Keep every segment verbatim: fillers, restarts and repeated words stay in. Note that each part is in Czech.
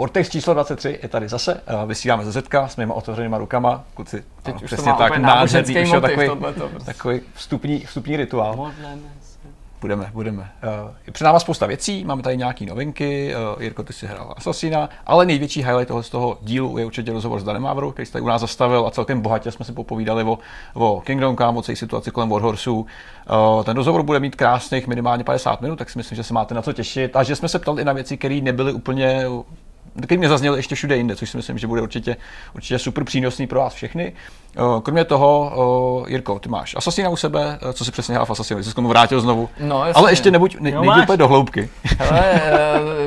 Vortex číslo dvacet tři je tady zase, vysíláme ze Zetka s mýma otevřenýma rukama, kluci, ano, už přesně tak, nádherný, už je takový, takový vstupní, vstupní rituál. Modleme se. Budeme, budeme. Je před náma spousta věcí, máme tady nějaké novinky, Jirko, ty jsi hrál Assassina, ale největší highlight toho, z toho dílu je určitě rozhovor s Danem Vávrou, který se tady u nás zastavil a celkem bohatě jsme si popovídali o, o Kingdom Come, o celé situaci kolem Warhorsů. Ten rozhovor bude mít krásných minimálně padesát minut, tak si myslím, že se máte na co těšit a že jsme se ptali i na věci, které nebyly úplně taky mě zazněl ještě všude jinde, což si myslím, že bude určitě, určitě super přínosný pro vás všechny. Kromě toho, Jirko, ty máš Assassina u sebe, co si přesně hrál v Assassinu, jsi se k tomu vrátil znovu, no, ale ještě nebuď, ne, no, nejdi úplně do hloubky. Hele,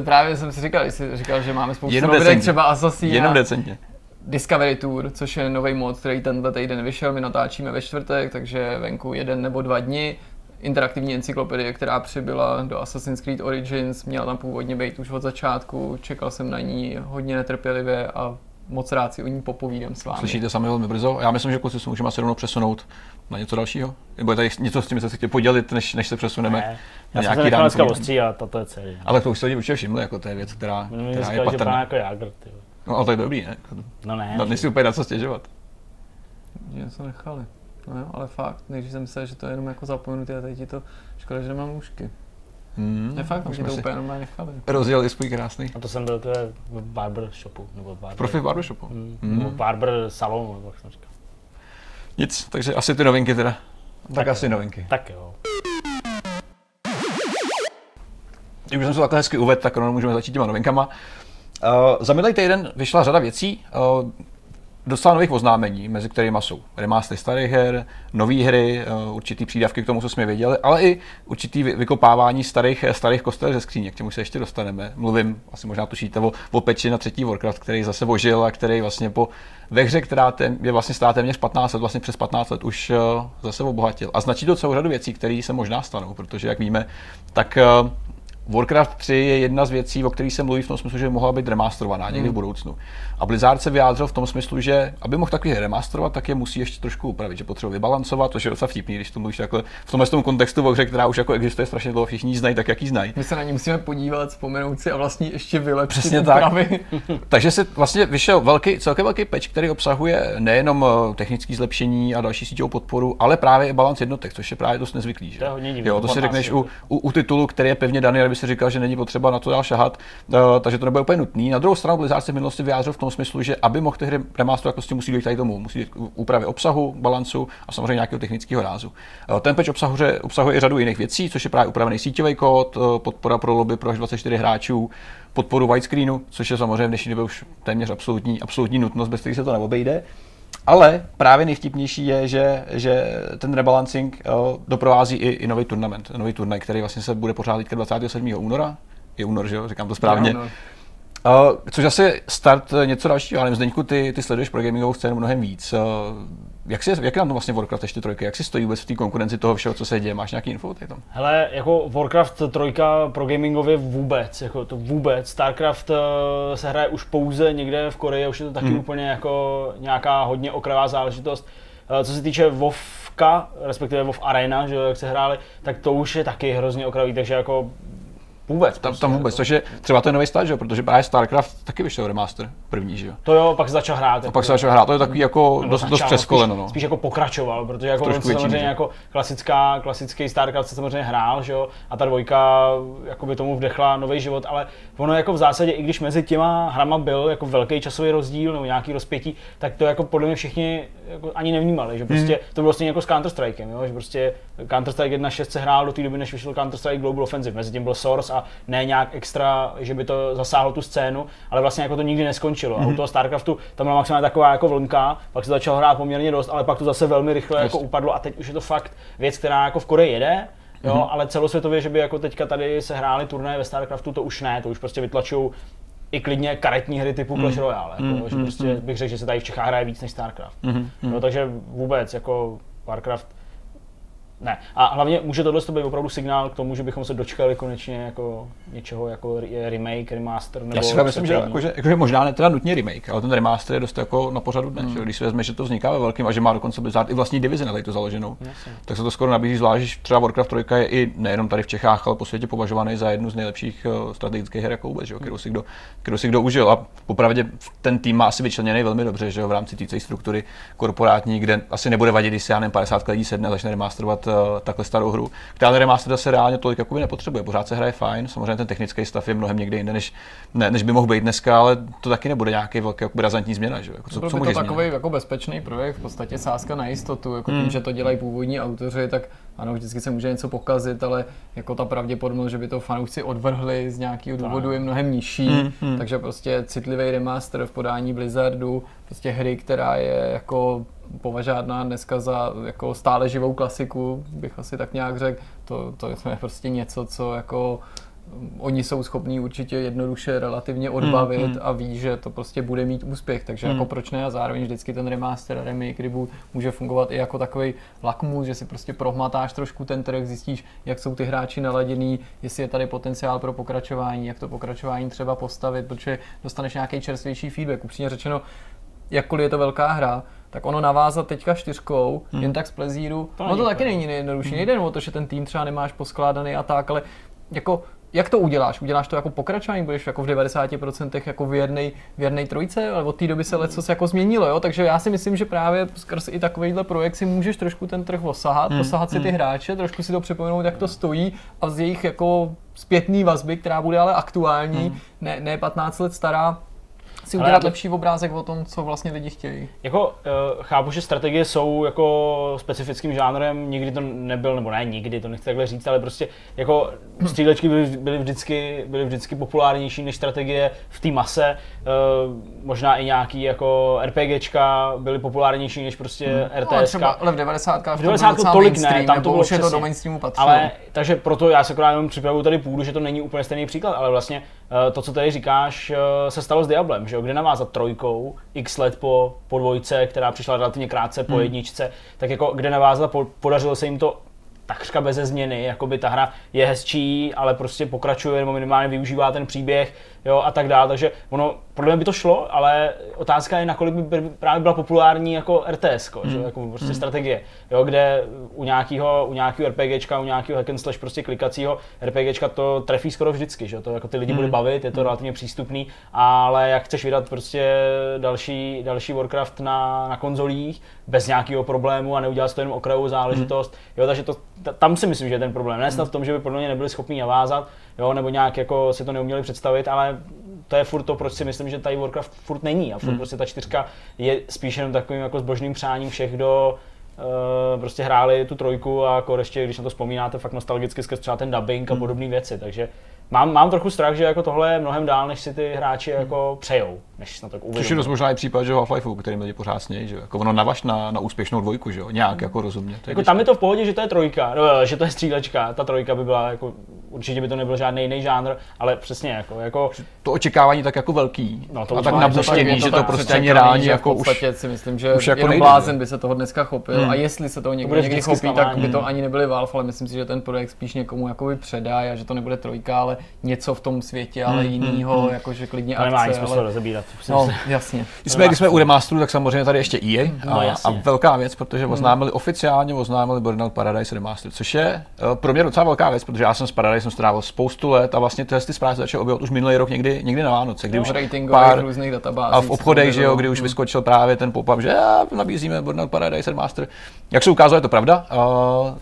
právě jsem si říkal, jsi říkal, že máme spoustu novinek, třeba Assassina. Jenom decentně. Discovery Tour, což je nový mod, který tenhle týden vyšel, my natáčíme ve čtvrtek, takže venku jeden nebo dva dny. Interaktivní encyklopedie, která přibyla do Assassin's Creed Origins, měla tam původně být už od začátku, čekal jsem na ní hodně netrpělivě a moc rád si o ní popovídám s vámi. Slyšíte sami velmi brzo? Já myslím, že kluci se můžeme asi rovnou přesunout na něco dalšího. Nebo tady něco s tím, se chtěli podělit, než, než se přesuneme. Ne. Já jsem se nechal dneska ostříhat a to je celý. Ale to už se lidi určitě všimli, jako to je věc, která, která je patrná. Mě říkal, že právě jako jágr, ty. No ale to je dobrý, ne? No ne. No, nejsi úplně na co stěžovat. Něco nechali. No jo, ale fakt, nejdřív jsem myslel, že to je jenom jako zapomenutý a teď ti to škoda, že nemám nůžky. Hmm, ne fakt, že to úplně normálně nechali. Rozjel i svůj krásný. A to jsem byl teda v barber shopu, nebo barber... Profi barber shopu. Mm, mm. Nebo barber salonu, nebo jak jsem říkal. Nic, takže asi ty novinky teda. Tak, tak asi jo. novinky. Tak jo. Když jsem se takhle hezky uvedl, tak rovnou můžeme začít těma novinkama. Uh, za minulý týden vyšla řada věcí. Uh, Dostala nových oznámení, mezi kterými jsou remastery starých her, nové hry, určitý přídavky k tomu, co jsme věděli, ale i určitý vykopávání starých, starých kostel ze skříněk, k čemu se ještě dostaneme. Mluvím, asi možná tušíte, o, o peči na třetí Warcraft, který zase ožil a který vlastně po ve hře, která tém, je vlastně stále téměř patnáct let, vlastně přes patnáct let už zase obohatil. A značí to celou řadu věcí, které se možná stanou, protože jak víme, tak Warcraft tři je jedna z věcí, o které se mluví v tom smyslu, že mohla být remasterovaná někdy v budoucnu. A Blizzard se vyjádřil v tom smyslu, že aby mohl takový remasterovat, tak je musí ještě trošku upravit, že potřebuje vybalancovat, což je docela vtipný, když to mluvíš takhle v tomhle tom kontextu o hře, která už jako existuje strašně dlouho, všichni ji znají tak, jak ji znají. My se na ní musíme podívat, vzpomenout si a vlastně ještě vylepšit. Přesně tak. Takže se vlastně vyšel velký, celkem velký patch, který obsahuje nejenom technické zlepšení a další síťovou podporu, ale právě i balanc jednotek, což je právě dost nezvyklý, že? To, divný, jo, to si řekneš u, u, u titulu, který je pevně daný, by si říkal, že není potřeba na to dál šahat, uh, takže to nebude úplně nutný. Na druhou stranu Blizzard se v minulosti vyjádřil v tom smyslu, že aby mohl ty hry remasterovat, prostě musí dojít tady tomu, musí dojít k úpravě obsahu, balancu a samozřejmě nějakého technického rázu. Uh, ten patch obsahuje, obsahuje i řadu jiných věcí, což je právě upravený síťový kód, uh, podpora pro lobby pro až dvacet čtyři hráčů, podporu widescreenu, což je samozřejmě v dnešní době už téměř absolutní, absolutní nutnost, bez které se to neobejde. Ale právě nejvtipnější je, že, že ten rebalancing uh, doprovází i, i nový turnament, nový turnaj, který vlastně se bude pořádat dvacátého sedmého února. Je únor, že jo? Říkám to správně. Uh, což asi start něco dalšího, ale nevím, Zdeňku, ty, ty sleduješ pro gamingovou scénu mnohem víc. Uh, jak, si, jak je tam to vlastně Warcraft ještě trojka? Jak si stojí vůbec v té konkurenci toho všeho, co se děje? Máš nějaký info tady tam? Hele, jako Warcraft trojka pro gamingově vůbec, jako to vůbec. StarCraft uh, se hraje už pouze někde v Koreji, už je to taky hmm. úplně jako nějaká hodně okrajová záležitost. Uh, co se týče WoWka, respektive WoW Arena, že jak se hráli, tak to už je taky hrozně okrajový, takže jako vůbec. Tam, prostě, tam vůbec, což je třeba ten nový stát, že jo, protože právě StarCraft taky vyšel remaster první, že jo. To jo, pak se začal hrát. A pak se začal hrát, to je takový jako dost, začal, dost přes koleno, no. Spíš jako pokračoval, protože jako on samozřejmě větší, jako klasická, klasický StarCraft se samozřejmě hrál, že jo, a ta dvojka jakoby tomu vdechla nový život, ale ono jako v zásadě, i když mezi těma hrama byl jako velký časový rozdíl nebo nějaký rozpětí, tak to jako podle mě všichni jako ani nevnímali, že prostě hmm. to bylo stejně jako s Counter Strikem, jo, že prostě Counter Strike jedna šest se hrál do té doby, než vyšel Counter Strike Global Offensive, mezi tím byl Source a ne nějak extra, že by to zasáhlo tu scénu, ale vlastně jako to nikdy neskončilo. Mm-hmm. A u toho StarCraftu tam byla maximálně taková jako vlnka, pak se začalo hrát poměrně dost, ale pak to zase velmi rychle Just. jako upadlo a teď už je to fakt věc, která jako v Koreji jede, jo, mm-hmm. ale celosvětově, že by jako teďka tady se hrály turnaje ve StarCraftu, to už ne, to už prostě vytlačují i klidně karetní hry typu Clash Royale, mm-hmm. jako, že mm-hmm. prostě bych řekl, že se tady v Čechách hraje víc než StarCraft. Mm-hmm. No, takže vůbec jako Warcraft Ne. A hlavně může tohle být opravdu signál k tomu, že bychom se dočkali konečně jako něčeho jako remake, remaster nebo... Já si myslím, že, jako, že, jako, že možná ne teda nutně remake, ale ten remaster je dost jako na pořadu dne. Mm. Když si vezme, že to vzniká ve velkým a že má dokonce Blizzard i vlastní divizi na tady to založenou, Jasně. tak se to skoro nabízí, zvlášť třeba Warcraft tři je i nejenom tady v Čechách, ale po světě považovaný za jednu z nejlepších strategických her jako vůbec, že, kterou, si kdo, kterou si kdo užil. A popravdě ten tým má asi vyčleněný velmi dobře, že v rámci té struktury korporátní, kde asi nebude vadit, když si já nevím, padesát lidí sedne a začne remasterovat takhle starou hru. Která remaster se reálně tolik jakoby nepotřebuje, pořád se hraje fajn, samozřejmě ten technický stav je mnohem někde jinde, než, ne, než by mohl být dneska, ale to taky nebude nějaký velký jako razantní změna, že? Jako, co, co může to takový jako bezpečný projekt, v podstatě sázka na jistotu, jako hmm. tím, že to dělají původní autoři, tak ano, vždycky se může něco pokazit, ale jako ta pravděpodobnost, že by to fanoušci odvrhli z nějakého důvodu je mnohem nižší, hmm, hmm. takže prostě citlivý remaster v podání Blizzardu, prostě hry, která je jako považána dneska za jako stále živou klasiku, bych asi tak nějak řekl, to, to je prostě něco, co jako oni jsou schopní určitě jednoduše relativně odbavit hmm, hmm. a ví, že to prostě bude mít úspěch, takže hmm. jako proč ne, a zároveň vždycky ten remaster, remake, reboot může fungovat i jako takový lakmus, že si prostě prohmatáš trošku ten trh, zjistíš, jak jsou ty hráči naladěný, jestli je tady potenciál pro pokračování, jak to pokračování třeba postavit, protože dostaneš nějaký čerstvější feedback. Upřímně řečeno, jakkoliv je to velká hra, tak ono navázat teďka čtyřkou, hmm. jen tak z plezíru, to no to taky není nejjednodušší, hmm. nejde o to, že ten tým třeba nemáš poskládaný a tak, ale jako jak to uděláš? Uděláš to jako pokračování, budeš jako v devadesát procent jako věrnej trojce, ale od té doby se leco jako změnilo, jo? Takže já si myslím, že právě skrz i takovýhle projekt si můžeš trošku ten trh osahat, mm, osahat si ty mm. hráče, trošku si to připomenout, jak to stojí a z jejich jako zpětný vazby, která bude ale aktuální, mm. ne, ne patnáct let stará, si udělat ale... lepší obrázek o tom, co vlastně lidi chtějí. Jako chápu, že strategie jsou jako specifickým žánrem, nikdy to nebyl, nebo ne nikdy, to nechci takhle říct, ale prostě jako střílečky byly vždycky, byly vždycky populárnější než strategie v té mase. Možná i nějaký jako RPGčka byly populárnější než prostě hmm. RTSka. No, ale v devadesátkách to bylo docela tolik mainstream, ne, tam to bylo přesně, to do mainstreamu patřilo. Ale, takže proto já se akorát připravuju tady půdu, že to není úplně stejný příklad, ale vlastně to, co tady říkáš, se stalo s Diablem, že jo, kde navázat trojkou, x let po, po dvojce, která přišla relativně krátce po jedničce, tak jako kde navázat, po, podařilo se jim to takřka beze změny, jakoby ta hra je hezčí, ale prostě pokračuje nebo minimálně využívá ten příběh, jo, a tak dále, takže ono, podle mě by to šlo, ale otázka je, nakolik by právě byla populární jako R T S, mm. jako prostě mm. strategie, jo, kde u nějakého u nějakého RPGčka, u nějakého hack and slash prostě klikacího RPGčka to trefí skoro vždycky, že to jako ty lidi mm. bude bavit, je to relativně přístupný, ale jak chceš vydat prostě další, další Warcraft na, na konzolích bez nějakého problému a neudělat to jenom okrajovou záležitost, mm. jo, takže to, tam si myslím, že je ten problém, ne snad v tom, že by podle mě nebyli schopni navázat, jo, nebo nějak jako si to neuměli představit, ale to je furt to, proč si myslím, že tady Warcraft furt není a furt hmm. prostě ta čtyřka je spíš jenom takovým jako zbožným přáním všech, kdo uh, prostě hráli tu trojku a jako ještě, když na to vzpomínáte, fakt nostalgicky skrz třeba ten dubbing a hmm. podobné věci, takže Mám, mám trochu strach, že jako tohle je mnohem dál, než si ty hráči jako přejou, než na to uvědomí. Což je dost možná i případ, že Half-Life, kterým lidi pořád snějí, že jako ono navaž na, na úspěšnou dvojku, že jo, nějak jako rozumně. Jako je tam je to v pohodě, že to je trojka, no, že to je střílečka, ta trojka by byla jako, určitě by to nebyl žádný jiný žánr, ale přesně jako, jako... To očekávání tak jako velký, no to a tak nabuštěný, že to tak prostě ani reálně jako už... V podstatě si myslím, že už jako jenom nejde, blázen by se toho dneska chopil hmm. a jestli se toho někdo někdy chopí, tak by to ani nebyly Valve, ale myslím si, že ten projekt spíš někomu jakoby předá a že to nebude trojka, ale něco v tom světě, ale jinýho, hmm. jakože klidně akce. Nemá nic smysl ale... rozebírat. No, jasně. Když jsme, když jsme u remasteru, tak samozřejmě tady ještě E A no, a, a velká věc, protože oznámili hmm. oficiálně oznámili Burnout Paradise remaster, což je pro mě docela velká věc, protože já jsem s Paradise strávil spoustu let a vlastně tyhle zprávy začaly objevovat už minulý rok někdy, někdy na Vánoce, kdy no, už pár různých databází. A v obchodech, že jo, kdy už hmm. vyskočil právě ten pop-up, že nabízíme Burnout Paradise remaster. Jak se ukázalo, je to pravda. Uh,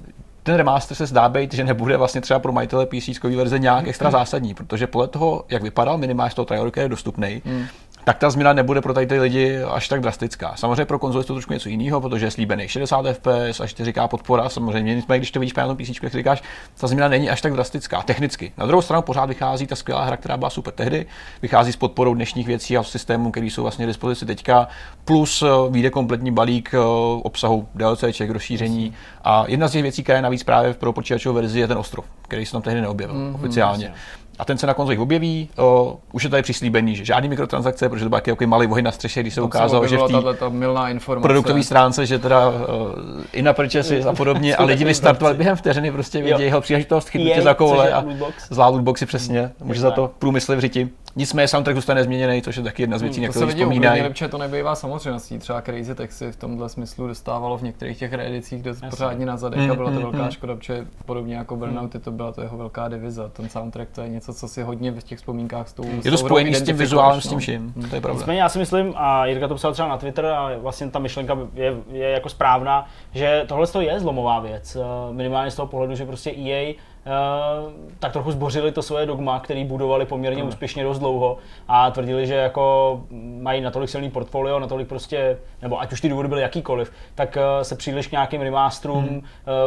Ten remaster se zdá být, že nebude vlastně třeba pro majitele PCčkový verze nějak extra zásadní, protože podle toho, jak vypadal minimálně z toho traileru, který je dostupný, mm. tak ta změna nebude pro tady ty lidi až tak drastická. Samozřejmě pro konzole je to trošku něco jiného, protože je slíbený šedesát ef pé es a čtyři ká podpora, samozřejmě nicméně, když to vidíš právě na tom PCčku, jak říkáš, ta změna není až tak drastická technicky. Na druhou stranu pořád vychází ta skvělá hra, která byla super tehdy, vychází s podporou dnešních věcí a systémů, které jsou vlastně k dispozici teďka, plus vyjde kompletní balík obsahu DLCček, rozšíření a jedna z těch věcí, která je navíc právě pro počítačovou verzi, je ten ostrov, který se tam tehdy neobjevil mm-hmm, oficiálně. Vlastně. a ten se na konzolích objeví. O, už je tady přislíbený, že žádný mikrotransakce, protože to byl takový malý vohy na střeše, když se ukázalo, že v té produktové stránce, že teda uh, i na purchases a podobně a lidi vystartovali během vteřiny, prostě vidějí jeho příležitost, chytnutí za koule a zlá lootboxy, přesně, může za to průmysl v řiti. Nicméně soundtrack zůstane nezměněný, což je taky jedna z věcí, na kterou vzpomínají. To nebývá samozřejmostí, třeba Crazy Taxi v tomhle smyslu dostávalo v některých těch reedicích dost pořádně na zadek a byla to velká škoda, protože podobně jako Burnout, to byla to jeho velká diviza. Ten soundtrack, to je něco, co si hodně v těch vzpomínkách s tou je to spojený s tím vizuálem, s tím vším. To je pravda. Nicméně já si myslím, a Jirka to psal třeba na Twitter, a vlastně ta myšlenka je, je jako správná, že tohle je zlomová věc. Minimálně z toho pohledu, že prostě E A Uh, tak trochu zbořili to svoje dogma, který budovali poměrně úspěšně dost dlouho a tvrdili, že jako mají natolik silný portfolio, natolik prostě, nebo ať už ty důvody byly jakýkoliv, tak uh, se příliš k nějakým remasterům, hmm. uh,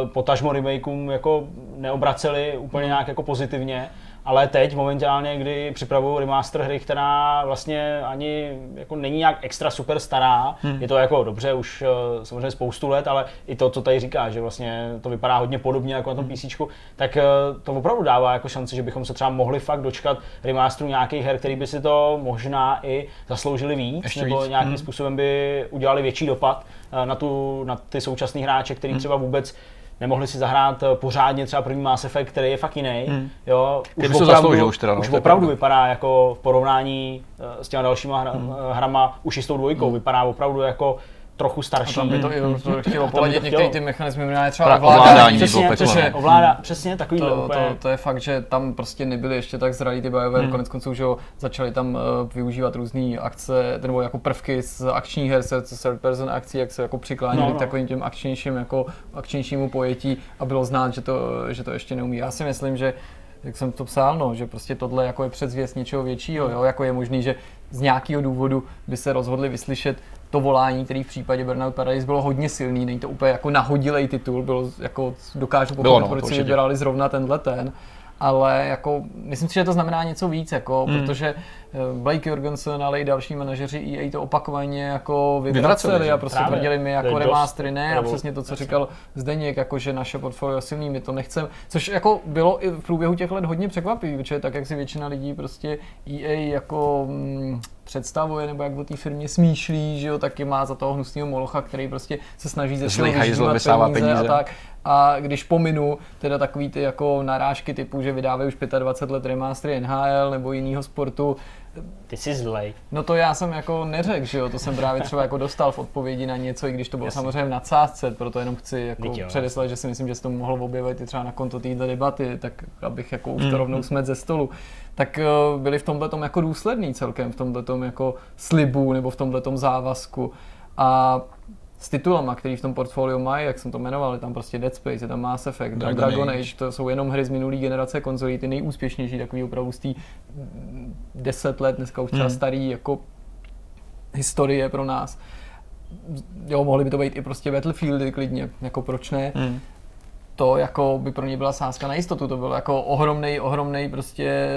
potažmo remakeům jako neobraceli úplně nějak jako pozitivně. Ale teď momentálně, kdy připravuju remaster hry, která vlastně ani jako není nějak extra super stará, hmm. je to jako dobře už samozřejmě spoustu let, ale i to, co tady říká, že vlastně to vypadá hodně podobně jako na tom PCčku, tak to opravdu dává jako šanci, že bychom se třeba mohli fakt dočkat remasteru nějakých her, který by si to možná i zasloužili víc, Ještě nebo víc. nějakým hmm. způsobem by udělali větší dopad na, tu, na ty současný hráče, který hmm. třeba vůbec nemohli si zahrát pořádně třeba první Mass Effect, který je fakt jiný. Hmm. Jo, už opravdu, zasloužil, už, teda, no, už opravdu vypadá jako v porovnání s těma dalšíma hra, hmm. hrama už i s tou dvojkou, hmm. vypadá opravdu jako trochu starší. A tam by to hmm. chtělo poladit některé ty mechanismy, minimálně třeba ovládání. Přesně, přesně, ovládá, přesně takovýhle to, úplně. To, to je fakt, že tam prostě nebyly ještě tak zralí ty bajové, hmm. koneckonců, že začali tam uh, využívat různé akce, nebo jako prvky z akčních her, z third person akcí, jak se jako přiklánili no, no. k takovým těm akčnějším, jako akčnějšímu pojetí a bylo znát, že to, že to ještě neumí. Já si myslím, že jak jsem to psal, no, že prostě tohle jako je předzvěst něčeho většího, jo? Jako je možný, že z nějakého důvodu by se rozhodli vyslyšet to volání, který v případě Burnout Paradise bylo hodně silný, není to úplně jako nahodilej titul, bylo jako dokážu pochopit, no, proč si vybrali zrovna tenhle ten, ale jako myslím si, že to znamená něco víc, jako, hmm. protože Blake Jorgensen, ale i další manažeři E A to opakovaně jako vyvraceli a prostě tvrdili mi jako remastery, ne, a přesně to, co říkal Zdeněk, jako že naše portfolio silný, my to nechceme, což jako bylo i v průběhu těch let hodně překvapivý, protože tak, jak si většina lidí prostě E A jako mm, představuje, nebo jak o té firmě smýšlí, že jo, taky má za toho hnusného molocha, který prostě se snaží ze všeho vyžívat peníze a tak. A když pominu teda takový ty jako narážky typu, že vydávají už dvacet pět let remastery N H L nebo jiného sportu. Ty jsi zlej. No to já jsem jako neřekl, že jo, to jsem právě třeba jako dostal v odpovědi na něco, i když to bylo Jasně. samozřejmě v nadsázce, proto jenom chci jako předeslat, že si myslím, že se to mohlo objevit i třeba na konto téhle debaty, tak abych jako už to rovnou smet ze stolu. Tak byli v tomhletom jako důsledný celkem, v tomhletom jako slibu nebo v tomhletom závazku. A s titulama, který v tom portfoliu mají, jak jsem to jmenoval, je tam prostě Dead Space, je tam Mass Effect, Dragon, Dragon Age, to jsou jenom hry z minulý generace konzolí, ty nejúspěšnější, takový opravdu z té deset let, dneska už třeba hmm. starý jako historie pro nás. Jo, mohly by to být i prostě Battlefieldy klidně, jako proč ne. Hmm. To jako by pro ně byla sázka na jistotu, to byl jako ohromnej, ohromnej prostě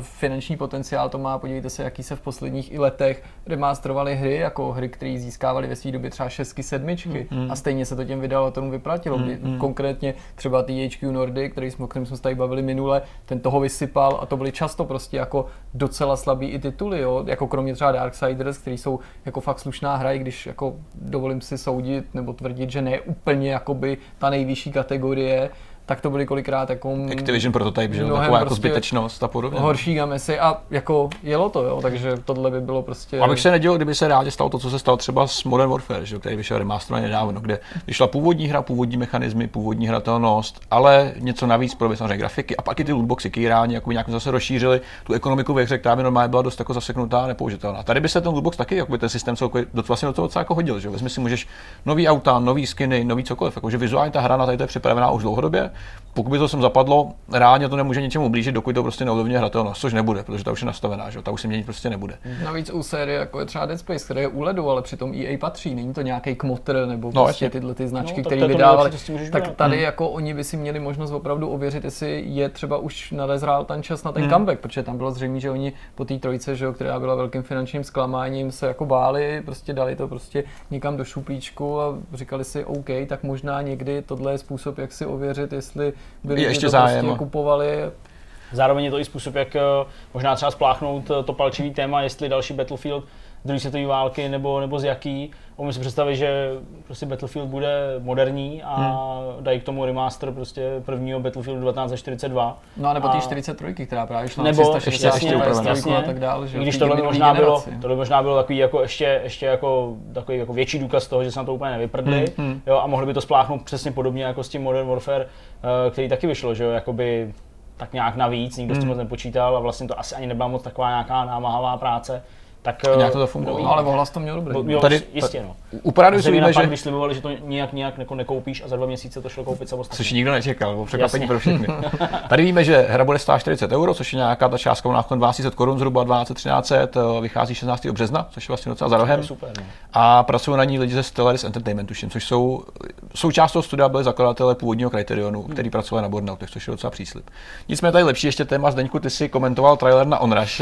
finanční potenciál to má, podívejte se, jaký se v posledních i letech remasterovaly hry, jako hry, které získávaly ve své době třeba šestky, sedmičky mm-hmm. a stejně se to těm vydavatelům vyplatilo, mm-hmm. konkrétně třeba T H Q Nordic, který jsme, o kterém jsme se tady bavili minule, ten toho vysypal a to byly často prostě jako docela slabý i tituly, jo? Jako kromě třeba Darksiders, který jsou jako fakt slušná hra, i když jako dovolím si soudit nebo tvrdit, že ne úplně jakoby ta nejvyšší kategorie je, tak to byly kolikrát jako Activision Prototype, že taková jako zbytečnost a podobně. Horší gamesy a jako jelo to, jo, takže tohle by bylo prostě. Abych se nedělal, kdyby se reálně stalo to, co se stalo třeba s Modern Warfare, že, který vyšel remasterovaně nedávno, kde vyšla původní hra, původní mechanismy, původní hratelnost, ale něco navíc pro samozřejmě grafiky a pak i ty lootboxy, kýrání, jako by nějak zase rozšířili tu ekonomiku ve hře, která by normálně byla dost jako zaseknutá a nepoužitelná. Tady by se ten lootbox taky, jako by ten systém celkově do vlastně do toho jako hodil, že vezmi si můžeš nový auta, nový skiny, nový cokoliv, jakože vizuálně ta hra na tady to je připravená už dlouhodobě. Pokud by to sem zapadlo, reálně to nemůže ničemu blížit, dokud to prostě neodobně hratelnost, což nebude, protože ta už je nastavená, že? Ta už se měnit prostě nebude. Navíc u série, jako je třeba Dead Space, které je u ledu, ale přitom E A patří, není to nějaký Kmotr nebo no, prostě tyhle ty značky, no, které vydávali, tak tady hmm. jako oni by si měli možnost opravdu ověřit, jestli je třeba už nadezrál ten čas na ten hmm. comeback, protože tam bylo zřejmě, že oni po té trojce, že jo, která byla velkým finančním zklamáním, se jako báli, prostě dali to prostě někam do šuplíčku a říkali si OK, tak možná někdy tohle je způsob, jak si ověřit, jestli by je ještě to prostě kupovali. Zároveň je to i způsob, jak možná třeba spláchnout to palčivý téma, jestli další Battlefield druhé světové války nebo, nebo z jaký. Umím si představit, že prostě Battlefield bude moderní a hmm. dají k tomu remaster prostě prvního Battlefieldu devatenáct set čtyřicet dva. No a nebo ty čtyřicet tři, která právě šla na tři sta šedesát čtyři a tak dále. I když tohle by možná bylo, tohle možná bylo takový jako ještě, ještě jako, takový jako větší důkaz toho, že se na to úplně nevyprdli hmm. Hmm. Jo, a mohli by to spláchnout přesně podobně jako s tím Modern Warfare, který taky vyšlo, že jo, jakoby tak nějak navíc, nikdo hmm. s tím moc nepočítal a vlastně to asi ani nebyla moc taková nějaká námahavá práce. Tak nějak to zafungovalo, no, ale ohlas to měl dobrý. Jo, tady, jistě, no. Uparádu si víme, že... když slibovali, že to nějak, nějak nekoupíš a za dva měsíce to šlo koupit samostatně. Což nikdo nečekal, bylo překvapení pro všechny. Tady víme, že hra bude sto čtyřicet euro, což je nějaká ta částka na dvanáct set korun, zhruba dvanáct set třináct, vychází šestnáctého března, což je vlastně docela za rohem. Super, no. A pracují na ní lidi ze Stellaris Entertainment, tuším, což jsou součást toho studia byli zakladatelé původního Criterionu, který hmm. pracoval na Burnoutech, což je docela příslib. Nicméně tady lepší ještě téma, Zdeňku, ty si komentoval trailer na Onrush.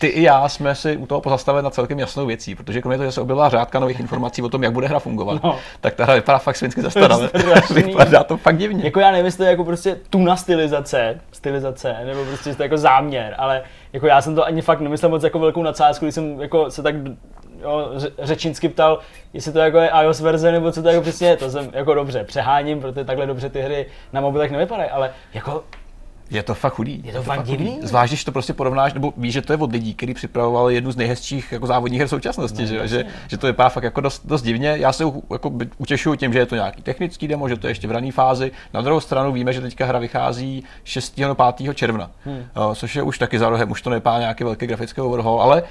Ty i já jsme si u toho pozastavit na celkem jasnou věcí, protože kromě toho, že se objevila řádka nových informací o tom, jak bude hra fungovat, no. Tak ta hra vypadá fakt svinsky zastaralé. Vypadá to fakt divně. Jako já nevím, jestli to je jako prostě tuna stylizace, stylizace, nebo prostě je to jako záměr, ale jako já jsem to ani fakt nemyslel moc jako velkou nadsázku, když jsem jako se tak jo, řečnicky ptal, jestli to jako je iOS verze, nebo co to jako přesně je. To jsem jako dobře přeháním, protože takhle dobře ty hry na mobilech nevypadají, ale jako je to fakt chudý. Je to, je to fakt, fakt divný. Zvlášť, když to prostě porovnáš, nebo víš, že to je od lidí, kteří připravovali jednu z nejhezčích jako závodních her současnosti, no, že, že, že to vypadá fakt jako dost, dost divně. Já se jako utěšuju tím, že je to nějaký technický demo, že to je ještě v rané fázi. Na druhou stranu víme, že teďka hra vychází šestého nebo pátého června, hmm. uh, což je už taky za rohem, už to nevypadá nějaký velký grafický overhaul, ale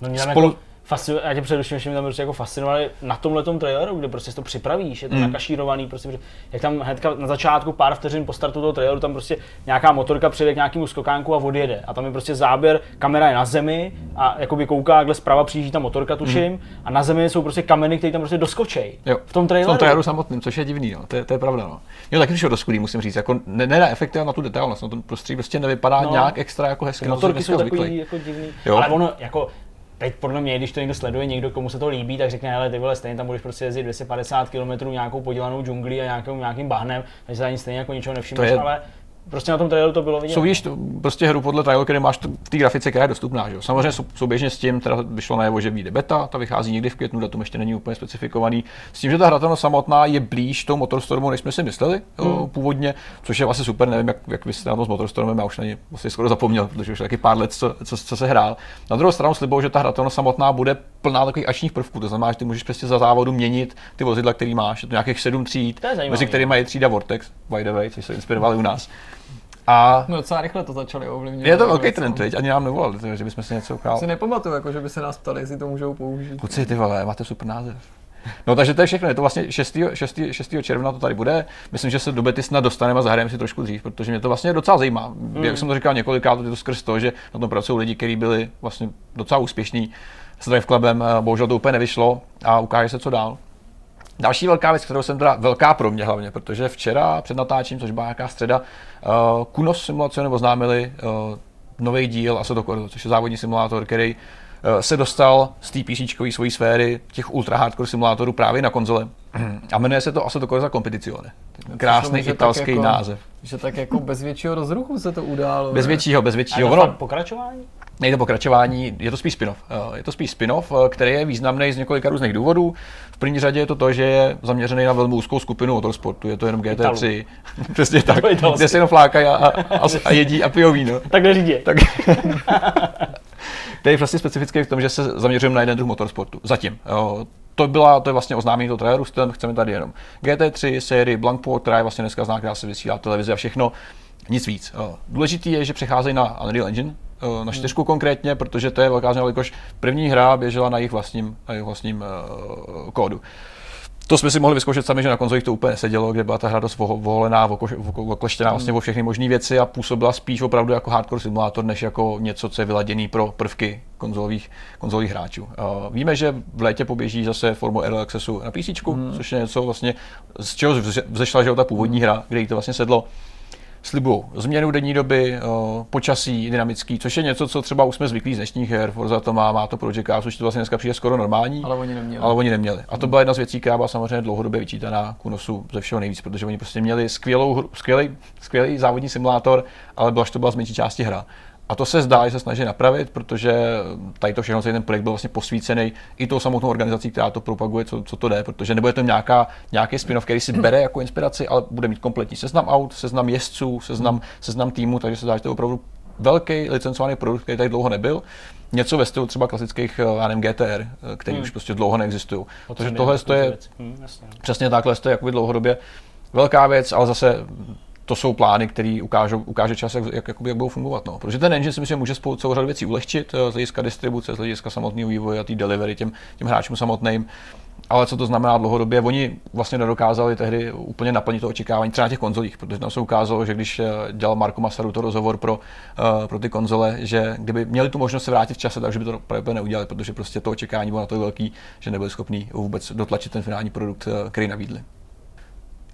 no, spolu... Jako... Fascinu, já tě především, že mě tam prostě jako fascinovali na tomhletom traileru, kde prostě to připravíš, je to mm. nakašírovaný, prostě, jak tam hnedka na začátku pár vteřin po startu toho traileru tam prostě nějaká motorka přijede k nějakému skokánku a odjede a tam je prostě záběr, kamera je na zemi a jakoby kouká, kde zprava přijíždí ta motorka, tuším, mm. a na zemi jsou prostě kameny, které tam prostě doskočej, jo, v tom traileru. V tom traileru samotným, což je divný, no. to, je, to je pravda. No. Jo, taky přišlo dost chudý, musím říct, jako ne, ne na efekty, na tu detailnost, no, to prostředí prostě nevypadá no, nějak extra jako hezky, motorky jsou takový jako divný, jo. Ale ono jako teď podle mě, když to někdo sleduje, někdo, komu se to líbí, tak řekne, hele, ty vole, stejně tam budeš prostě jezdit dvě stě padesát kilometrů nějakou podělanou džunglí a nějakým, nějakým bahnem, takže se ani stejně jako ničeho nevšimneš, je... ale prostě na tom traileru to bylo vidět. Soudíš prostě hru podle traileru, který máš v té grafice, která je dostupná, že jo? Samozřejmě souběžně s tím, teda vyšlo najevo, že vyjde beta, ta vychází někdy v květnu, datum ještě není úplně specifikovaný. S tím, že ta hratelnost samotná je blíž tou Motorstormu, než jsme si mysleli hmm. původně, což je vlastně super, nevím, jak, jak vy jste na tom s Motorstormem, já už na ně vlastně skoro zapomněl, protože už taky pár let, co, co, co se hrál. Na druhou stranu slibuju, že ta hratelnost samotná bude plná takových akčních prvků, to znamená, že ty můžeš prostě za závodu měnit ty vozidla, který máš, je to nějakých sedm tříd, mezi kterými je třída Vortex, by the way, což se inspirovali u nás. A no docela rychle to začali ovlivňovat. Je to velký trend, teď ani nám nevolali, že bychom si něco ukázali. Si nepamatuju, jako, že by se nás ptali, jestli to můžou použít. Kuci, ty vole, máte super název. No takže to je všechno, je to vlastně šestého června to tady bude, myslím, že se do bety snad dostaneme a zahrajeme si trošku dřív, protože mě to vlastně docela zajímá. Mm. Jak jsem to říkal několikrát, to je to skrz to, že na tom pracují lidi, kteří byli vlastně docela úspěšní s Drive Clubem, bohužel to úplně nevyšlo a ukáže se co dál. Další velká věc, kterou jsem teda velká pro mě hlavně, protože včera před natáčením, což byla nějaká středa, uh, Kunos simulace nebo oznámili uh, nový díl Assetto Corsa, což je závodní simulátor, který uh, se dostal z té PCčkové svojí sféry těch ultra hardcore simulátorů právě na konzole. A jmenuje se to Assetto Corsa Competizione. Krásný myslím, italský jako, název. Že tak jako bez většího rozruchu se to událo. Bez většího, bez většího. A to pokračování? Nejde pokračování, je to spíš spin-off. Je to spíš spin-off, který je významný z několika různých důvodů. V první řadě je to to, že je zaměřený na velmi úzkou skupinu motorsportu, je to jenom G T tři. Přesně tak, kde se jenom flákají a, a, a jedí a pijou víno. Tak neřídí. Tak. To je prostě specifické v tom, že se zaměřujeme na jeden druh motorsportu. Zatím. To, byla, to je vlastně oznámení toho traileru, s tím chceme tady jenom G T tři, sérii Blancpain, která je vlastně dneska zná, která se vysílá televizi a všechno. Nic víc. Důležitý je, že přecházejí na Unreal Engine, na čtyřku konkrétně, protože to je velká změna, jelikož první hra běžela na jejich vlastním, na jejich vlastním uh, kódu. To jsme si mohli vyzkoušet sami, že na konzolích to úplně nesedělo, kde byla ta hra dost voholená, okleštěná vlastně o všechny možné věci a působila spíš opravdu jako hardcore simulátor, než jako něco, co je vyladěný pro prvky konzolových, konzolových hráčů. Uh, víme, že v létě poběží zase formou Early Accessu na pé cé, mm. což je něco vlastně, z čeho vzešla že ta původní hra, kde jí to vlastně sedlo. slibují změnu denní doby, počasí dynamický, což je něco, co třeba už jsme zvyklí z dnešních her. Forza to má, má to Project Cars, což to vlastně dneska přijde skoro normální, ale oni neměli. Ale oni neměli. A to byla jedna z věcí, která byla samozřejmě dlouhodobě vyčítaná Kunosu ze všeho nejvíc, protože oni prostě měli skvělou, skvělý, skvělý závodní simulátor, ale byla, to byla z menší části hra. A to se zdá, že se snaží napravit, protože tady to všechno, celý ten projekt byl vlastně posvícený i tou samotnou organizací, která to propaguje, co, co to jde, protože nebude to nějaká, nějaký spin-off, který si bere jako inspiraci, ale bude mít kompletní seznam aut, seznam jezdců, seznam, seznam týmu, takže se zdá, že to je opravdu velký licencovaný produkt, který tady dlouho nebyl. Něco ve stylu třeba klasických N M G T R, který hmm. už prostě dlouho neexistují. Takže tohle to je hmm, přesně takhle, to je jakoby dlouhodobě velká věc, ale zase to jsou plány, které ukáže čas, jak, jak, jak budou fungovat. No. Protože ten engine si myslím, může spolu celou řadu věcí ulehčit z hlediska distribuce, z hlediska samotného vývoje a té delivery těm, těm hráčům samotným. Ale co to znamená dlouhodobě? Oni vlastně nedokázali tehdy úplně naplnit to očekávání třeba na těch konzolích, protože tam se ukázalo, že když dělal Marco Masaruto rozhovor pro, uh, pro ty konzole, že kdyby měli tu možnost se vrátit v čase, takže by to právě neudělali, protože prostě to očekávání bylo na to velký, že nebyli schopni vůbec dotlačit ten finální produkt, který nabídli.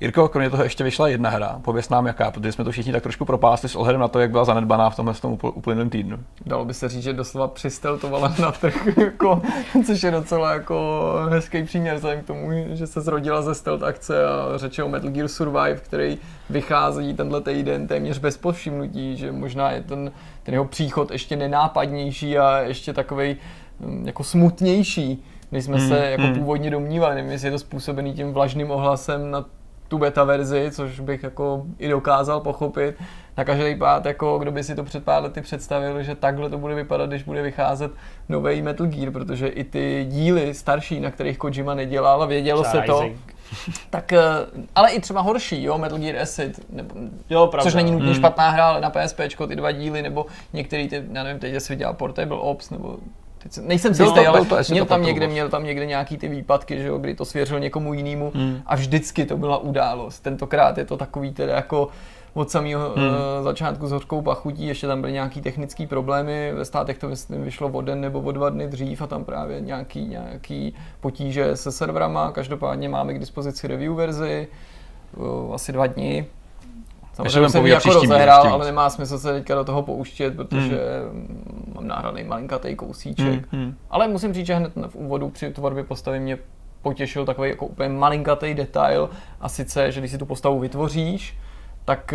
Jirko, kromě toho ještě vyšla jedna hra, pověz nám jaká, protože jsme to všichni tak trošku propásli s ohledem na to, jak byla zanedbaná v tomhle tom uplynulém týdnu. Dalo by se říct, že doslova přisteltovala na trh, jako, což je docela jako hezký příměr vzhledem k tomu, že se zrodila ze stealth akce a řeči o Metal Gear Survive, který vychází tenhle týden téměř bez povšimnutí, že možná je ten, ten jeho příchod ještě nenápadnější a ještě takovej jako smutnější, než jsme hmm, se jako hmm. původně domnívali. Nevím, jestli je to způsobený tím vlažným ohlasem na tu beta verzi, což bych jako i dokázal pochopit. Na každý pád, jako kdo by si to před pár lety představil, že takhle to bude vypadat, když bude vycházet nový Metal Gear, protože i ty díly starší, na kterých Kojima nedělal, vědělo Chizing. se to. Tak, ale i třeba horší, jo, Metal Gear Acid, nebo, jo, což není nutně hmm. špatná hra, ale na PSPčko ty dva díly, nebo některý ty, já nevím, teď jestli dělal Portable Ops, nebo nejsem si jistý, ale to, měl, tam někde, měl tam někde nějaký ty výpadky, že jo, kdy to svěřil někomu jinému hmm. a vždycky to byla událost. Tentokrát je to takový teda jako od samého hmm. uh, začátku s hořkou pachutí, ještě tam byly nějaký technické problémy, ve státech to myslím vyšlo o den nebo o dva dny dřív a tam právě nějaký, nějaký potíže se serverama, každopádně máme k dispozici review verzi, uh, asi dva dny. Samozřejmě jsem ji jako rozehrál, ale nemá smysl se teďka do toho pouštět, protože mm. mám nahraný malinkatej kousíček. Mm, mm. Ale musím říct, že hned v úvodu při tvorbě postavy mě potěšil takový jako úplně malinkatej detail. A sice, že když si tu postavu vytvoříš, tak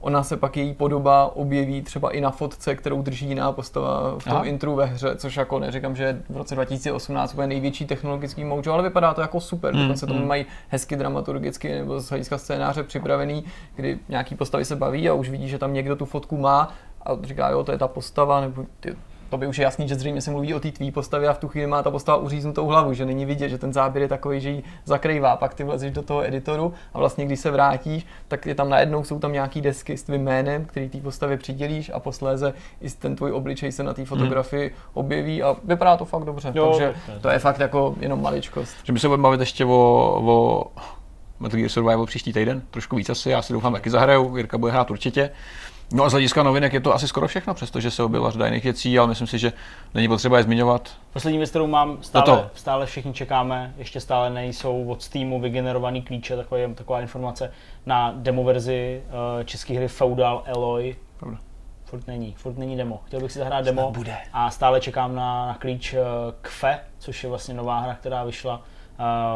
ona se pak její podoba objeví třeba i na fotce, kterou drží jiná postava v tom Aha. intru ve hře, což jako neříkám, že je v roce dva tisíce osmnáct bude největší technologický mojo, ale vypadá to jako super, mm, dokonce mm. tomu mají hezky dramaturgicky nebo z hlediska scénáře připravený, kdy nějaký postavy se baví a už vidí, že tam někdo tu fotku má a říká, jo, to je ta postava, nebo ty, to by už je jasný, že zřejmě se mluví o té tvý postavě a v tu chvíli má ta postava uříznutou hlavu, že není vidět, že ten záběr je takový, že ji zakrývá, pak ty vlezeš do toho editoru a vlastně když se vrátíš, tak je tam najednou, jsou tam nějaký desky s tvým jménem, který té postavě přidělíš a posléze i ten tvůj obličej se na té fotografii hmm. objeví a vypadá to fakt dobře, jo, takže tak, to je fakt jako jenom maličkost. Že by se budeme bavit ještě o, o Metal Gear Survival příští týden, trošku víc asi, já si doufám taky zahraju, Jirka bude hrát určitě. No a z hlediska novinek je to asi skoro všechno, přestože se objevila řada jiných věcí, ale myslím si, že není potřeba je zmiňovat. Poslední věc, kterou mám, stále, stále všichni čekáme, ještě stále nejsou od Steamu vygenerovaný klíče, taková, taková informace na demo verzi uh, české hry Feudal Alloy. Pravda. Furt není, furt není demo. Chtěl bych si zahrát demo a stále čekám na, na klíč uh, Kfe, což je vlastně nová hra, která vyšla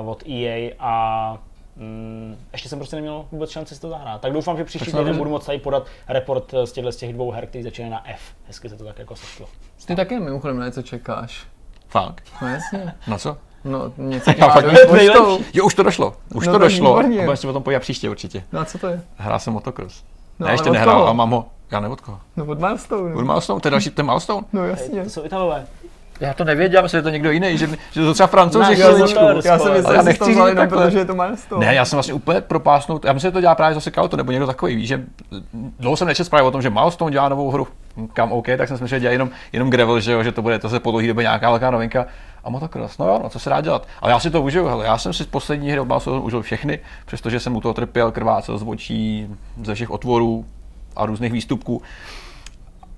uh, od E A a Hmm, ještě jsem prostě neměl vůbec šanci si to zahrát. Tak doufám, že příští týden budu moct tady podat report z těchto z těch dvou her, který začínají na F. Hezky se to tak jako sešlo. Ty taky mimochodem na něco čekáš. Fakt? No jasně. Na co? No něco dělá do poštou. Jo, už to došlo. Už no, to došlo. A budeme se potom podívat příště určitě. No a co to je? Hrál jsem Motokros. No, já ještě nehrál, ale mám ho. Já nevím od koho. No od Milestone. Od Milestone, to je další, ten Milestone. No jasně. To jsou Italové. Já to nevěděl, že je to někdo jiný, že, že to třeba Francouzi chviličku. Já jsem myslel, že to jenom, protože je to Milestone. Ne, já jsem vlastně úplně propásnul, já myslím, že to dělá právě zase Kauto, nebo někdo takový, víš, že dlouho jsem nečetl zprávy o tom, že Milestone dělá novou hru, kam OK, tak jsem si myslel, že dělá jenom, jenom gravel, že, jo, že to bude, to se po dlouhé době nějaká velká novinka. A Motokros, no jo, no, co se dá dělat. Ale já si to užiju, hele, já jsem si poslední hry od Milestone užil všechny, přestože jsem u toho trpěl, krvácel z očí, ze všech otvorů a různých výstupků.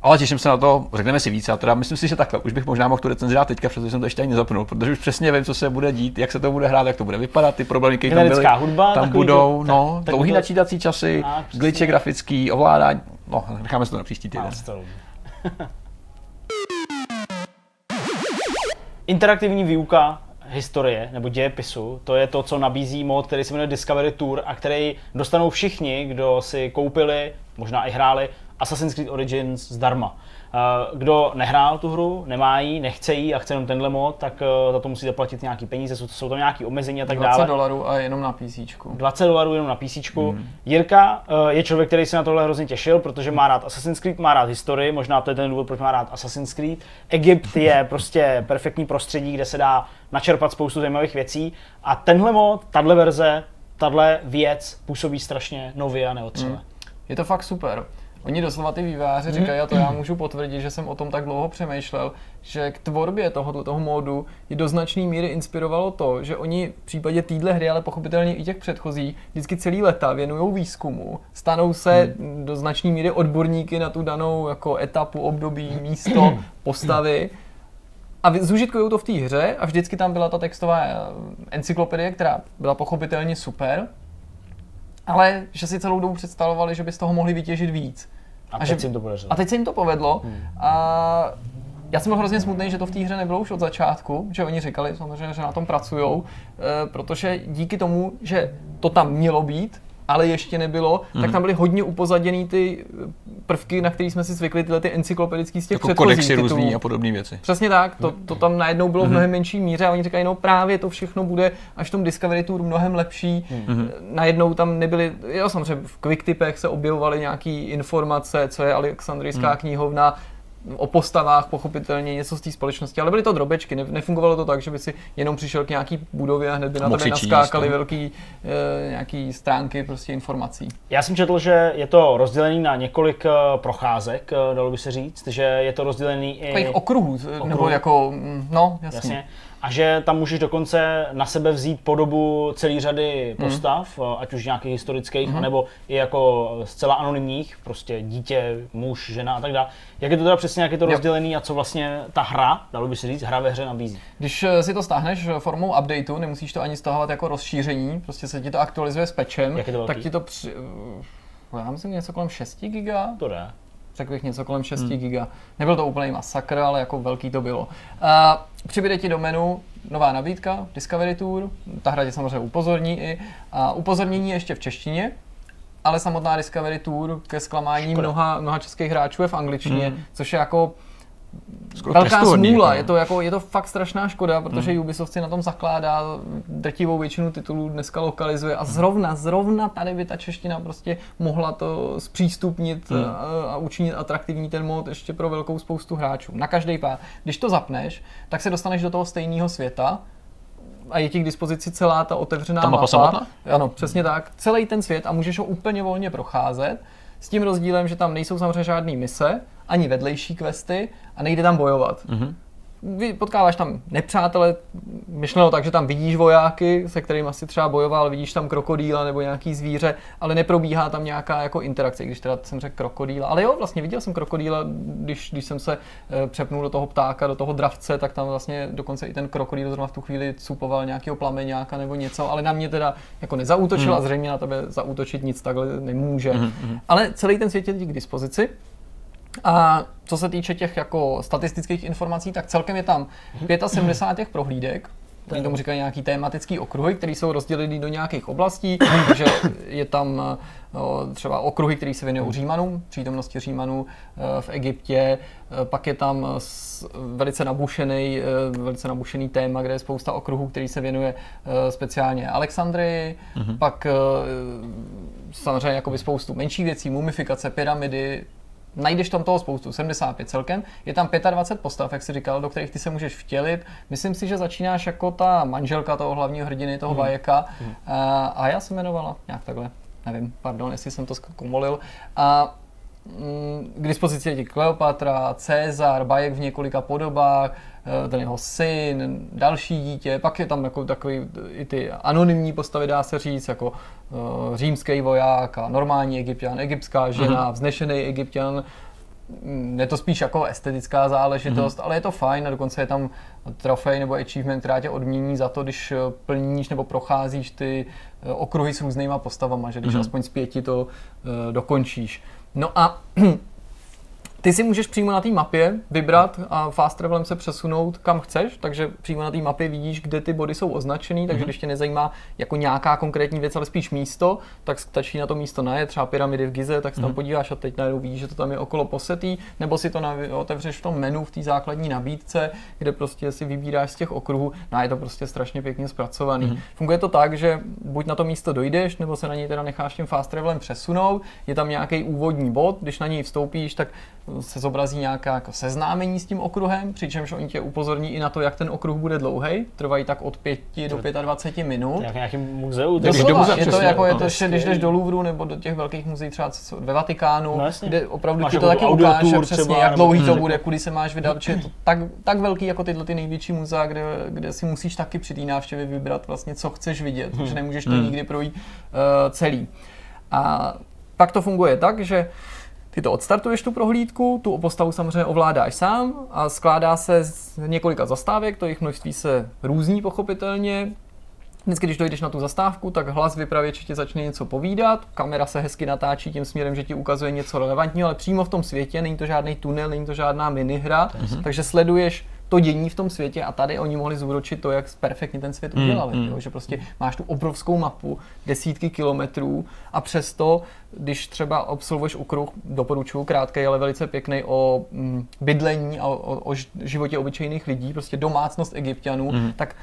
Ale těším se na to, řekneme si víc. A teda myslím si, že takhle už bych možná mohl tu recenzi dát teďka, protože jsem to ještě ani nezapnul, protože už přesně vím, co se bude dít, jak se to bude hrát, jak to bude vypadat, ty problémy, které tam byly, hudba, tam budou, to, no, tak, dlouhý to... načítací časy, glitche grafický, ovládání, no, necháme se to na příští týden. Interaktivní výuka historie nebo dějepisu, to je to, co nabízí mod, který se jmenuje Discovery Tour a který dostanou všichni, kdo si koupili, možná i hráli Assassin's Creed Origins zdarma. Kdo nehrál tu hru, nemá ji, nechce ji a chce jenom tenhle mod, tak za to musí zaplatit nějaký peníze, jsou tam nějaké omezení a tak dále. dvacet dolarů a jenom na pé cé. dvacet dolarů jenom na pé cé. Hmm. Jirka je člověk, který se na tohle hrozně těšil, protože má rád Assassin's Creed, má rád historii, možná to je ten důvod, proč má rád Assassin's Creed. Egypt je prostě perfektní prostředí, kde se dá načerpat spoustu zajímavých věcí a tenhle mod, tahle verze, tahle věc působí strašně nově a neotřele. Hmm. Je to fakt super. Oni doslova ty vývojáři říkají, a to já můžu potvrdit, že jsem o tom tak dlouho přemýšlel, že k tvorbě tohoto toho módu je do značné míry inspirovalo to, že oni v případě téhle hry, ale pochopitelně i těch předchozí, vždycky celý léta věnují výzkumu, stanou se hmm. do značné míry odborníky na tu danou jako etapu, období, místo, postavy. A zúžitkují to v té hře a vždycky tam byla ta textová encyklopedie, která byla pochopitelně super. Ale že si celou dobu představovali, že by z toho mohli vytěžit víc. A, a, teď, že... jim to a teď se jim to povedlo. Hmm. A já jsem byl hrozně smutný, že to v té hře nebylo už od začátku, že oni říkali samozřejmě, že na tom pracujou, protože díky tomu, že to tam mělo být, ale ještě nebylo, hmm. tak tam byly hodně upozaděný ty prvky, na které jsme si zvykli, tyhle ty encyklopedické z těch jako předchozích kodexy titulů. Různý a podobné věci. Přesně tak, to, to tam najednou bylo hmm. v mnohem menší míře a oni říkají, no právě to všechno bude až v tom Discovery Tour mnohem lepší. Hmm. Najednou tam nebyly, jo samozřejmě v quicktipech se objevovaly nějaké informace, co je Alexandrijská hmm. knihovna, o postavách pochopitelně, něco z té společnosti, ale byly to drobečky, nefungovalo to tak, že by si jenom přišel k nějaký budově a hned by na tebe naskákaly velký e, nějaký stránky prostě informací. Já jsem četl, že je to rozdělený na několik procházek, dalo by se říct, že je to rozdělený i... Takových okruhů, okruhů, nebo jako, no jasně. jasně. A že tam můžeš dokonce na sebe vzít podobu celý řady postav, mm. ať už nějakých historických, mm. nebo i jako zcela anonymních, prostě dítě, muž, žena a tak dále. Jak je to teda přesně, jak je to rozdělený a co vlastně ta hra, dalo by se říct, hra ve hře nabízí? Když si to stáhneš formou updateu, nemusíš to ani stahovat jako rozšíření, prostě se ti to aktualizuje s patchem, tak ti to při... Já myslím něco kolem šest giga. To jde. Řekl bych něco kolem šest giga. Nebyl to úplný masakr, ale jako velký to bylo. A přibude ti do menu nová nabídka, Discovery Tour, ta hra tě samozřejmě upozorní i. A upozornění ještě v češtině, ale samotná Discovery Tour ke zklamání mnoha, mnoha českých hráčů je v angličtině, mm. což je jako skoro velká smůla. Je to, jako, je to fakt strašná škoda, protože mm. Ubisoft si na tom zakládá, drtivou většinu titulů dneska lokalizuje a zrovna, zrovna tady by ta čeština prostě mohla to zpřístupnit mm. a učinit atraktivní ten mod ještě pro velkou spoustu hráčů. Na každý pád. Když to zapneš, tak se dostaneš do toho stejného světa a je ti k dispozici celá ta otevřená mapa. Ano, přesně tak. Celý ten svět a můžeš ho úplně volně procházet. S tím rozdílem, že tam nejsou samozřejmě žádný mise, ani vedlejší questy a nejde tam bojovat. Mm-hmm. Potkáváš tam nepřátele, myšleno tak, že tam vidíš vojáky, se kterými asi třeba bojoval, vidíš tam krokodýla nebo nějaký zvíře, ale neprobíhá tam nějaká jako interakce, když teda jsem řekl krokodýla. Ale jo, vlastně viděl jsem krokodýla, když, když jsem se e, přepnul do toho ptáka, do toho dravce, tak tam vlastně dokonce i ten krokodýl zrovna v tu chvíli cupoval nějakého plameňáka nebo něco, ale na mě teda jako nezaútočil mm. a zřejmě na tebe zaútočit nic takhle nemůže. Mm-hmm. Ale celý ten svět je k dispozici. A co se týče těch jako statistických informací, tak celkem je tam sedmdesát pět těch prohlídek. Oni tomu říkají nějaký tématický okruhy, které jsou rozděleny do nějakých oblastí, takže je tam no, třeba okruhy, které se věnují Římanům, přítomnosti Římanů v Egyptě, pak je tam velice nabušený, velice nabušený téma, kde je spousta okruhů, který se věnuje speciálně Alexandrii, mhm. pak samozřejmě jakoby spoustu menších věcí, mumifikace, pyramidy. Najdeš tam toho spoustu, sedmdesát pět celkem, je tam dvacet pět postav, jak jsi říkal, do kterých ty se můžeš vtělit. Myslím si, že začínáš jako ta manželka toho hlavního hrdiny, toho vajeka. Hmm. Uh, a já se jmenovala nějak takhle, nevím, pardon, jestli jsem to zkomolil. A mm, k dispozici je ti Kleopatra, Cezar, bajek v několika podobách, ten jeho syn, další dítě, pak je tam jako takový i ty anonymní postavy, dá se říct, jako uh, římský voják a normální Egypťan, egyptská žena, mm-hmm. vznešený Egypťan, je to spíš jako estetická záležitost, mm-hmm. ale je to fajn a dokonce je tam trofej nebo achievement, která tě odmění za to, když plníš nebo procházíš ty okruhy s různýma postavama, že když mm-hmm. aspoň z pěti to uh, dokončíš. No a ty si můžeš přímo na té mapě vybrat a fast travelem se přesunout kam chceš, takže přímo na té mapě vidíš, kde ty body jsou označený, takže mm-hmm. když tě nezajímá jako nějaká konkrétní věc, ale spíš místo, tak stačí na to místo najet, třeba pyramidy v Gize, tak se tam mm-hmm. podíváš a teď najednou vidíš, že to tam je okolo posetý, nebo si to navi- otevřeš v tom menu v té základní nabídce, kde prostě si vybíráš z těch okruhů, no a je to prostě strašně pěkně zpracovaný. Mm-hmm. Funguje to tak, že buď na to místo dojdeš, nebo se na něj teda necháš tím fast travelem přesunout, je tam nějaký úvodní bod, když na něj vstoupíš, tak se zobrazí nějaká jako seznámení s tím okruhem, přičemž oni tě upozorní i na to, jak ten okruh bude dlouhej. Trvají tak od pěti do dvaceti pěti minut. To je v nějakém muzeu. Doslova, do muzea, je to jako je to, že když jdeš do Louvru nebo do těch velkých muzeí třeba ve Vatikánu, no, kde opravdu máš ti to taky ukáže přesně, třeba, jak dlouhý to bude, kudy se máš vydat, že je to tak, tak velký jako tyhle ty největší muzea, kde, kde si musíš taky při té návštěvě vybrat vlastně, co chceš vidět, protože nemůžeš to nikdy projít uh, celý. A pak to funguje tak, že ty to odstartuješ tu prohlídku, tu postavu samozřejmě ovládáš sám a skládá se z několika zastávek, to jejich množství se různí pochopitelně. Vždycky, když dojdeš na tu zastávku, tak hlas vypravěče ti začne něco povídat, kamera se hezky natáčí tím směrem, že ti ukazuje něco relevantního, ale přímo v tom světě, není to žádný tunel, není to žádná minihra, mm-hmm. takže sleduješ to dění v tom světě a tady oni mohli zúročit to, jak perfektně ten svět udělali, mm, mm. Jo? Že prostě máš tu obrovskou mapu, desítky kilometrů a přesto, když třeba absolvuješ okruh, doporučuju krátkej, ale velice pěkný o bydlení a o, o životě obyčejných lidí, prostě domácnost Egypťanů, mm. tak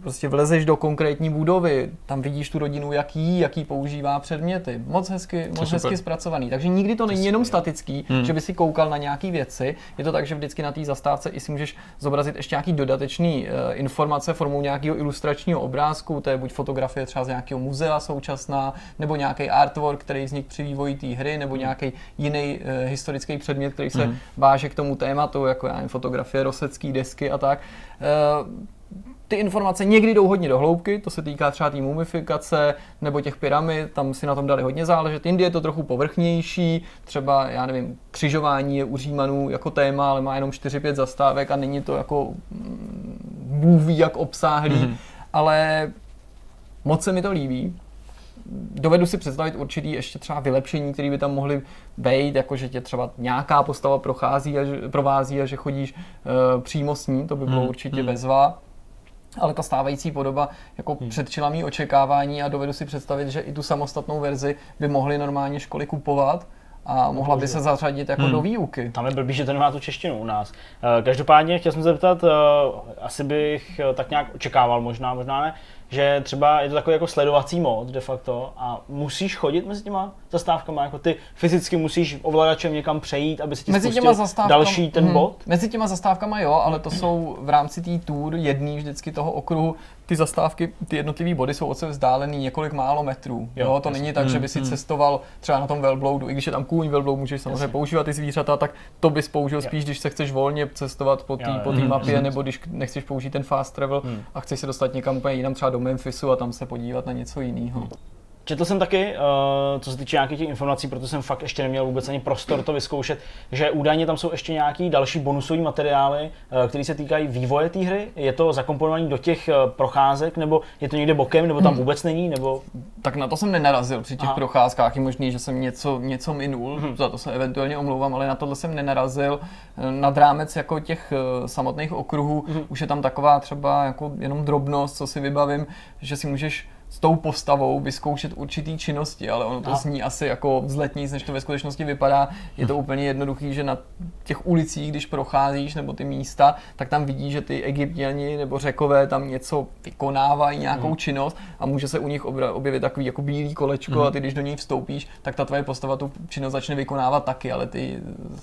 prostě vlezeš do konkrétní budovy, tam vidíš tu rodinu, jak jí, jaký používá předměty, moc hezky, moc hezky zpracovaný, takže nikdy to není jenom statický, mm. že by si koukal na nějaký věci, je to tak, že vždycky na té zastávce i si můžeš zobrazit ještě nějaký dodatečný e, informace formou nějakého ilustračního obrázku, to je buď fotografie třeba z nějakého muzea současná, nebo nějaký artwork, který vznikl při vývoji té hry, nebo nějaký jiný e, historický předmět, který se mm. váže k tomu tématu, jako já nevím, fotografie, rosecký desky a tak. E, Ty informace někdy jdou hodně do hloubky, to se týká třeba té tý mumifikace nebo těch pyramid, tam si na tom dali hodně záležet. Jindy je to trochu povrchnější, třeba, já nevím, křižování je u Římanů jako téma, ale má jenom čtyři pět zastávek a není to jako bůví jak obsáhlý, mm-hmm. ale moc se mi to líbí. Dovedu si představit určitý ještě třeba vylepšení, které by tam mohly být, jako že tě třeba nějaká postava prochází a že, provází a že chodíš uh, přímo s ní, to by bylo mm-hmm. určitě bezva. Ale ta stávající podoba jako hmm. předčila mý očekávání a dovedu si představit, že i tu samostatnou verzi by mohly normálně školy kupovat a mohla by se zařadit jako hmm. do výuky. Tam je blbý, že to nemá tu češtinu u nás. Každopádně chtěl jsem se zeptat, asi bych tak nějak očekával, možná, možná ne, že třeba je to takový jako sledovací mod de facto a musíš chodit mezi těma zastávkama, jako ty fyzicky musíš ovladačem někam přejít, aby se ti spustil další ten hmm, bod? Mezi těma zastávkama jo, ale to jsou v rámci té tour jedný vždycky toho okruhu, ty zastávky, ty jednotlivý body jsou od sebe vzdálený několik málo metrů. Jo, no, to jasný. Není tak, že by si hmm, cestoval třeba na tom velbloudu, i když je tam kůň velbloud, můžeš samozřejmě jasný. Používat ty zvířata, tak to bys použil jo. spíš, když se chceš volně cestovat po té po hmm, mapě, jasný. Nebo když nechceš použít ten fast travel hmm. a chceš se dostat někam úplně jinam, třeba do Memphisu a tam se podívat na něco jiného. Četl jsem taky, uh, co se týče nějakých těch informací, protože jsem fakt ještě neměl vůbec ani prostor to vyzkoušet, že údajně tam jsou ještě nějaký další bonusový materiály, uh, které se týkají vývoje té hry. Je to zakomponované do těch uh, procházek, nebo je to někde bokem, nebo tam vůbec není, nebo... Tak na to jsem nenarazil při těch Aha. procházkách, je možný, že jsem něco, něco minul, hmm. za to se eventuálně omlouvám, ale na tohle jsem nenarazil. Nad rámec jako těch uh, samotných okruhů hmm. už je tam taková třeba jako jenom drobnost, co si vybavím, že si můžeš s tou postavou vyzkoušet určitý činnosti, ale ono to no. zní asi jako vzletníc, než to ve skutečnosti vypadá. Je to úplně jednoduchý, že na těch ulicích, když procházíš nebo ty místa, tak tam vidíš, že ty Egypťani nebo Řekové tam něco vykonávají, nějakou mm. činnost a může se u nich objevit takový jako bílý kolečko mm. a ty, když do něj vstoupíš, tak ta tvoje postava tu činnost začne vykonávat taky, ale ty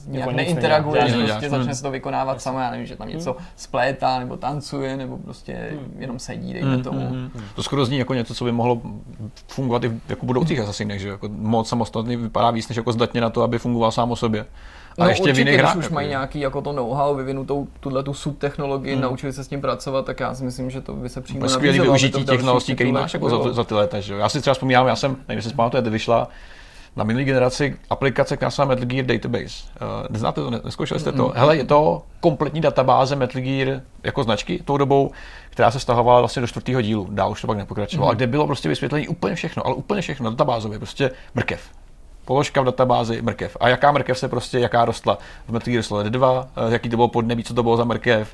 nějak neinteraguješ, prostě začne se to vykonávat yes. sama, já nevím, že tam něco mm. splétá nebo tancuje nebo prostě mm. jenom sedí, dejme mm. tomu. Mm. To skoro zní jako něco, co by mohlo fungovat i v jako budoucích Assassinech, že jako mod samostatný vypadá víc než jako zdatně na to, aby fungoval sám o sobě. A no ještě určitě, když hrát, už jako mají je. Nějaký jako to know-how, vyvinutou tu subtechnologii, hmm. naučili se s tím pracovat, tak já si myslím, že to by se přímo nabízelo. Skvělý využití těch znalostí, které máš jako za, za ty léta, že jo. Já si třeba vzpomínám, já jsem, nevím, jestli si pamatujete, vyšla na minulý generaci aplikace, která se jmenuje Metal Gear Database. Uh, neznáte to, neskoušeli jste to? Mm-hmm. Hele, je to kompletní databáze Metal Gear jako značky tou dobou, která se stahovala vlastně do čtvrtého dílu, dál už to pak nepokračovalo, mm-hmm. a kde bylo prostě vysvětlení úplně všechno, ale úplně všechno, databázově, prostě mrkev. Položka v databázi mrkev. A jaká mrkev se prostě, jaká rostla v Metal Gear Solid dva, jaký to bylo podnebí, co to bylo za mrkev.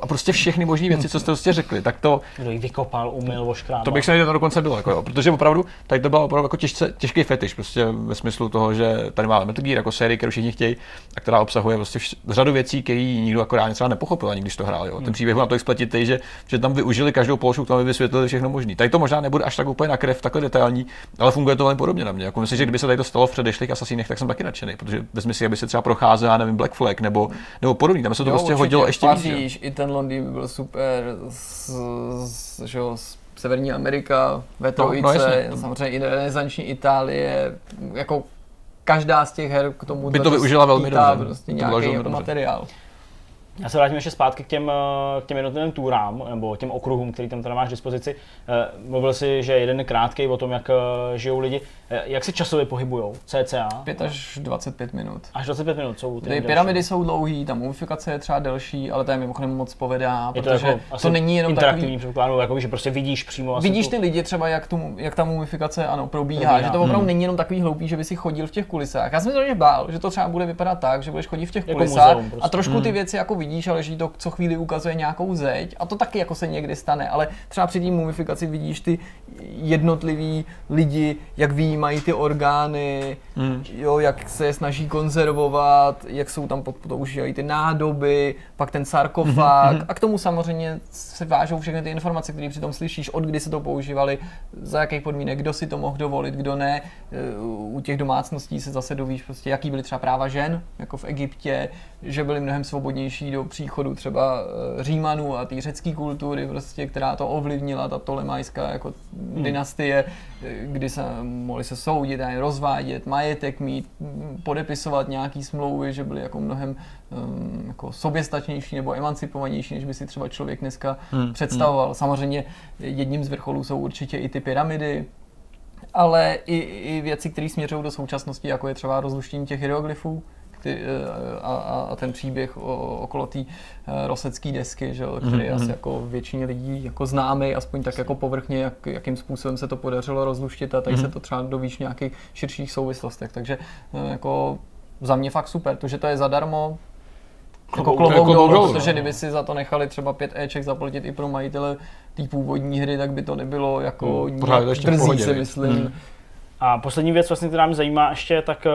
A prostě všechny možné věci, co jste prostě řekli, tak to... Kdo ji vykopal, umyl, oškrábal. To bych se nevěděl, dokonce bylo, jako jo. Protože opravdu, tak to bylo opravdu jako těžce, těžký fetiš, prostě ve smyslu toho, že tady máme Metal Gear jako sérii, kterou všichni chtějí, a která obsahuje prostě vš- řadu věcí, které nikdo akorát něco nepochopil, ani když to hrál, jo. Ten příběh byl na to expletitý, že, že tam využili každou položku, tam vysvětlili všechno možné. Tady to možná nebude až tak úplně na krev, takhle detailní, ale funguje to velmi podobně na mě. Jako myslím, že kdyby se tady to stalo v předešlých Assassinech, tak jsem taky nadšený, protože vezmi si, aby se třeba procházela, nevím, Black Flag nebo, nebo podobný, tam se to jo, prostě určitě hodilo ještě víc. Paříž, i ten Londýn by byl super, z, z, že jo, z Severní Amerika, Vetovice, no, no samozřejmě i renesanční Itálie, jako každá z těch her k tomu by to využila velmi dobře, prostě nějaký jako materiál. Já se vrátím ještě zpátky k těm, k těm jednotlivým túrám, nebo těm okruhům, který tam teda máš k dispozici. Mluvil si, že jeden krátkej o tom, jak žijou lidi. Jak se časově pohybujou? cca? pět až dvacet pět minut. Až dvacet pět minut jsou ty pyramidy další. Jsou dlouhý, tam mumifikace je třeba delší, ale to je mimochodem moc povedá, je to protože jako to není jenom interaktivní takový... jako že prostě vidíš přímo. Vidíš ty tu... lidi třeba, jak, tu, jak ta mumifikace ano, probíhá, probíhá, že to opravdu hmm. není jenom takový hloupý, že by si chodil v těch kulisách. Já jsem to bál, že to třeba bude vypadat tak, že budeš chodit v těch jako kulisách muzeum, prostě. A trošku ty věci jako vidíš, ale že to co chvíli ukazuje nějakou zeď a to taky jako se někdy stane, ale třeba při té mumifikaci vidíš ty jednotlivý lidi, jak vyjímají ty orgány, hmm. jo, jak se je snaží konzervovat, jak jsou tam potoužívají ty nádoby, pak ten sarkofág a k tomu samozřejmě se vážou všechny ty informace, které přitom slyšíš, od kdy se to používali, za jakých podmínek, kdo si to mohl dovolit, kdo ne. U těch domácností se zase dovíš prostě, jaký byly třeba práva žen, jako v Egyptě, že byly mnohem svobodnější do příchodu třeba Římanů a té řecké kultury, prostě, která to ovlivnila, ta ptolemajská jako hmm. dynastie, kdy se mohli se soudit a rozvádět, majetek mít, podepisovat nějaký smlouvy, že byly jako mnohem um, jako soběstačnější nebo emancipovanější, než by si třeba člověk dneska hmm. představoval. Hmm. Samozřejmě jedním z vrcholů jsou určitě i ty pyramidy, ale i, i věci, které směřují do současnosti, jako je třeba rozluštění těch hieroglyfů, Ty, a, a ten příběh o, okolo té rosecké desky, že, který je mm-hmm. asi jako většině lidí jako známý, aspoň tak jako povrchně, jak, jakým způsobem se to podařilo rozluštit a tady mm-hmm. se to třeba dovíš v nějakých širších souvislostech. Takže jako za mě fakt super, protože to je zadarmo, jako klobouk dolů, protože kdyby si za to nechali třeba pět éček zaplatit i pro majitele té původní hry, tak by to nebylo jako drzí, si myslím. Mm. A poslední věc, vlastně, která mě zajímá ještě, tak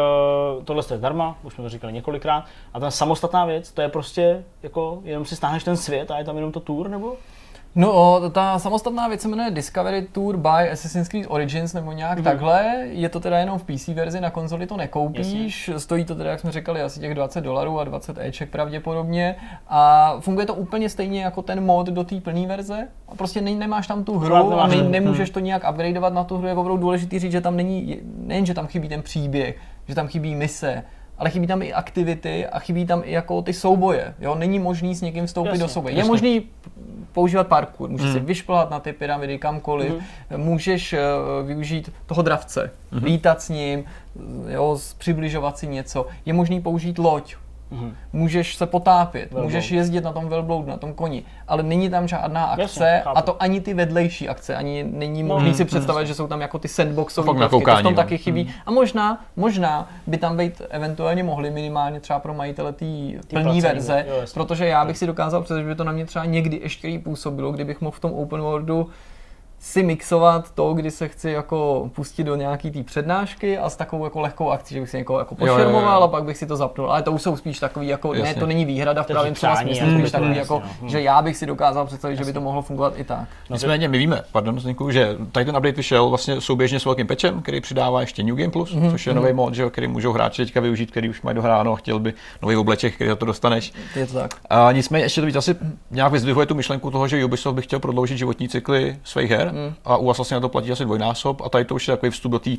uh, tohle je zdarma, už jsme to říkali několikrát, a ta samostatná věc, to je prostě jako jenom si stáhneš ten svět a je tam jenom to tour, nebo? No, ta samostatná věc se jmenuje Discovery Tour by Assassin's Creed Origins nebo nějak mm. takhle, je to teda jenom v P C verzi, na konzoli to nekoupíš, jasně. Stojí to teda, jak jsme říkali, asi těch dvacet dolarů a dvacet éček pravděpodobně a funguje to úplně stejně jako ten mod do té plné verze a prostě ne, nemáš tam tu hru Vládná, a ne, nemůžeš to nějak upgradeovat na tu hru, je opravdu důležitý říct, že tam není, nejen, že tam chybí ten příběh, že tam chybí mise, ale chybí tam i aktivity a chybí tam i jako ty souboje, jo, není možný s někým vstoupit jasně, do souboje, je jasně. možný používat parkour, můžeš mm. si vyšplhat na ty pyramidy kamkoliv, mm. můžeš uh, využít toho dravce, mm. lítat s ním, jo, přibližovat si něco, je možný použít loď, mm. můžeš se potápět, velbloud. Můžeš jezdit na tom velbloudu, na tom koni, ale není tam žádná akce jasně, a to ani ty vedlejší akce, ani není no, možný mm, si představit, mm. že jsou tam jako ty sandboxové prvky, to v tom taky chybí mm. a možná, možná by tam být eventuálně mohli minimálně třeba pro majitele té plní verze, jo, protože já bych si dokázal představit, že to na mě třeba někdy ještě působilo, kdybych mohl v tom open worldu si mixovat to, kdy se chci jako pustit do nějaký té přednášky a s takovou jako lehkou akcí, že bych si někoho jako pošermoval a pak bych si to zapnul, ale to už jsou spíš takový jako, jasně. ne, to není výhrada v pravém slova smyslu, spíš jasně, takový jasně, jako, jasně. že já bych si dokázal představit, jasně. že by to mohlo fungovat i tak. Nicméně my víme, pardon, zniku, že tady ten update vyšel vlastně souběžně s velkým patchem, který přidává ještě New Game Plus, mm-hmm. což je nový mod, že, který můžou hráči teďka využít, který už mají dohráno, chtěl by nový obleček, který za to dostaneš. Je to tak. A nicméně ještě to víc asi nějak vyzdvihuje tu myšlenku toho, že Ubisoft by chtěl prodloužit životní cykly svých her. Mm. A u vás vlastně na to platí asi dvojnásob a tady to už je takový vstup do té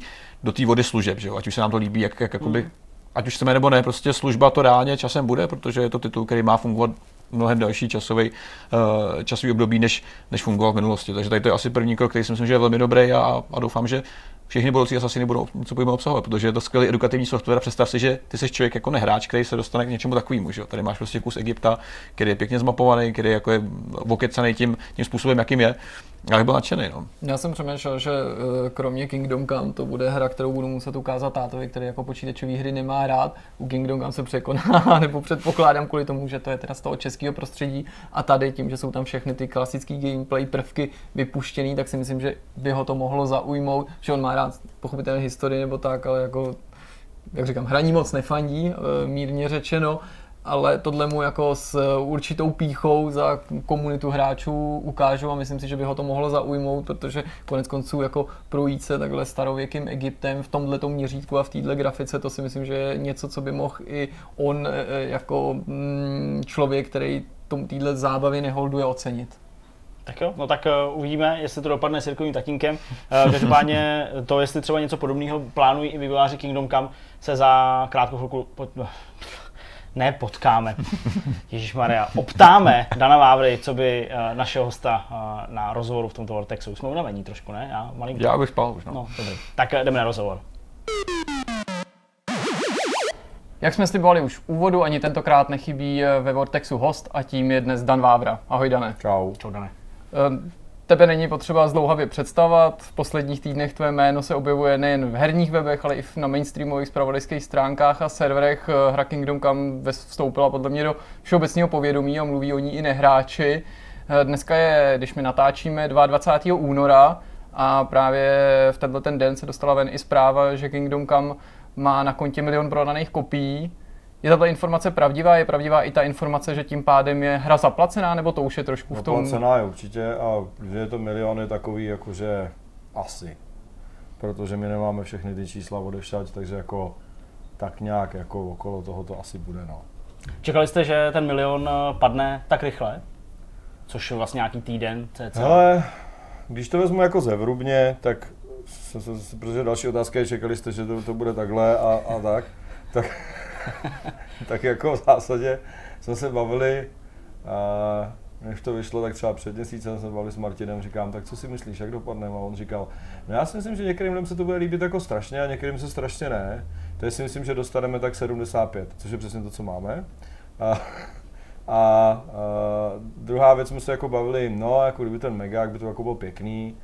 do té vody služeb, že jo? Ať už se nám to líbí, jak, jak jakoby, mm. ať už chceme nebo ne, prostě služba to reálně časem bude, protože je to titul, který má fungovat mnohem další časový, uh, časový období, než, než fungoval v minulosti. Takže tady to je asi první krok, který si myslím, že je velmi dobrý a, a doufám, že všichni budoucí asasiny budou něco pojíme obsahovat, protože je to skvělý edukativní software. Představ si, že ty jsi člověk jako nehráč, který se dostane k něčemu takovému. Tady máš prostě kus Egypta, který je pěkně zmapovaný, který jako je okecanej tím, tím způsobem, jakým je. Já byl nadšený. No. Já jsem přemýšlel, že kromě Kingdom Come to bude hra, kterou budu muset ukázat tátovi, který jako počítačové hry nemá rád. U Kingdom Come se překoná, nebo předpokládám kvůli tomu, že to je teda z toho českého prostředí. A tady tím, že jsou tam všechny ty klasické gameplay prvky vypuštěný, tak si myslím, že by ho to mohlo zaujmout, že on má rád pochopitelně historii nebo tak, ale jako, jak říkám, hraní moc nefandí, mírně řečeno. Ale tohle mu jako s určitou pýchou za komunitu hráčů ukážu a myslím si, že by ho to mohlo zaujmout, protože konec konců jako projít se takhle starověkým Egyptem v tomhletom měřítku a v této grafice, to si myslím, že je něco, co by mohl i on jako člověk, který tomu této zábavě neholduje, ocenit. Tak jo, no tak uh, uvidíme, jestli to dopadne s Jirkovým tatínkem. Uh, každopádně to, jestli třeba něco podobného plánují i vývojáři Kingdom Come, se za krátkou chvilku... Pod... Ne, potkáme. Ježišmarja, optáme Dana Vávry, co by našeho hosta na rozhovoru v tomto Vortexu. Jsme unavení trošku, ne? Já, malinko... Já bych spal už, no. No, dobrý. Tak jdeme na rozhovor. Jak jsme slibovali už v úvodu, ani tentokrát nechybí ve Vortexu host a tím je dnes Dan Vávra. Ahoj, Dane. Čau. Čau, Dane. Um, Tebe není potřeba zdlouhavě představovat, v posledních týdnech tvé jméno se objevuje nejen v herních webech, ale i na mainstreamových zpravodajských stránkách a serverech. Hra Kingdom Come vstoupila podle mě do všeobecného povědomí a mluví o ní i nehráči. Dneska je, když my natáčíme, dvacátého druhého února a právě v tenhle ten den se dostala ven i zpráva, že Kingdom Come má na kontě milion prodaných kopií. Je tato informace pravdivá? Je pravdivá i ta informace, že tím pádem je hra zaplacená, nebo to už je trošku v tom? Zaplacená je určitě a že je to milion, je takový jakože asi. Protože my nemáme všechny ty čísla odevšať, takže jako tak nějak jako okolo toho to asi bude, no. Čekali jste, že ten milion padne tak rychle? Což je vlastně nějaký týden, cca. Hele, když to vezmu jako zevrubně, tak protože další otázka je, čekali jste, že to, to bude takhle a, a tak. tak. Tak jako v zásadě jsme se bavili, uh, než to vyšlo, tak třeba před měsícem jsme se bavili s Martinem, říkám, tak co si myslíš, jak dopadneme? A on říkal, no já si myslím, že některým lidem se to bude líbit jako strašně a některým se strašně ne. Teď si myslím, že dostaneme tak sedmdesát pět, což je přesně to, co máme. A, a uh, druhá věc, jsme se jako bavili, no jako kdyby ten mega, jak by to jako byl pěkný,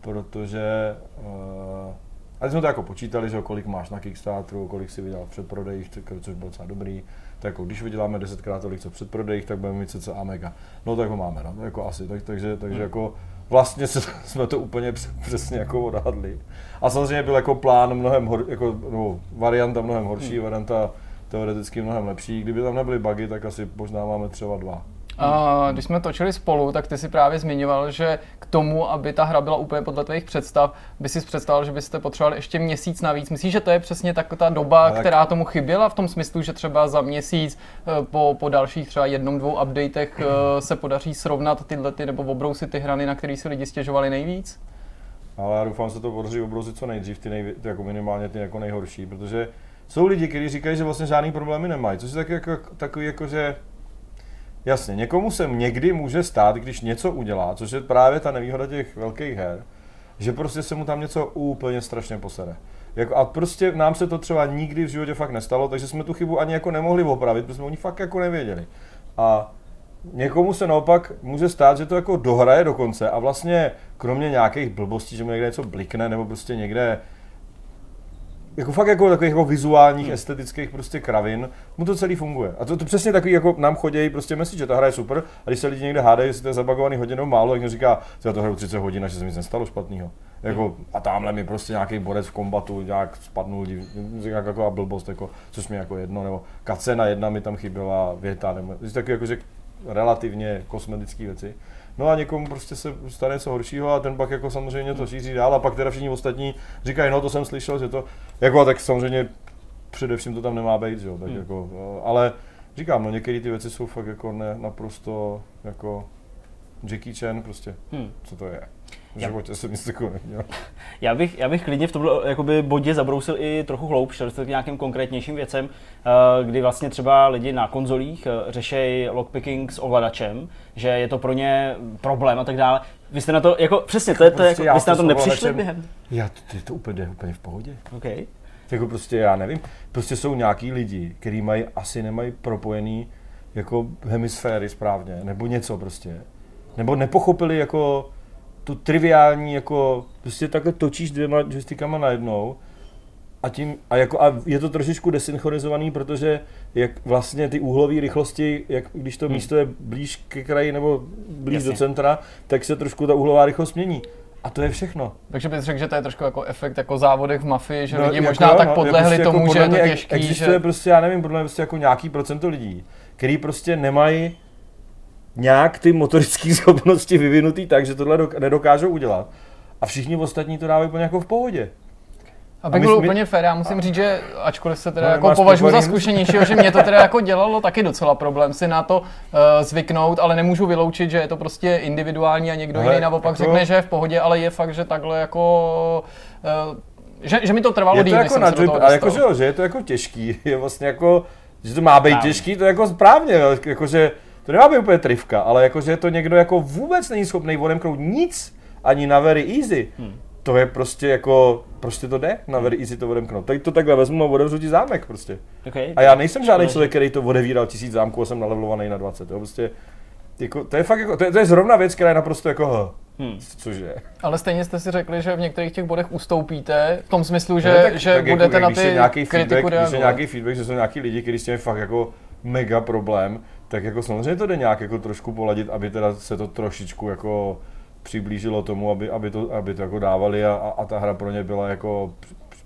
protože uh, a když jsme to jako počítali, že kolik máš na Kickstarteru, kolik si vydělal v předprodejích, což bylo docela dobrý. Tak jako když vyděláme desetkrát tolik co v předprodejích, tak budeme mít cca mega. No tak ho máme, no, jako asi, tak, takže, takže hmm. jako vlastně se, jsme to úplně přesně jako odhadli. A samozřejmě byl jako plán mnohem hor, jako, no, varianta mnohem horší, hmm. varianta teoreticky mnohem lepší. Kdyby tam nebyly bugy, tak asi možná máme třeba dva. A když jsme točili spolu, tak ty si právě zmiňoval, že k tomu, aby ta hra byla úplně podle tvých představ, by si představil, že byste potřebovali ještě měsíc navíc. Myslíš, že to je přesně tak ta doba, tak, která tomu chyběla v tom smyslu, že třeba za měsíc po, po dalších třeba jednom, dvou updatech se podaří srovnat tyhle ty, nebo obrousit ty hrany, na které si lidi stěžovali nejvíc? Ale já doufám, že se to podaří obrousit co nejdřív, ty nejvě, jako minimálně ty jako nejhorší, protože jsou lidi, kteří říkají, že vlastně žádný problémy nemají, což je tak jako, takový jako, že jasně, někomu se někdy může stát, když něco udělá, což je právě ta nevýhoda těch velkých her, že prostě se mu tam něco úplně strašně posere. Jako, a prostě nám se to třeba nikdy v životě fakt nestalo, takže jsme tu chybu ani jako nemohli opravit, protože jsme oni fakt jako nevěděli. A někomu se naopak může stát, že to jako dohraje do konce a vlastně kromě nějakých blbostí, že mu někde něco blikne nebo prostě někde jako fakt jako takových jako vizuálních, hmm. estetických prostě kravin, mu to celý funguje. A to, to přesně takový, jako nám chodějí prostě message, že ta hra je super, a když se lidi někde hádají, jestli to je zabagovaný hodinou málo, tak mi říká, že já to hraju třicet hodin a že se mi nic nestalo špatného. Jako, a tamhle mi prostě nějaký borec v kombatu nějak spadnul, nějaká taková blbost, jako, což mi jako jedno, nebo kacena jedna mi tam chyběla, věta, nebo takový jako, že relativně kosmetické věci. No a někomu prostě se stane něco horšího a ten pak jako samozřejmě to šíří dál a pak teda všichni ostatní říkají, no to jsem slyšel, že to, jako tak samozřejmě především to tam nemá být, že jo, tak hmm. jako, ale říkám, no některé ty věci jsou fakt jako ne, naprosto jako Jackie Chan prostě, hmm. co to je. V životě jsem nic takového neviděl. Já bych, já bych klidně v tomhle jakoby bodě zabrousil i trochu hloubš, šel k nějakým konkrétnějším věcem, kdy vlastně třeba lidi na konzolích řešejí lockpicking s ovladačem, že je to pro ně problém a tak dále. Vy jste na to, jako přesně, to je, to je, jako, vy jste na to nepřišli během? Já to, to úplně, úplně v pohodě. Okay. Jako prostě já nevím, prostě jsou nějaký lidi, kteří mají, asi nemají propojený jako hemisféry správně, nebo něco prostě. Nebo nepochopili jako tu triviální, jako prostě takhle točíš dvěma joystickama najednou a tím, a jako a je to trošičku desynchronizovaný, protože jak vlastně ty úhlové rychlosti, jak když to hmm. místo je blíž ke kraji nebo blíž Jasně. do centra, tak se trošku ta úhlová rychlost mění. A to je všechno. Takže bys řekl, že to je trošku jako efekt jako závodech v Mafii, že no, lidi jako, možná no, tak podlehli jako tomu, že je to těžký, existuje že... prostě, já nevím, podle mě prostě jako nějaký procento lidí, který prostě nemají nějak ty motorické schopnosti vyvinutý tak, že tohle dok- nedokážou udělat. A všichni ostatní to dávají úplně jako v pohodě. Abych byl úplně fér, já musím a... říct, že ačkoliv se teda no, jako považuji za zkušenějšího, že mě to teda jako dělalo taky docela problém si na to uh, zvyknout, ale nemůžu vyloučit, že je to prostě individuální a někdo ale jiný naopak jako... řekne, že je v pohodě, ale je fakt, že takhle jako, uh, že, že mi to trvalo díl, než jsem se do toho dostal. Jako, že, jo, že je to jako těžký, je vlastně jako, že to má být Právě. těžký, to je jako správně, jako, že to nemá být úplně trivka, ale jako, že to někdo jako vůbec není schopný odemknout nic, ani na very easy. Hmm. To je prostě jako, prostě to jde na very easy to odemknout. Tak to takhle vezmu a odevřu ti zámek prostě. Okay. A já nejsem žádný člověk, který to odevíral tisíc zámků a jsem nalevelovaný na dvacet, jo, prostě. Jako, to je fakt jako, to je, to je zrovna věc, která je naprosto jako, hmm. cože. Ale stejně jste si řekli, že v některých těch bodech ustoupíte, v tom smyslu, že, no, tak, že tak budete jako, na ty nějaký kritiku feedback, když je nějaký feedback, že jsou nějaký lidi, kteří s tím je fakt jako mega problém, tak jako samozřejmě to jde nějak jako trošku poladit, aby teda se to trošičku jako přiblížilo tomu, aby, aby, to, aby to jako dávali a, a ta hra pro ně byla jako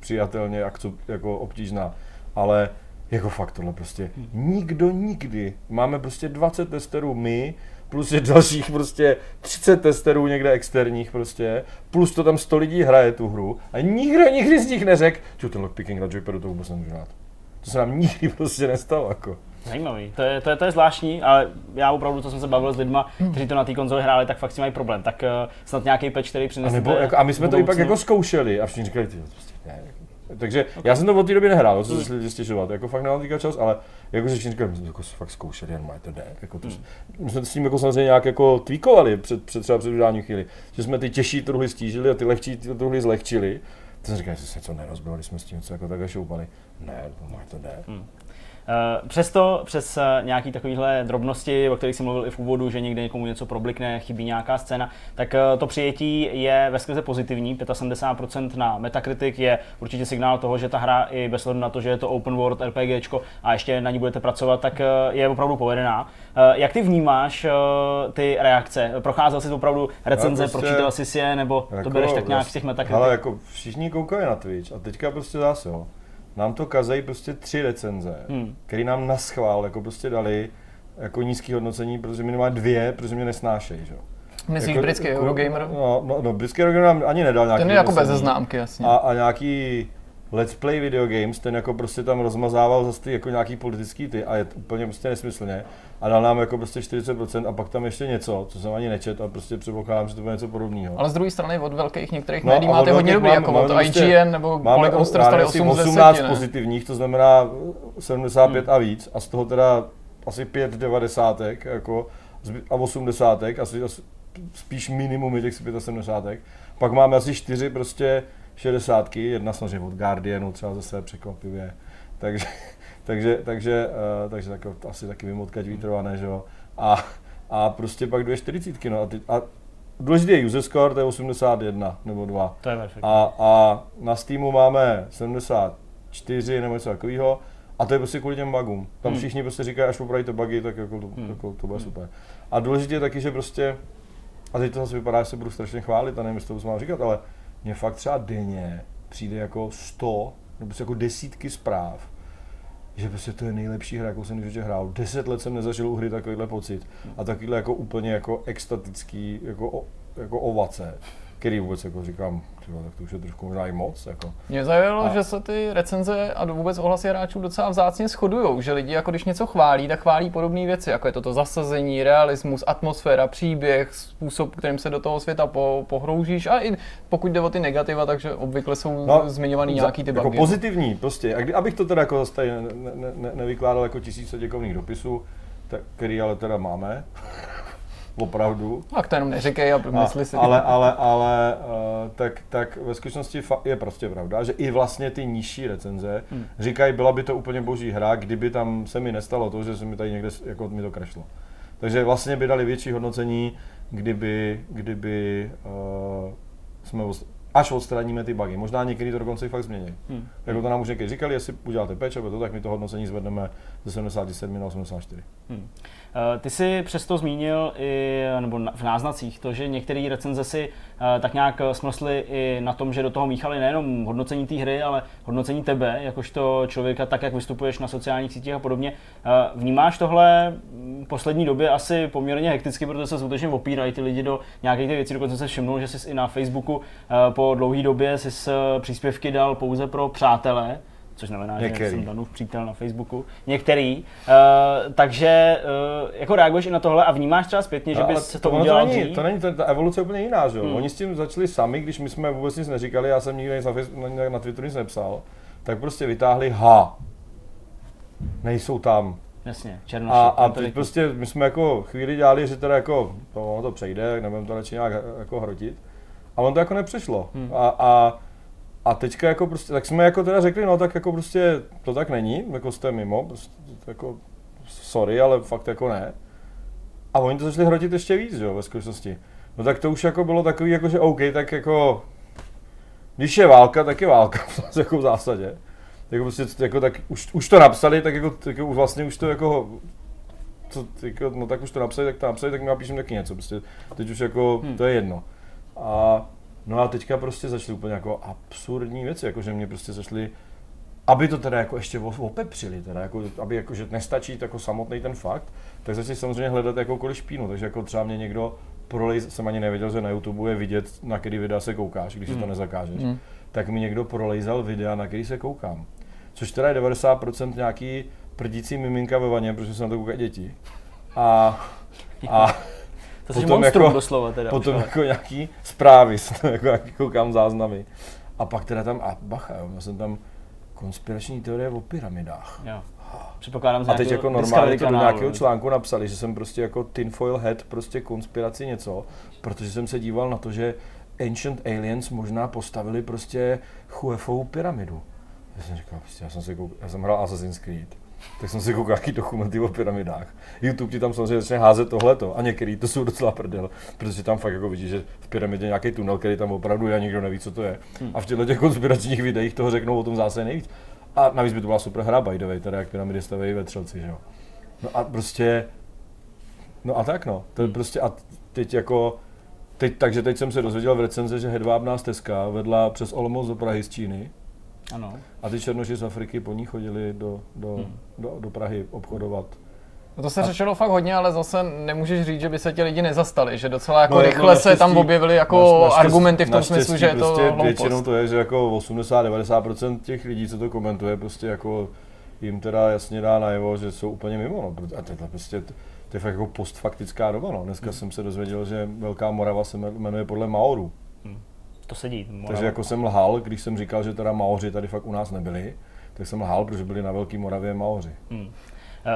přijatelně jako obtížná, ale jako fakt tohle prostě nikdo nikdy, máme prostě dvacet testerů my, plus je dalších prostě třicet testerů někde externích prostě, plus to tam sto lidí hraje tu hru a nikdo nikdy z nich neřekl, že ten lockpicking na joypadu to vůbec nemůžu dát. To se nám nikdy prostě nestalo jako. Zajímavý, to je, to, je, to je zvláštní, ale já opravdu, co jsem se bavil s lidma, kteří to na té konzoli hráli, tak fakt si mají problém, tak uh, snad nějaký patch, který přinesete. A, nebo, jako, a my jsme to i pak jako zkoušeli a všichni říkali, ty prostě ne. Takže okay. Já jsem to od té doby nehrál, co se lidi stěžovat, jako fakt nemám týka čas, ale jako všichni říkali, my jsme to jako fakt zkoušeli, jen mají to ne. Jako to, hmm. My jsme s tím jako samozřejmě nějak jako tweakovali před, před třeba před udání chvíli, že jsme ty těžší truhly stížili a ty lehčí truhly zlehčili. To jsem říkal, že se něco nerozbilo, když jsme s tím něco jako takhle šoupali. Ne, to ne. Hmm. Přesto přes nějaké takovéhle drobnosti, o kterých jsem mluvil i v úvodu, že někde někomu něco problikne, chybí nějaká scéna, tak to přijetí je veskrze pozitivní, sedmdesát pět procent na Metacritic je určitě signál toho, že ta hra i bez ohledu na to, že je to open world RPGčko a ještě na ní budete pracovat, tak je opravdu povedená. Jak ty vnímáš ty reakce? Procházel jsi opravdu recenze, prostě, pročítal jsi je, nebo jako, to bereš tak nějak z těch Metacritic? Ale jako všichni koukají na Twitch a teďka prostě zase jo. Nám to kazejí prostě tři recenze, hmm. které nám naschvál jako prostě dali jako nízké hodnocení, protože minimálně dvě, protože mě nesnášejí, že jo. Myslíš jako, britský Eurogamer? No, no, no britský Eurogamer nám ani nedal nějaký. Ten je jako bez známky, jasně. A, a nějaký Let's Play Video Games, ten jako prostě tam rozmazával zase ty jako nějaký politický ty a je úplně prostě nesmyslně. A dal nám jako prostě čtyřicet procent a pak tam ještě něco, co jsem ani nečet a prostě předpokládám, že to bude něco podobného. Ale z druhé strany od velkých některých médií no, máte hodně dobrý, jako od I G N nebo Polygon Store stali osm z deseti, pozitivních, to znamená sedmdesát pět hmm. a víc a z toho teda asi pět devadesátek jako a osmdesátek, asi, asi spíš minimum těch sedmdesátek. Pak máme asi čtyři prostě šedesátky, jedna samozřejmě od Guardianu třeba zase překvapivě, takže, takže, takže, uh, takže tak, asi taky vím, odkud vítrované, že jo, a, a prostě pak dvě čtyřicítky, no a, ty, a důležitý je user score, to je osmdesát jedna nebo dva, to je a, a na Steamu máme sedmdesát čtyři nebo něco takového a to je prostě kvůli těm bugům, tam hmm. všichni prostě říkají, až opraví to bugy, tak jako to, hmm. jako to bude hmm. super. A důležitý je taky, že prostě, a teď to zase vypadá, že se budu strašně chválit a nevím, jestli to budu mám říkat, ale mně fakt třeba denně přijde jako sto, nebo jako desítky zpráv, že prostě to je nejlepší hra, jakou jsem v životě hrál. Deset let jsem nezažil u hry takovýhle pocit a takovýhle jako úplně jako extatický jako, jako ovace, který vůbec jako říkám, třeba, tak to už je trošku možná i moc. Jako. Mě zajímalo, a... že se ty recenze a vůbec ohlasy hráčů docela vzácně shodujou, že lidi jako když něco chválí, tak chválí podobné věci, jako je toto zasazení, realismus, atmosféra, příběh, způsob, kterým se do toho světa po, pohroužíš a i pokud jde o ty negativa, takže obvykle jsou no, zmiňovaný nějaký ty bugy. Jako pozitivní prostě, a kdy, abych to teda jako zase tady ne, ne, ne, nevykládal jako tisíce děkovných dopisů, tak, který ale teda máme. Opravdu. Tak to jenom neříkej a myslí si. Ale, ale, ale uh, tak, tak ve skutečnosti je prostě pravda, že i vlastně ty nižší recenze hmm. říkají, byla by to úplně boží hra, kdyby tam se mi nestalo to, že se mi tady někde jako mi to crashlo. Takže vlastně by dali větší hodnocení, kdyby, kdyby uh, jsme až odstraníme ty bugy. Možná někdy to dokonce i fakt změní. Hmm. Jako to nám už někdy říkali, jestli uděláte patch, to, tak my to hodnocení zvedneme ze sedmdesát sedm na osmdesát čtyři. Hmm. Ty jsi přesto zmínil i, nebo v náznacích to, že některé recenze si tak nějak smlsly i na tom, že do toho míchali nejenom hodnocení té hry, ale hodnocení tebe, jakožto člověka, tak jak vystupuješ na sociálních sítích a podobně. Vnímáš tohle v poslední době asi poměrně hekticky, protože se skutečně opírají ty lidi do nějakých těch věcí, dokonce se všimnul, že jsi i na Facebooku po dlouhé době jsi příspěvky dal pouze pro přátele. Což znamená, některý. Že jsem Danův přítel na Facebooku. Některý. Uh, takže uh, jako reaguješ i na tohle a vnímáš třeba zpětně, že bys to, to udělal to není, dřív? To není, to, ta evoluce je úplně jiná, že jo. Hmm. Oni s tím začali sami, když my jsme vůbec nic neříkali, já jsem nikdy na, na, na Twitteru nic nepsal, tak prostě vytáhli ha. Nejsou tam. Jasně, černoši. A, a teď prostě my jsme jako chvíli dělali, že teda jako to, to přejde, nebudeme to radši nějak jako hrotit. A on to jako nepřišlo. Hmm. A, a A teďka jako prostě, tak jsme jako teda řekli, no tak jako prostě to tak není, jako jste mimo, prostě jako sorry, ale fakt jako ne. A oni to začali hrotit ještě víc, jo, ve skutečnosti. No tak to už jako bylo takový jako, že OK, tak jako, když je válka, tak je válka, jako v zásadě. Jako prostě, jako tak už, už to napsali, tak jako, tak jako vlastně už to jako, co, jako, no tak už to napsali, tak to napsali, tak my napíšeme taky něco, prostě teď už jako, hmm. to je jedno. A no a teďka prostě začaly úplně jako absurdní věci, jakože mě prostě začaly, aby to teda jako ještě opepřili, teda jako, aby jakože nestačí jako samotný ten fakt, tak začali samozřejmě hledat jakoukoliv špínu, takže jako třeba mě někdo prolej, jsem ani nevěděl, že na YouTube je vidět, na který videa se koukáš, když mm. si to nezakážeš, mm. tak mi někdo prolejzal videa, na který se koukám, což teda je devadesát procent nějaký prdící miminka ve vaně, protože se na to koukají děti a... a to potom monstrum, jako, doslova teda. Potom ale. Jako nějaký zprávy, jako nějaký koukám záznamy. A pak teda tam, a bacha jo, já jsem tam konspirační teorie o pyramidách. Jo. Předpokládám, a teď jako normálně to do nějakého článku napsali, že jsem prostě jako tinfoil head, prostě konspiraci něco, protože jsem se díval na to, že Ancient Aliens možná postavili prostě Chuefou pyramidu. Já jsem říkal, prostě, já jsem, se koukal, já jsem hrál Assassin's Creed. Tak jsem si koukal jaký dokumenty o pyramidách. YouTube ti tam samozřejmě začne házet tohleto a některý to jsou docela prdel, protože tam fakt jako vidíš, že v pyramidě je nějaký tunel, který tam opravdu je a nikdo neví, co to je. Hmm. A v těchto těch konspiračních videích toho řeknou o tom zase nejvíc. A navíc by to byla super hra, by the way, teda jak pyramidy stavějí vetřelci, že jo. No a prostě, no a tak no, to je prostě a teď jako, teď, takže teď jsem se dozvěděl v recenze, že hedvábná stezka vedla přes Olomouc do Prahy z Číny. Ano. A ty černoši z Afriky po ní chodili do, do, hmm. do, do Prahy obchodovat. No to se a... řešilo fakt hodně, ale zase nemůžeš říct, že by se ti lidi nezastali, že docela jako no, rychle no, se tam objevily jako na, na štěstí, argumenty v tom smyslu, že je to prostě hloupost. Většinou to je, že jako osmdesát až devadesát procent těch lidí, co to komentuje, prostě jako jim teda jasně dá najevo, že jsou úplně mimo. No. A tohle prostě, to je fakt jako postfaktická doba. No. Dneska hmm. jsem se dozvěděl, že Velká Morava se jmenuje podle Maorů. Hmm. To sedí. Morava. Takže jako jsem lhal, když jsem říkal, že teda Maoři tady fakt u nás nebyli, tak jsem lhal, protože byli na Velký Moravě Maoři. Hmm.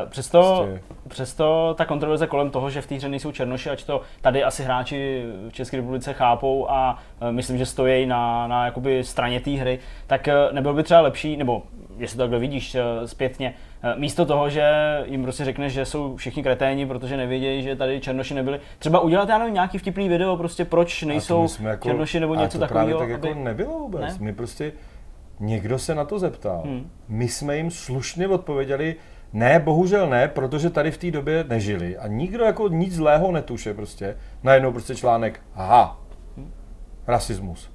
Přesto, prostě... přesto ta kontroverze kolem toho, že v té hře nejsou černoši, ač to tady asi hráči v České republice chápou a myslím, že stojí na, na jakoby straně té hry, tak nebyl by třeba lepší, nebo jestli to takhle vidíš zpětně, místo toho, že jim prostě řekneš, že jsou všichni kreténi, protože nevědějí, že tady černoši nebyli. Třeba udělat já nevím, nějaký vtipný video, prostě proč nejsou jako, černoši nebo něco takového. Ale to právě tak aby... jako nebylo vůbec. Ne? My prostě někdo se na to zeptal. Hmm. My jsme jim slušně odpověděli, ne, bohužel ne, protože tady v té době nežili. A nikdo jako nic zlého netuše prostě. Najednou prostě článek, aha, rasismus.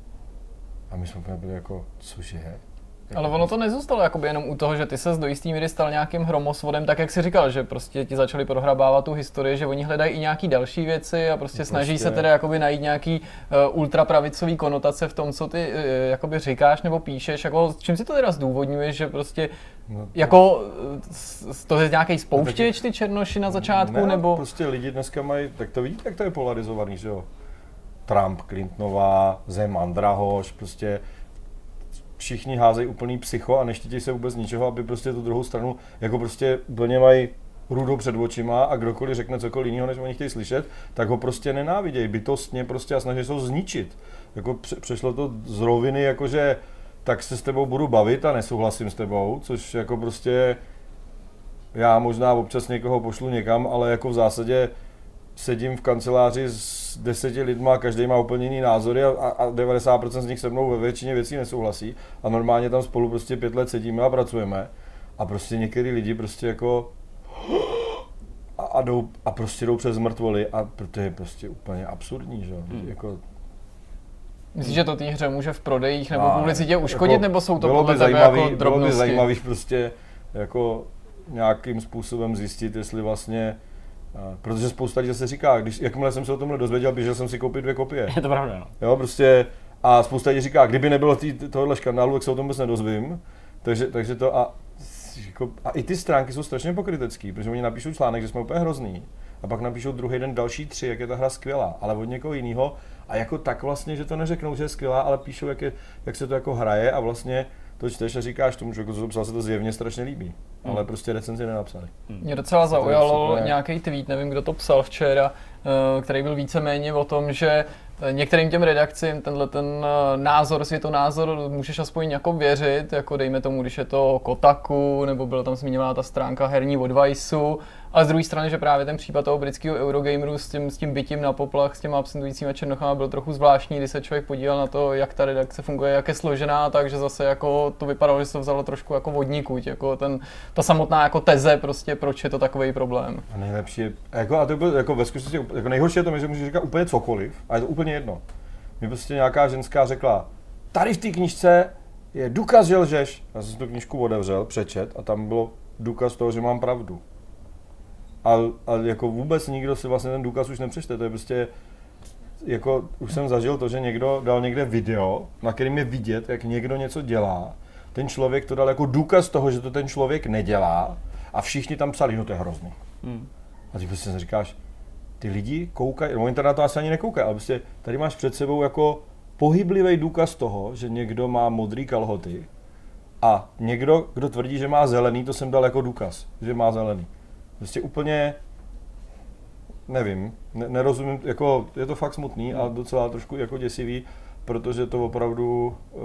A my jsme byli jako, cože? Ale ono to nezůstalo jakoby jenom u toho, že ty ses do jistý míry stal nějakým hromosvodem, tak jak jsi říkal, že prostě ti začali prohrabávat tu historii, že oni hledají i nějaký další věci a prostě snaží prostě se teda jakoby najít nějaký uh, ultrapravicový konotace v tom, co ty uh, jakoby říkáš nebo píšeš, jako čím si to teda zdůvodňuješ, že prostě no, to... jako to je nějaký spouštěč ty černoši na začátku ne, nebo prostě lidi dneska mají, tak to vidíte, jak to je polarizovaný, že jo? Trump, Clintonová, Zeman, Drahoš, prostě všichni házejí úplný psycho a neštítějí se vůbec ničeho, aby prostě tu druhou stranu jako prostě úplně mají rudou před očima a kdokoliv řekne cokoliv jiného, než oni chtějí slyšet, tak ho prostě nenávidějí bytostně prostě a snaží se ho zničit. Jako přešlo to z roviny, jakože tak se s tebou budu bavit a nesouhlasím s tebou, což jako prostě já možná občas někoho pošlu někam, ale jako v zásadě sedím v kanceláři s deseti lidma, každý má úplně jiný názory a, a devadesát procent z nich se mnou ve většině věcí nesouhlasí a normálně tam spolu prostě pět let sedíme a pracujeme a prostě některý lidi prostě jako a, a, jdou, a prostě jdou přes mrtvoly a to je prostě úplně absurdní, že hmm. jako. Myslíš, že to té hře může v prodejích nebo v publicitě uškodit, jako, nebo jsou to podle tebe jako drobnosti? Bylo by zajímavý prostě jako nějakým způsobem zjistit, jestli vlastně protože spousta lidí se říká, když, jakmile jsem se o tomhle dozvěděl, běžel jsem si koupit dvě kopie. Je to pravda, no. Jo, prostě, a spousta lidí říká, kdyby nebylo tý, tohohle škandálu, tak se o tom vůbec nedozvím. Takže, takže to a, a i ty stránky jsou strašně pokrytecký, protože oni napíšou článek, že jsme úplně hrozný. A pak napíšou druhý den další tři, jak je ta hra skvělá, ale od někoho jiného. A jako tak vlastně, že to neřeknou, že je skvělá, ale píšou, jak, je, jak se to jako hraje a vlastně to čteš a říkáš tomu člověku, co to psal, se to zjevně strašně líbí, ale hmm. prostě recenzi nenapsali. Hmm. Mě docela zaujalo nějaký tweet, nevím, kdo to psal včera, který byl víceméně o tom, že některým těm redakcím tenhle ten názor, světonázor, můžeš aspoň jako věřit, jako dejme tomu, když je to Kotaku, nebo byla tam zmíněná ta stránka herní Odvajsu, a z druhé strany, že právě ten případ toho britského Eurogameru s tím, s tím bitím na poplach, s těma absentujícíma černochama byl trochu zvláštní, když se člověk podíval na to, jak ta redakce funguje, jak je složená, takže zase jako to vypadalo, že se to vzalo trošku jako vodníkuť, jako ten, ta samotná jako teze prostě, proč je to takový problém. A nejlepší je, jako, a to bylo jako ve zkušenosti, jako nejhorší je to, že můžeš říkat úplně cokoliv, a je to úplně jedno. Mě prostě nějaká ženská řekla, tady v té knížce je důkaz, že lžeš. Já jsem tu knížku otevřel, přečet a tam bylo důkaz toho, že mám pravdu. A, a jako vůbec nikdo si vlastně ten důkaz už nepřečte, to je prostě, jako už jsem zažil to, že někdo dal někde video, na kterém je vidět, jak někdo něco dělá. Ten člověk to dal jako důkaz toho, že to ten člověk nedělá a všichni tam psali, no to je hrozný. Hmm. A ty prostě si říkáš, ty lidi koukají, no oni teda na to asi ani nekoukají, ale prostě tady máš před sebou jako pohyblivý důkaz toho, že někdo má modrý kalhoty a někdo, kdo tvrdí, že má zelený, to jsem dal jako důkaz, že má zelený. Prostě úplně, nevím, ne, nerozumím, jako je to fakt smutný a docela trošku jako děsivý, protože to opravdu, uh,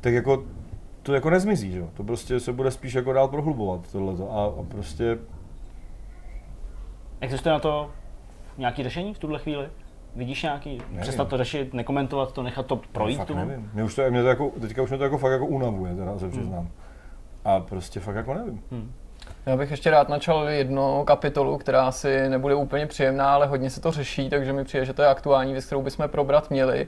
tak jako, to jako nezmizí, že? To prostě se bude spíš jako dál prohlubovat tohleto a, a prostě. Existuje na to nějaké řešení v tuhle chvíli? Vidíš nějaký, nevím. Přestat to řešit, nekomentovat to, nechat to projít? No, fakt nevím, mě už to, mě to jako, teďka už mě to jako fakt jako unavuje, teda se přiznám. Hmm. A prostě fakt jako nevím. Hmm. Já bych ještě rád načal jednu kapitolu, která si nebude úplně příjemná, ale hodně se to řeší, takže mi přijde, že to je aktuální věc, kterou bychom probrat měli.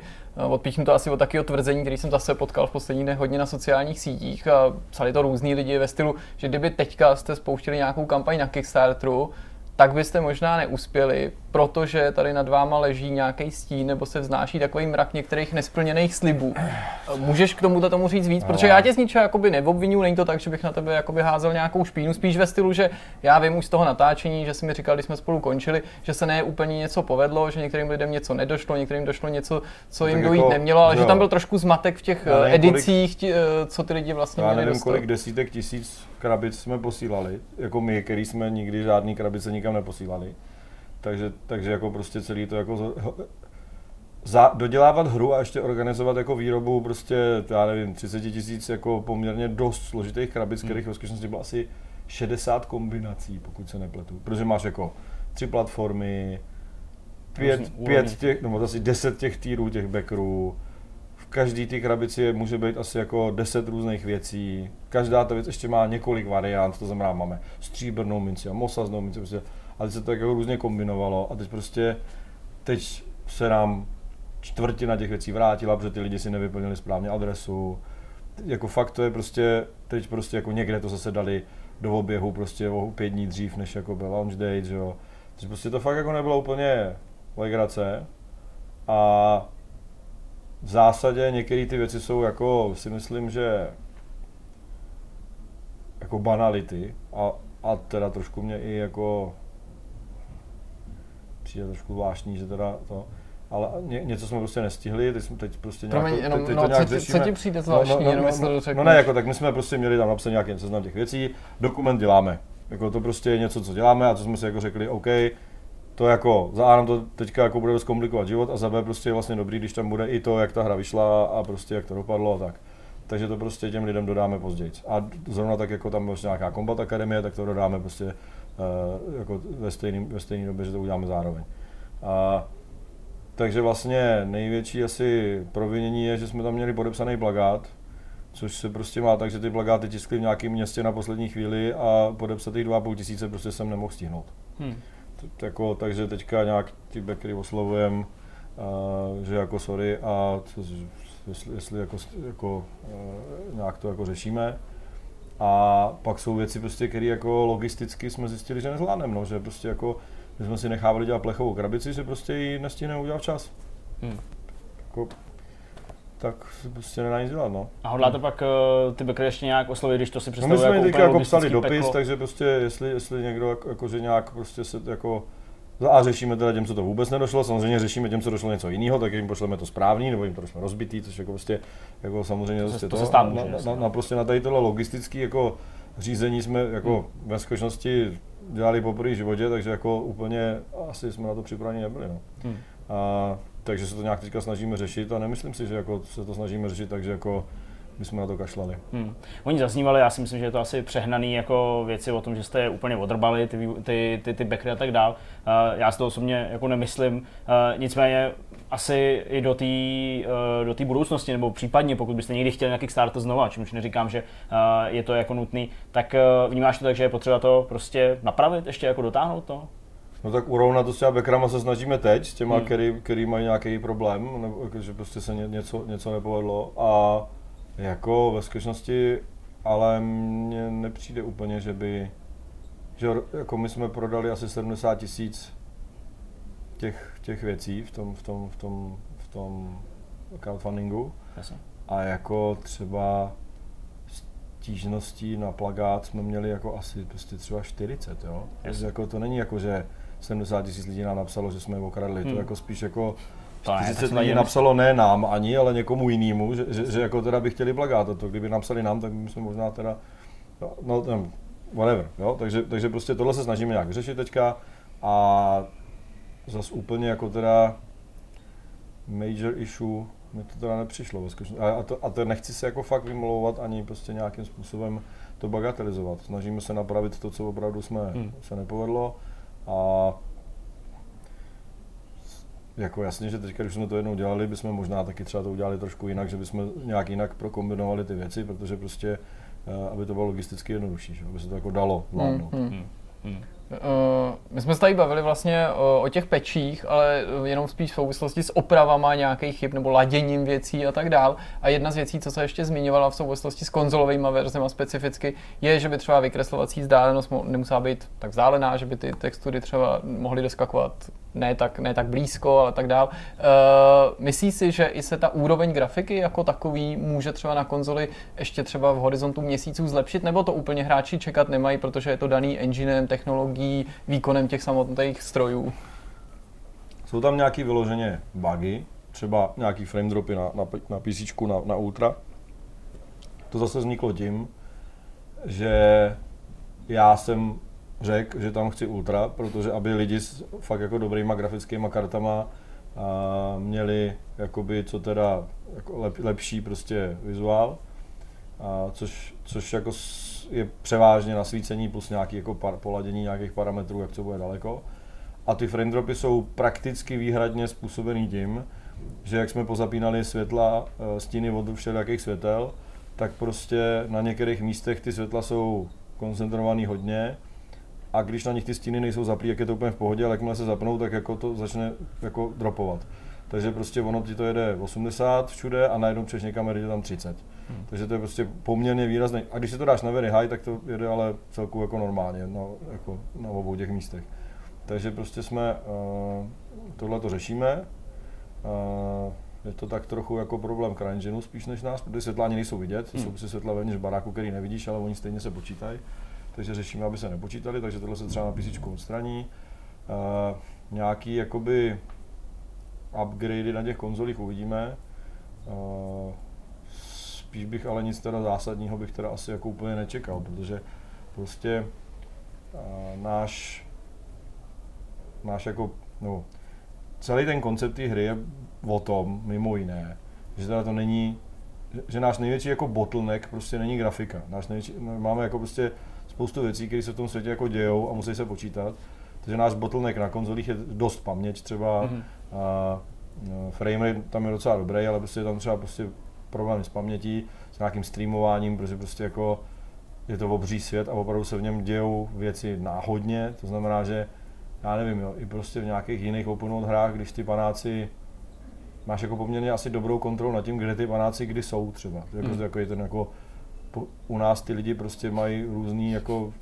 Odpíchnu to asi od takového tvrzení, který jsem zase potkal v poslední dnech hodně na sociálních sítích a psali to různý lidi ve stylu, že kdyby teďka jste spouštili nějakou kampaň na Kickstarteru, tak byste možná neuspěli, protože tady nad váma leží nějaký stín nebo se vznáší takový mrak některých nesplněných slibů. Můžeš k tomuto tomu říct víc, protože já tě z ničeho jakoby neobvinuju, není to tak, že bych na tebe jakoby házel nějakou špínu, spíš ve stylu, že já vím už z toho natáčení, že jsi mi říkal, když jsme spolu končili, že se ne úplně něco povedlo, že některým lidem něco nedošlo, některým došlo něco, co jim tak dojít jako nemělo, ale jo. Že tam byl trošku zmatek v těch nevím, edicích, kolik, co ty lidi vlastně měli. Já nevím, kolik desítek tisíc krabic jsme posílali, jako my, který jsme nikdy žádný krabice nikam neposílali. Takže, takže jako prostě celý to jako za, dodělávat hru a ještě organizovat jako výrobu prostě, já nevím, třicet tisíc jako poměrně dost složitých krabic, kterých ve skutečnosti bylo asi šedesát kombinací, pokud se nepletu. Protože máš jako tři platformy, pět, pět těch, no asi deset těch týrů, těch backerů. V každý té krabici může být asi jako deset různých věcí. Každá ta věc ještě má několik variant, to znamená máme stříbrnou minci a mosaznou minci. Prostě a teď se to tak jako různě kombinovalo a teď prostě, teď se nám čtvrtina těch věcí vrátila, protože ty lidi si nevyplnili správně adresu. jako fakt to je prostě, teď prostě jako někde to zase dali do oběhu prostě o pět dní dřív než jako byl launch date, že jo. Takže prostě to fakt jako nebylo úplně legrace a v zásadě některé ty věci jsou jako, si myslím, že jako banality a, a teda trošku mě i jako přijde trošku zvláštní, že teda to, ale ně, něco jsme prostě nestihli, teď jsme teď prostě nějak Promiň, jenom, teď, teď no, to nějak co, řešíme. Co ti přijde zvláštní, no, no, jenom jestli to řekneš. No ne, jako tak my jsme prostě měli tam napsat nějaký seznam těch věcí, dokument děláme. Jako to prostě je něco, co děláme a to jsme si jako řekli, OK, to jako za A nám to teďka jako bude zkomplikovat život a za B prostě je vlastně dobrý, když tam bude i to, jak ta hra vyšla a prostě jak to dopadlo a tak. Takže to prostě těm lidem dodáme později. A zrovna tak jako tam vlastně nějaká Combat akademie, tak to dodáme prostě uh, jako ve stejný, ve stejný době, že to uděláme zároveň. A, takže vlastně největší asi provinění je, že jsme tam měli podepsaný plakát, což se prostě má tak, že ty plakáty tiskly v nějakém městě na poslední chvíli a podepsat jich dva a půl tisíce prostě jsem nemohl stihnout. Hmm. Jako, takže teďka nějak ty backery oslovujem, uh, že jako sorry a to, jestli, jestli jako, jako, uh, nějak to jako řešíme. A pak jsou věci prostě, které jako logisticky jsme zjistili, že nezvládneme, no, že prostě jako my jsme si nechávali dělat plechovou krabici, že prostě ji nestihneme udělat včas. Hmm. Jako, tak se prostě nedá nic dělat, no. A hodláte hmm. pak uh, ty backery ještě nějak oslovit, když to si představují jako úplně logistický peklo? No my jsme jako psali dopis, takže prostě jestli, jestli někdo jako, jako že nějak prostě se jako a řešíme teda těm, co to vůbec nedošlo, samozřejmě řešíme těm, co došlo něco jiného, takže jim pošleme to správný, nebo jim to došlo rozbitý, což jako prostě jako samozřejmě to se, to, to se stát může, na, na, na, prostě na tady tohle logistický jako řízení jsme jako hmm. ve skutečnosti dělali poprvé v životě, takže jako úplně asi jsme na to připraveni nebyli, no. Hmm. A, takže se to nějak teďka snažíme řešit a nemyslím si, že jako se to snažíme řešit, takže jako my jsme na to kašlali. Hmm. Oni zaznívali, já si myslím, že je to asi přehnaný jako věci o tom, že jste je úplně odrbali, ty, ty, ty, ty backery a tak dál. Uh, já si to osobně jako nemyslím, uh, nicméně asi i do té uh, do té budoucnosti, nebo případně pokud byste někdy chtěli na Kickstarter znova, čímž neříkám, že uh, je to jako nutný, tak uh, vnímáš to tak, že je potřeba to prostě napravit, ještě jako dotáhnout to? No tak urovnat to s těma backerama se snažíme teď, s těma, hmm. který, který mají nějaký problém, nebo že prostě se ně, něco, něco nepovedlo a jako ve skutečnosti, ale mně nepřijde úplně, že by, že jako my jsme prodali asi sedmdesát tisíc těch, těch věcí v tom, v tom, v tom, v tom crowdfundingu. Jasně. A jako třeba stížností na plakát jsme měli jako asi prostě třeba čtyřicet, jo. Takže jako to není jako, že sedmdesát tisíc lidí nám napsalo, že jsme je okradli, hmm. to jako spíš jako čtyřicet lidí napsalo ne nám ani, ale někomu jinému, že, že, že jako teda by chtěli plakát a to kdyby napsali nám, tak bychom možná teda, no, no ten, whatever, jo, takže, takže prostě tohle se snažíme nějak řešit teďka a zas úplně jako teda major issue mi to teda nepřišlo a, a, to, a to nechci se jako fakt vymlouvat ani prostě nějakým způsobem to bagatelizovat, snažíme se napravit to, co opravdu jsme hmm. se nepovedlo a jako jasně, že teď, když jsme to jednou dělali, bychom možná taky třeba to udělali trošku jinak, že bychom nějak jinak prokombinovali ty věci, protože prostě, aby to bylo logisticky jednodušší, že? Aby se to jako dalo vládnout. Hmm, hmm. Hmm. My jsme se tady bavili vlastně o těch patchích, ale jenom spíš v souvislosti s opravama nějakých chyb nebo laděním věcí a tak dál. A jedna z věcí, co se ještě zmiňovala v souvislosti s konzolovými verzemi specificky, je, že by třeba vykreslovací vzdálenost nemusela být tak vzdálená, že by ty textury třeba mohly doskakovat ne tak, ne tak blízko, ale tak dál. Myslíš si, že i se ta úroveň grafiky jako takový může třeba na konzoli ještě třeba v horizontu měsíců zlepšit, nebo to úplně hráči čekat nemají, protože je to daný enginem, technologií, výkonem těch samotných strojů? Jsou tam nějaké vyloženě bugy, třeba nějaký frame dropy na, na, na písičku, na, na ultra. To zase vzniklo tím, že já jsem řekl, že tam chci ultra, protože aby lidi s fakt jako dobrýma grafickýma kartama a, měli jakoby co teda jako lep, lepší prostě vizuál, a, což, což jako je převážně nasvícení plus nějaký jako par, poladění nějakých parametrů, jak co bude daleko. A ty frame dropy jsou prakticky výhradně způsobený tím, že jak jsme pozapínali světla, stíny od všelijakých světel, tak prostě na některých místech ty světla jsou koncentrovaný hodně a když na nich ty stíny nejsou zaplý, jak je to úplně v pohodě, ale jakmile se zapnou, tak jako to začne jako dropovat. takže prostě ono ti to jede osmdesát všude a najednou přeš někam a jde tam třicet. Hmm. Takže to je prostě poměrně výrazné. A když si to dáš na very high, tak to jede ale celku jako normálně na, jako na obou těch místech. Takže prostě jsme, uh, tohle to řešíme. Uh, je to tak trochu jako problém CryEngineu spíš než nás, protože světla ani nejsou vidět, to jsou prostě světla vevnitř baráku, který nevidíš, ale oni stejně se počítají. Takže řešíme, aby se nepočítali, takže tohle se třeba na písičku odstraní. Uh, nějaký jakoby upgradey na těch konzolích uvidíme. Uh, spíš bych ale nic teda zásadního bych teda asi jako úplně nečekal, protože prostě uh, náš náš jako, no, celý ten koncept té hry je o tom, mimo jiné, že teda to není, že, že náš největší jako bottleneck prostě není grafika. Náš největší, máme jako prostě spoustu věcí, které se v tom světě jako dějou a musí se počítat. Takže náš bottleneck na konzolích je dost paměť třeba, mm-hmm. a framerate tam je docela dobrý, ale prostě je tam třeba prostě problém s pamětí, s nějakým streamováním, protože prostě jako je to obří svět a opravdu se v něm dějou věci náhodně, to znamená, že já nevím, jo, i prostě v nějakých jiných open world hrách, když ty panáci máš jako poměrně asi dobrou kontrolu nad tím, kde ty panáci kdy jsou třeba. Jako, mm. jako, je ten jako, u nás ty lidi prostě mají různý jako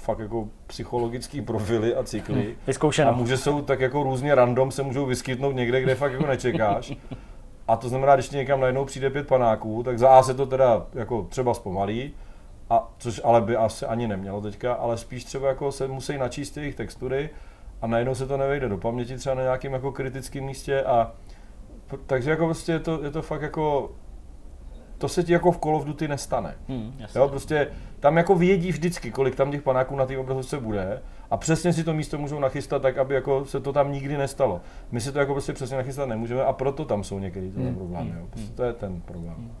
fakt jako psychologický profily a cykly. Vyzkoušeno. A může jsou tak jako různě random se můžou vyskytnout někde, kde fakt jako nečekáš. A to znamená, když ti někam najednou přijde pět panáků, tak za A se to teda jako třeba zpomalí, a, což ale by asi ani nemělo teďka, ale spíš třeba jako se musí načíst jejich textury a najednou se to nevejde do paměti třeba na nějakém jako kritickém místě a takže jako prostě je to, je to fakt jako to se ti jako v Call of Duty nestane. Hmm, jo, prostě tam jako vědí vždycky, kolik tam těch panáků na té obrazovce bude a přesně si to místo můžou nachystat tak, aby jako se to tam nikdy nestalo. My si to jako prostě přesně nachystat nemůžeme a proto tam jsou některé hmm. problémy. Jo. Prostě to je ten problém. Hmm.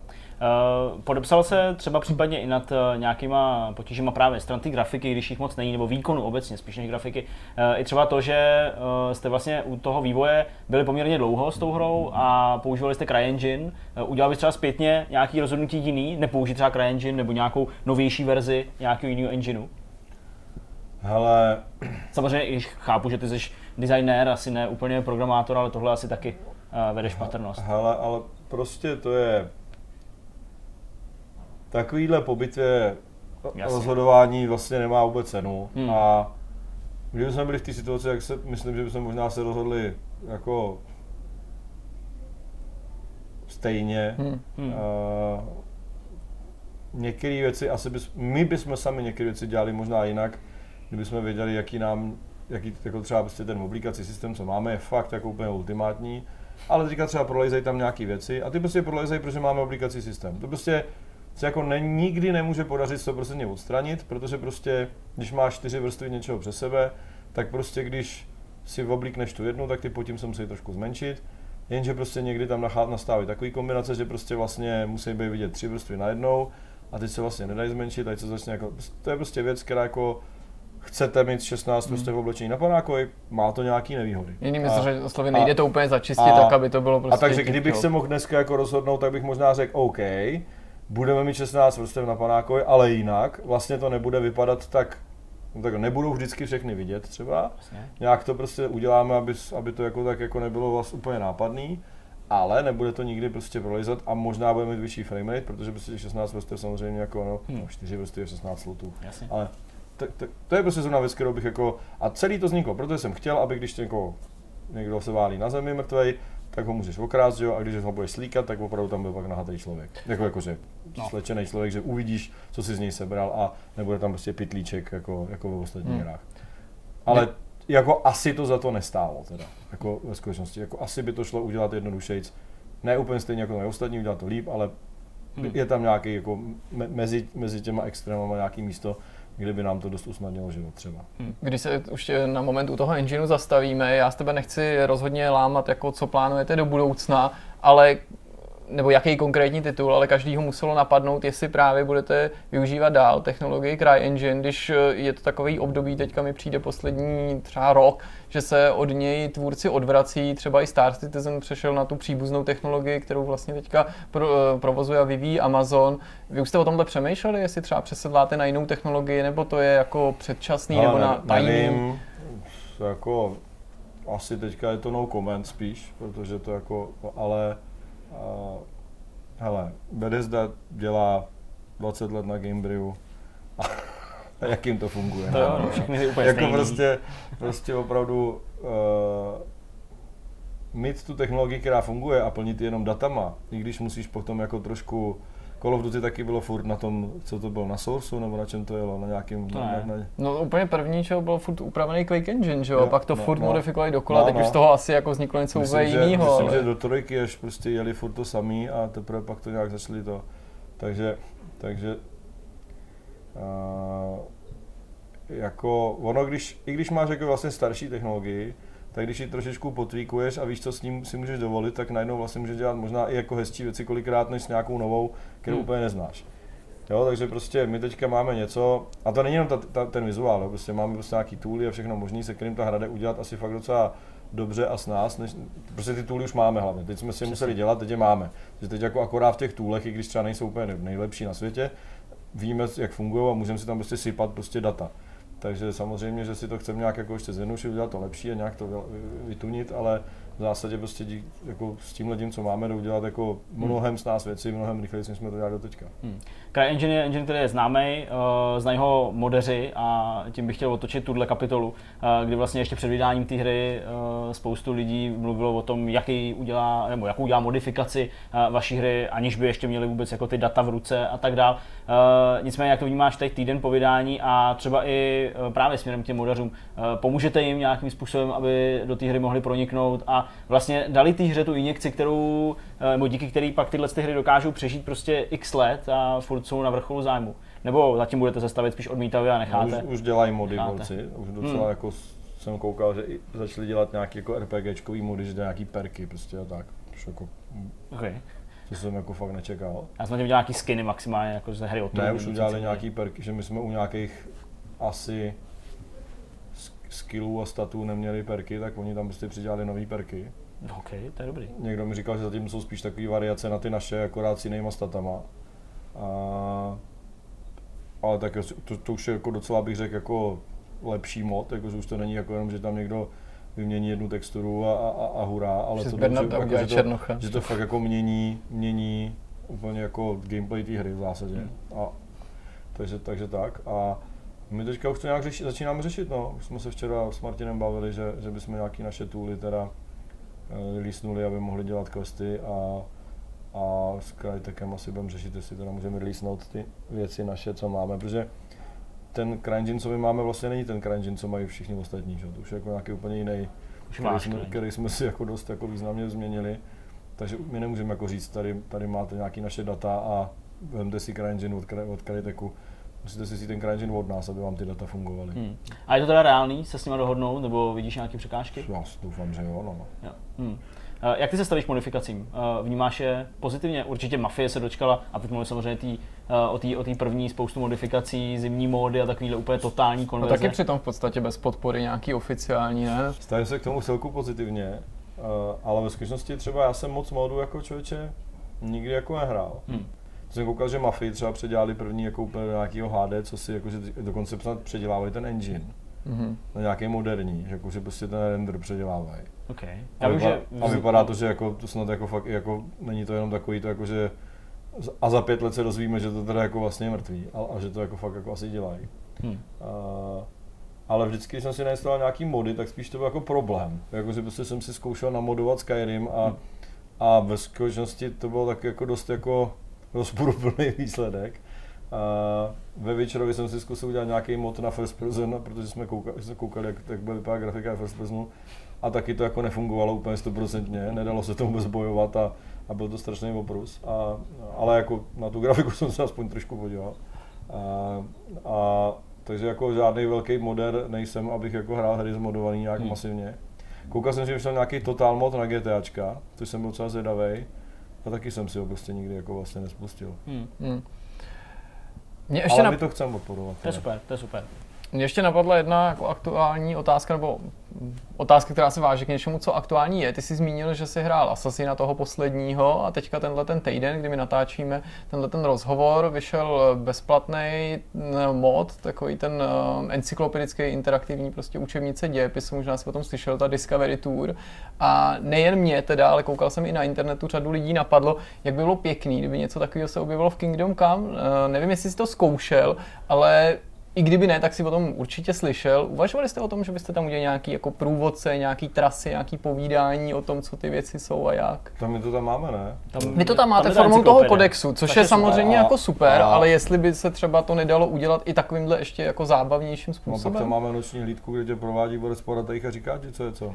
Uh, podepsal se třeba případně i nad uh, nějakýma potížima právě stran ty grafiky, když jich moc není, nebo výkonu obecně, spíš než grafiky. Uh, I třeba to, že uh, jste vlastně u toho vývoje byli poměrně dlouho s tou hrou a používali jste CryEngine. Uh, udělali třeba zpětně nějaký rozhodnutí jiný, nepoužít třeba CryEngine nebo nějakou novější verzi nějakého jiného engineu? Hele... Samozřejmě chápu, že ty jsi designér, asi ne úplně programátor, ale tohle asi taky uh, vedeš patrnost. Hele, ale prostě to je... Takovýhle po bitvě rozhodování vlastně nemá vůbec cenu hmm. a kdyby jsme byli v té situaci, tak se, myslím, že bychom možná se rozhodli jako stejně. Hmm. Hmm. Uh, některé věci, asi bys, my bychom sami některé věci dělali možná jinak, kdybychom věděli, jaký nám, jaký jako třeba prostě ten oblíkací systém, co máme, je fakt jako úplně ultimátní, ale teďka třeba prolejzej tam nějaké věci a ty prostě prolejzej, protože máme oblíkací systém. To prostě se jako ne, nikdy nemůže podařit sto procent odstranit, protože prostě, když máš čtyři vrstvy něčeho přes sebe, tak prostě když si oblíkneš tu jednu, tak ty potom se musí trošku zmenšit, jenže prostě někdy tam nastávají takový kombinace, že prostě vlastně musí být vidět tři vrstvy najednou a teď se vlastně nedají zmenšit, teď se začne jako, to je prostě věc, která jako chcete mít šestnáct hmm. prostě v oblečení na panáku, má to nějaký nevýhody. Jinými slovy, nejde a, to úplně začistit a, tak, aby to bylo prostě... A takže kdybych se mohl dneska jako rozhodnout, tak bych možná řekl OK, budeme mít šestnáct vrstev na panákovi, ale jinak vlastně to nebude vypadat tak, no tak nebudou vždycky všechny vidět třeba. Nějak to prostě uděláme, aby, aby to jako tak jako nebylo vlastně úplně nápadný, ale nebude to nikdy prostě prolejzat a možná budeme mít vyšší frame rate, protože prostě těch šestnáct vrstev samozřejmě jako no, hmm. no čtyři vrstvy je šestnáct slotů. Ale to, to, to je prostě zrovna věc, kterou bych jako, a celý to vzniklo, protože jsem chtěl, aby když někoho, někdo se válí na zemi mrtvej, tak ho můžeš okrást, jo, a když ho budeš slíkat, tak opravdu tam byl pak nahatý člověk. Jako, jakože no. slečený člověk, že uvidíš, co si z něj sebral a nebude tam prostě pitlíček, jako, jako v ostatních hmm. hrách. Ale ne. jako asi to za to nestálo teda, jako ve skutečnosti. Jako asi by to šlo udělat jednodušejc. Ne úplně stejně jako ostatní, udělat to líp, ale hmm. je tam nějaký, jako me- mezi, mezi těma extrémama nějaký místo, kdyby nám to dost usnadnilo život třeba. Když se už na moment u toho engineu zastavíme, já s tebe nechci rozhodně lámat, jako co plánujete do budoucna, ale nebo jaký konkrétní titul, ale každýho muselo napadnout, jestli právě budete využívat dál technologii CryEngine, když je to takový období, teďka mi přijde poslední třeba rok, že se od něj tvůrci odvrací, třeba i Star Citizen přešel na tu příbuznou technologii, kterou vlastně teďka pro, provozuje a vyvíjí Amazon. Vy už jste o tomhle přemýšleli, jestli třeba přesedláte na jinou technologii, nebo to je jako předčasný, ale nebo na tajný? Nevím, jako asi teďka je to no comment spíš, protože to jako, ale uh, hele, Bethesda dělá dvacet let na Gamebryu a, a jak jim to funguje? To jo, no, všechny je úplně jako prostě, prostě opravdu uh, mít tu technologii, která funguje a plnit jenom datama, i když musíš potom jako trošku, Call of Duty taky bylo furt na tom, co to bylo, na Sourceu nebo na čem to jelo, na nějakým... Ne. Na, na... No úplně první, že byl furt upravený CryEngine, že jo, a pak to no, furt no, modifikovali dokola, no, tak no. Už z toho asi jako vzniklo něco úplně jinýho. Myslím, ale... že do trojky až prostě jeli furt to samý a teprve pak to nějak začali to, takže, takže... Uh, jako ono, když, i když máš jako vlastně starší technologii, tak když ji trošičku potvíkuješ a víš, co s ním si můžeš dovolit, tak najednou vlastně můžeš dělat možná i jako hezčí věci kolikrát než s nějakou novou, kterou hmm. úplně neznáš. Jo, takže prostě my teďka máme něco, a to není jenom ta, ta, ten vizuál, jo, prostě máme prostě nějaký tooly a všechno možný, se kterým ta hra jde udělat asi fakt docela dobře a s nás, než, prostě ty tooly už máme hlavně, teď jsme si je museli dělat, teď je máme. Že teď jako akorát v těch toolech, i když třeba nejsou úplně nejlepší na světě, víme, jak fungují a můžeme si tam prostě sypat prostě data. Takže samozřejmě, že si to chceme nějak jako ještě zjednodušit, udělat to lepší a nějak to vytunit, ale v zásadě prostě dí, jako s tímhle tím, co máme, jde udělat jako mnohem s nás věci, mnohem rychleji, než jsme to dělali do teďka. Hmm. CryEngine je engine, který je známý, uh, znají ho modeři a tím bych chtěl otočit tuhle kapitolu, uh, kdy vlastně ještě před vydáním té hry uh, spoustu lidí mluvilo o tom, jaký udělá, nebo jakou udělá modifikaci uh, vaší hry, aniž by ještě měli vůbec jako ty data v ruce a tak dál. Uh, nicméně, jak to vnímáš teď týden po vydání a třeba i uh, právě směrem k těm modařům, uh, pomůžete jim nějakým způsobem, aby do té hry mohli proniknout a vlastně dali té hře tu injekci, kterou, nebo díky který pak tyhle hry dokážou přežít prostě x let a furt jsou na vrcholu zájmu. Nebo zatím budete se stavět spíš odmítavě a necháte? Už, už dělají mody volci, už docela hmm. jako jsem koukal, že začali dělat nějaký jako RPGčkový mody, že nějaký perky prostě a tak. Jako, okay. To jsem jako fakt nečekal. A jsme tím dělali nějaký skiny maximálně jako ze hry od toho. Ne, už udělali nějaký perky, že my jsme u nějakých asi skillů a statů neměli perky, tak oni tam prostě přidělali nový perky. OK, to je dobrý. Někdo mi říkal, že zatím jsou spíš takové variace na ty naše, akorát s jinýma statama. A, ale tak to, to už je jako docela, bych řekl, jako lepší mod, jakože už to není jako jenom, že tam někdo vymění jednu texturu a, a, a hurá, ale to, dobře, jako, že, to, že to fakt jako mění, mění úplně jako gameplay té hry v zásadě. Hmm. A, takže, takže tak. A, my teďka už to nějak řeši, začínáme řešit, no. Už jsme se včera s Martinem bavili, že, že bychom nějaké naše tooly teda releasenuli, aby mohli dělat questy a, a s Crytekem asi budeme řešit, jestli teda můžeme releasenout ty věci naše, co máme, protože ten CryEngine, co my máme, vlastně není ten CryEngine, co mají všichni ostatní, že? To už je jako nějaký úplně jiný, který jsme, který jsme si jako dost jako významně změnili, takže my nemůžeme jako říct, tady, tady máte nějaké naše data a vemte si CryEngine od, od Cryteku. Musíte si si ten CryEngine od nás, aby vám ty data fungovaly. Hmm. A je to teda reálný se s nima dohodnout, nebo vidíš nějaké překážky? Já doufám, že jo, no. Jo. Hmm. Jak ty se stavíš k modifikacím? Vnímáš je pozitivně? Určitě Mafie se dočkala, a teď mluvím samozřejmě tý, o té o první spoustu modifikací, zimní módy a takovýhle úplně totální konverze. A taky přitom v podstatě bez podpory nějaký oficiální, ne? Stavím se k tomu celku pozitivně, ale ve skutečnosti třeba já jsem moc módu jako člověče nikdy jako nehrál. Hmm. Jsem koukal, že Mafii třeba předělali první jako úplně do nějakého H D, co si jakože dokonce snad předělávají ten engine. Mm-hmm. Na nějaký moderní, že jakože prostě ten render předělávají. Okay. A, vypa- že... a vypadá to, že jako, to snad jako fakt, jako, není to jenom takový to jakože a za pět let se dozvíme, že to teda jako vlastně je mrtvý a, a že to jako fakt jako asi dělají. Hmm. A, ale vždycky, když jsem si nainstaloval nějaký mody, tak spíš to byl jako problém. Jakože prostě jsem si zkoušel namodovat Skyrim a, hmm. a ve skutečnosti to bylo tak jako dost jako rozporuplný výsledek. Uh, ve Witcherovi jsem si zkusil udělat nějaký mod na first person, protože jsme koukali, jsme koukali jak, jak bude vypadat grafika na first personu a taky to jako nefungovalo úplně stoprocentně, nedalo se tomu vůbec bojovat a, a byl to strašný oprus. A, ale jako na tu grafiku jsem se aspoň trošku podíval. Uh, a, takže jako žádný velký moder nejsem, abych jako hrál hry zmodovaný nějak hmm. masivně. Koukal jsem, že vyšel nějaký total mod na GTAčka, což jsem byl docela zvědavej. A taky jsem si ho prostě nikdy jako vlastně nespustil. Hmm. Hmm. Mě ještě Ale nap... my to chceme podporovat. To je super, to je super. Mě ještě napadla jedna jako aktuální otázka, nebo otázka, která se váže k něčemu, co aktuální je. Ty jsi zmínil, že jsi hrál Assassina toho posledního a teďka tenhle ten týden, kdy my natáčíme tenhle ten rozhovor, vyšel bezplatný mod, takový ten encyklopedický, interaktivní prostě učebnice dějepisu, možná si o tom slyšel, ta Discovery Tour. A nejen mě teda, ale koukal jsem i na internetu, řadu lidí napadlo, jak by bylo pěkný, kdyby něco takového se objevilo v Kingdom Come. Nevím, jestli jsi to zkoušel, ale i kdyby ne, tak si o tom určitě slyšel. Uvažovali jste o tom, že byste tam udělali nějaký jako průvodce, nějaký trasy, nějaký povídání o tom, co ty věci jsou a jak? Tam my to tam máme, ne? Tam, vy to tam máte tam formou toho kodexu, což je, je samozřejmě a, jako super, a, ale jestli by se třeba to nedalo udělat i takovýmhle ještě jako zábavnějším způsobem? No pak tam máme noční hlídku, kde tě provádí Boris Poratejch a říká ti, co je co.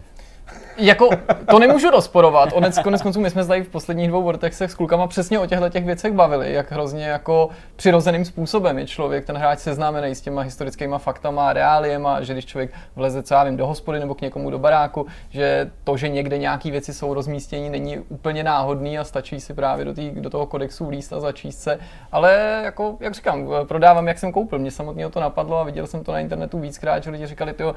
Jako, to nemůžu rozporovat, konec, konec konců my jsme tady v posledních dvou Vortexech s klukama přesně o těchto těch věcech bavili, jak hrozně jako přirozeným způsobem je člověk, ten hráč seznámený s těma historickýma faktama a reáliema, že když člověk vleze, co já vím, do hospody nebo k někomu do baráku, že to, že někde nějaký věci jsou rozmístění, není úplně náhodný a stačí si právě do, tý, do toho kodexu líst a začíst se, ale jako, jak říkám, prodávám, jak jsem koupil, mě samotného to napadlo a viděl jsem to na internetu víckrát, že lidi říkali, tyjo,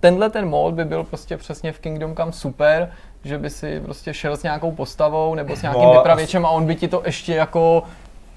tenhle ten mod by byl prostě přesně v Kingdom Come super, že by si prostě šel s nějakou postavou nebo s nějakým no, vypravěčem a on by ti to ještě jako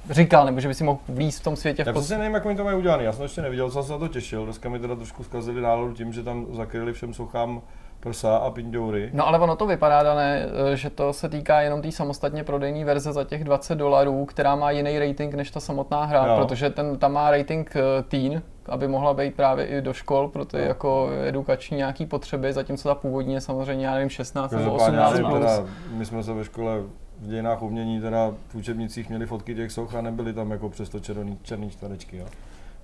říkal, nebo že by si mohl vlíst v tom světě. Já přesně nevím, jak mi to mají udělané, já jsem ještě neviděl, co se na to těšil, dneska mi teda trošku zkazili náladu tím, že tam zakryli všem sochám prsa a pindoury. No ale ono to vypadá, Dané, že to se týká jenom té samostatně prodejné verze za těch dvacet dolarů, která má jiný rating než ta samotná hra, no. Protože ten, tam má rating teen, aby mohla být právě i do škol pro ty no. jako edukační nějaký potřeby, zatímco ta původní je samozřejmě, já nevím, šestnáct nebo osmnáct plus. Teda, my jsme se ve škole v dějinách umění teda v učebnicích měli fotky těch soch a nebyly tam jako přesto černý, černý čtverečky, jo.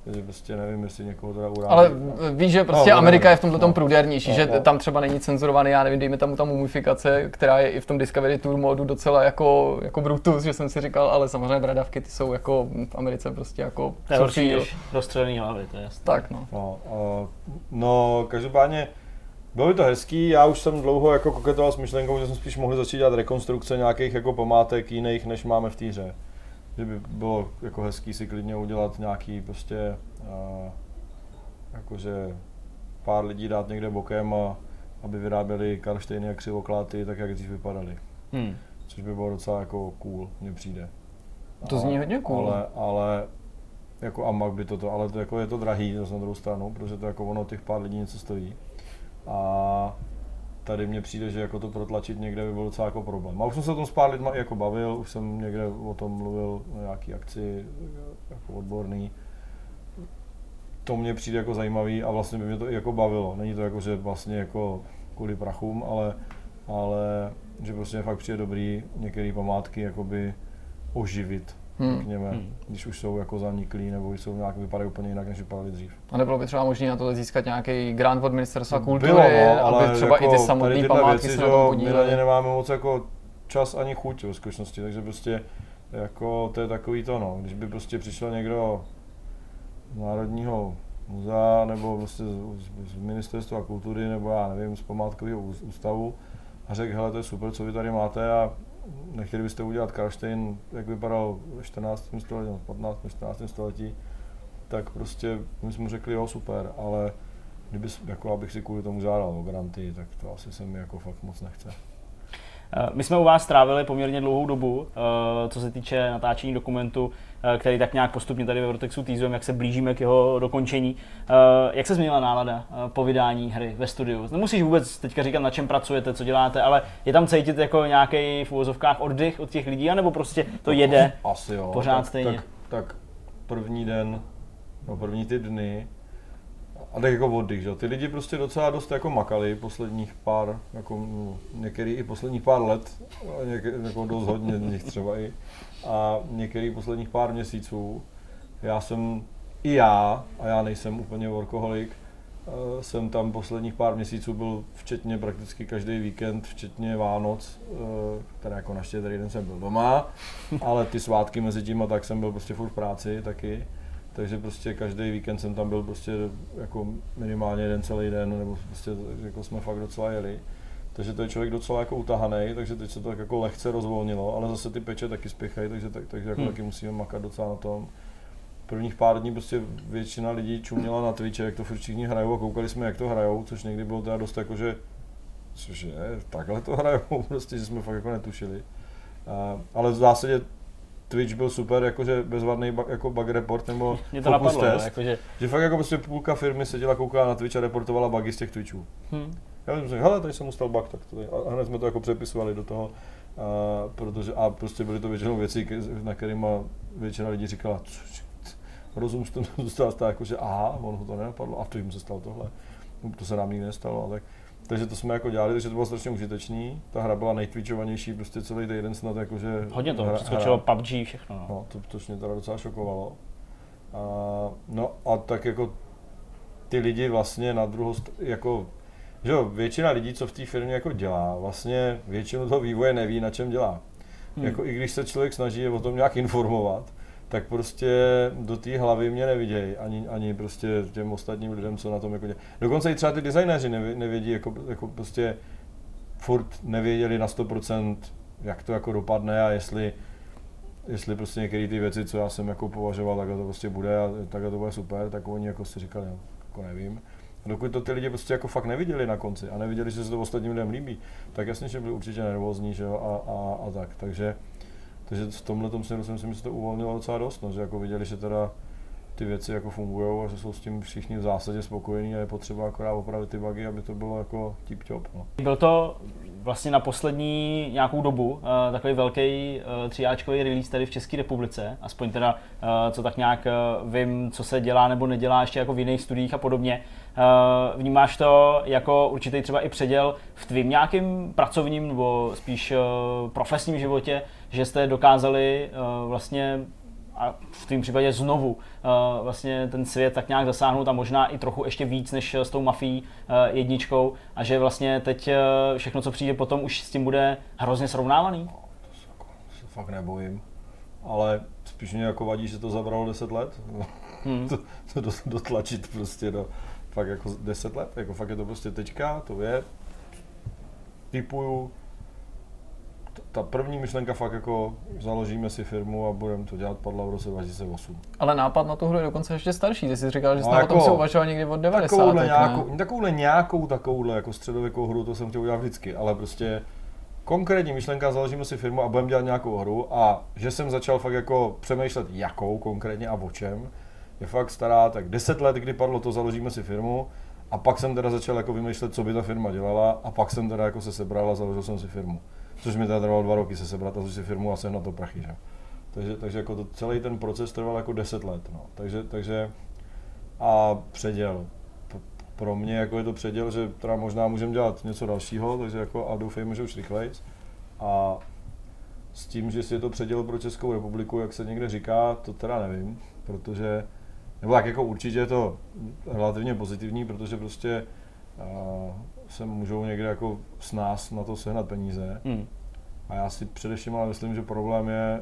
Takže prostě nevím, jestli někoho teda uráží. Ale víš, že prostě no, Amerika je v tomto tom no, průdernější, no, že no. tam třeba není cenzurovaný, já nevím, dejme tam ta mumifikace, která je i v tom Discovery Tour modu docela jako, jako brutus, že jsem si říkal, ale samozřejmě bradavky ty jsou jako v Americe prostě jako... To je horší než rozstřelený hlavy, to je jasné. Tak no. No, uh, no každopádně bylo by to hezký, já už jsem dlouho jako koketoval s myšlenkou, že jsme spíš mohli začít dělat rekonstrukce nějakých jako památek jiných, než máme v té hře. Že by bylo jako hezký si klidně udělat nějaký prostě uh, jakože pár lidí dát někde bokem a aby vyráběli karlštejny a křivokláty tak, jak dřív vypadaly. Hmm. Což by bylo docela jako cool, mně přijde. To a, zní hodně cool. Ale, ale jako a mak by toto, ale to jako je to drahý zase na druhou stranu, protože to jako ono těch pár lidí něco stojí. A tady mně přijde, že jako to protlačit někde by byl docela jako problém. A už jsem se o tom s pár lidma jako bavil, už jsem někde o tom mluvil na nějaký akci jako odborný. To mně přijde jako zajímavý a vlastně by mě to i jako bavilo. Není to jako, že vlastně jako kvůli prachům, ale, ale že prostě fakt přijde dobrý některé památky jakoby oživit. Hmm. Řekněme, hmm. když už jsou jako zaniklí nebo už jsou nějak vypadají úplně jinak, než vypadaly dřív. A nebylo by třeba možné na to získat nějaký grant od ministerstva kultury, bylo, no, ale aby třeba jako i ty samotné památky se na tom podílely. My na ně nemáme moc jako čas ani chuť ve skutečnosti, takže prostě jako to je takový to, no, když by prostě přišel někdo z Národního muzea nebo prostě z, z ministerstva kultury nebo já nevím, z památkového ústavu a řekl, hele, to je super, co vy tady máte a nechtěli byste udělat Karlštejn, jak vypadal ve čtrnáctém století, v patnáctém, čtrnáctém století, tak prostě my jsme řekli, jo, super, ale kdyby, jako abych si kvůli tomu žádal o granty, tak to asi se mi jako fakt moc nechce. My jsme u vás strávili poměrně dlouhou dobu, co se týče natáčení dokumentu, který tak nějak postupně tady ve Vortexu teasujeme, jak se blížíme k jeho dokončení. Jak se změnila nálada po vydání hry ve studiu? Nemusíš vůbec teďka říkat, na čem pracujete, co děláte, ale je tam cítit jako nějaký v uvozovkách oddych od těch lidí, anebo prostě to jede asi jo, pořád tak, stejně? Tak, tak první den, no první ty dny, a tak jako oddych, že? Ty lidi prostě docela dost jako makali posledních pár, jako některý i posledních pár let, některý, jako dost hodně nich třeba i, a některý posledních pár měsíců. Já jsem i já, a já nejsem úplně workoholik, jsem tam posledních pár měsíců byl včetně prakticky každý víkend, včetně Vánoc, teda jako naštěstí tady den jsem byl doma, ale ty svátky mezi tím a tak jsem byl prostě furt v práci taky. Takže prostě každý víkend jsem tam byl prostě jako minimálně jeden celý den, nebo prostě jako jsme fakt docela jeli. Takže to je člověk docela jako utahaný, takže teď se to tak jako lehce rozvolnilo, ale zase ty peče taky spěchají, takže, tak, takže jako hmm. taky musíme makat docela na tom. prvních pár dní prostě většina lidí čuměla na Twitche, jak to furt všichni hrajou a koukali jsme, jak to hrajou, což někdy bylo teda dost jako, že cože, takhle to hrajou, prostě, že jsme fakt jako netušili. Uh, ale v zásadě Twitch byl super, jakože bezvadný bug, jako bug report nebo focus test, jakože... že fakt jako prostě půlka firmy seděla, koukala na Twitch a reportovala bugy z těch Twitchů. Hmm. Já jsem řekl, hele, tady jsem ustal bug, tak to a hned jsme to jako přepisovali do toho, uh, protože, a prostě byly to většinou věci, na kterýma většina lidí říkala, rozum, že to zůstala stát, jakože aha, ono to nenapadlo, a v jim se stalo tohle, to se nám nikdy nestalo, a tak. Takže to jsme jako dělali, takže to bylo strašně užitečný. Ta hra byla nejtwitchovanější prostě celý týden snad jakože... Hodně toho, přeskočilo P U B G všechno. No, no to, to mě teda docela šokovalo. A, no a tak jako ty lidi vlastně na druhou st- jako... Že jo, většina lidí, co v té firmě jako dělá, vlastně většinu toho vývoje neví, na čem dělá. Hmm. Jako i když se člověk snaží o tom nějak informovat, tak prostě do té hlavy mě nevidějí, ani, ani prostě těm ostatním lidem, co na tom jako dělají. Dokonce i třeba ty designéři nevědí, jako, jako prostě furt nevěděli na sto procent, jak to jako dopadne a jestli, jestli prostě některé ty věci, co já jsem jako považoval, takhle to prostě bude a takhle to bude super, tak oni jako si říkali, jako nevím. A dokud to ty lidi prostě jako fakt neviděli na konci a neviděli, že se to ostatním lidem líbí, tak jasně, že byli určitě nervózní, že jo, a, a, a tak, takže takže v tomhletom směru jsem si myslím, že to uvolnilo docela dost, no, že jako viděli, že teda ty věci jako fungujou a že jsou s tím všichni v zásadě spokojení a je potřeba akorát opravit ty bugy, aby to bylo jako tip-top. No. Byl to vlastně na poslední nějakou dobu uh, takový velký uh, tříáčkový release tady v České republice, aspoň teda uh, co tak nějak uh, vím, co se dělá nebo nedělá ještě jako v jiných studiích a podobně. Uh, vnímáš to jako určitý třeba i předěl v tvým nějakým pracovním nebo spíš uh, profesním životě, že jste dokázali uh, vlastně a v tom případě znovu uh, vlastně ten svět tak nějak zasáhnout a možná i trochu ještě víc než s tou Mafií uh, jedničkou a že vlastně teď uh, všechno, co přijde potom, už s tím bude hrozně srovnávaný? No, to se, jako, se fakt nebojím, ale spíš mě jako vadí, že to zabralo deset let. Hmm. to, to do, dotlačit prostě do fakt jako deset let, jako fakt je to prostě teďka, to je, tipuju. Ta první myšlenka fakt jako založíme si firmu a budeme to dělat padla v roce dva tisíce osm. Ale nápad na tu hru je dokonce ještě starší, ty jsi říkal, že jsi no jako, o tom si uvažoval někdy od devadesátých. Takovouhle nějakou, takovouhle nějakou takovouhle jako středověkou hru, to jsem chtěl udělat vždycky, ale prostě konkrétní myšlenka založíme si firmu a budeme dělat nějakou hru a že jsem začal fakt jako přemýšlet jakou konkrétně a o čem, je fakt stará tak deset let, kdy padlo to založíme si firmu a pak jsem teda začal jako vymýšlet, co by ta firma dělala a pak jsem teda jako se sebral a založil jsem si firmu. Což mi teda trvalo dva roky se sebrat a zůstat si firmu a sehnat to prachy, že? Takže, takže jako to, celý ten proces trval jako deset let, no. Takže, takže a předěl. P- pro mě jako je to předěl, že teda možná můžeme dělat něco dalšího, takže jako a doufejme, že už rychlejc. A s tím, že si je to předěl pro Českou republiku, jak se někde říká, to teda nevím, protože, nebo tak jako určitě je to relativně pozitivní, protože prostě a, se můžou někde jako s nás na to sehnat peníze. Mm. A já si především ale myslím, že problém je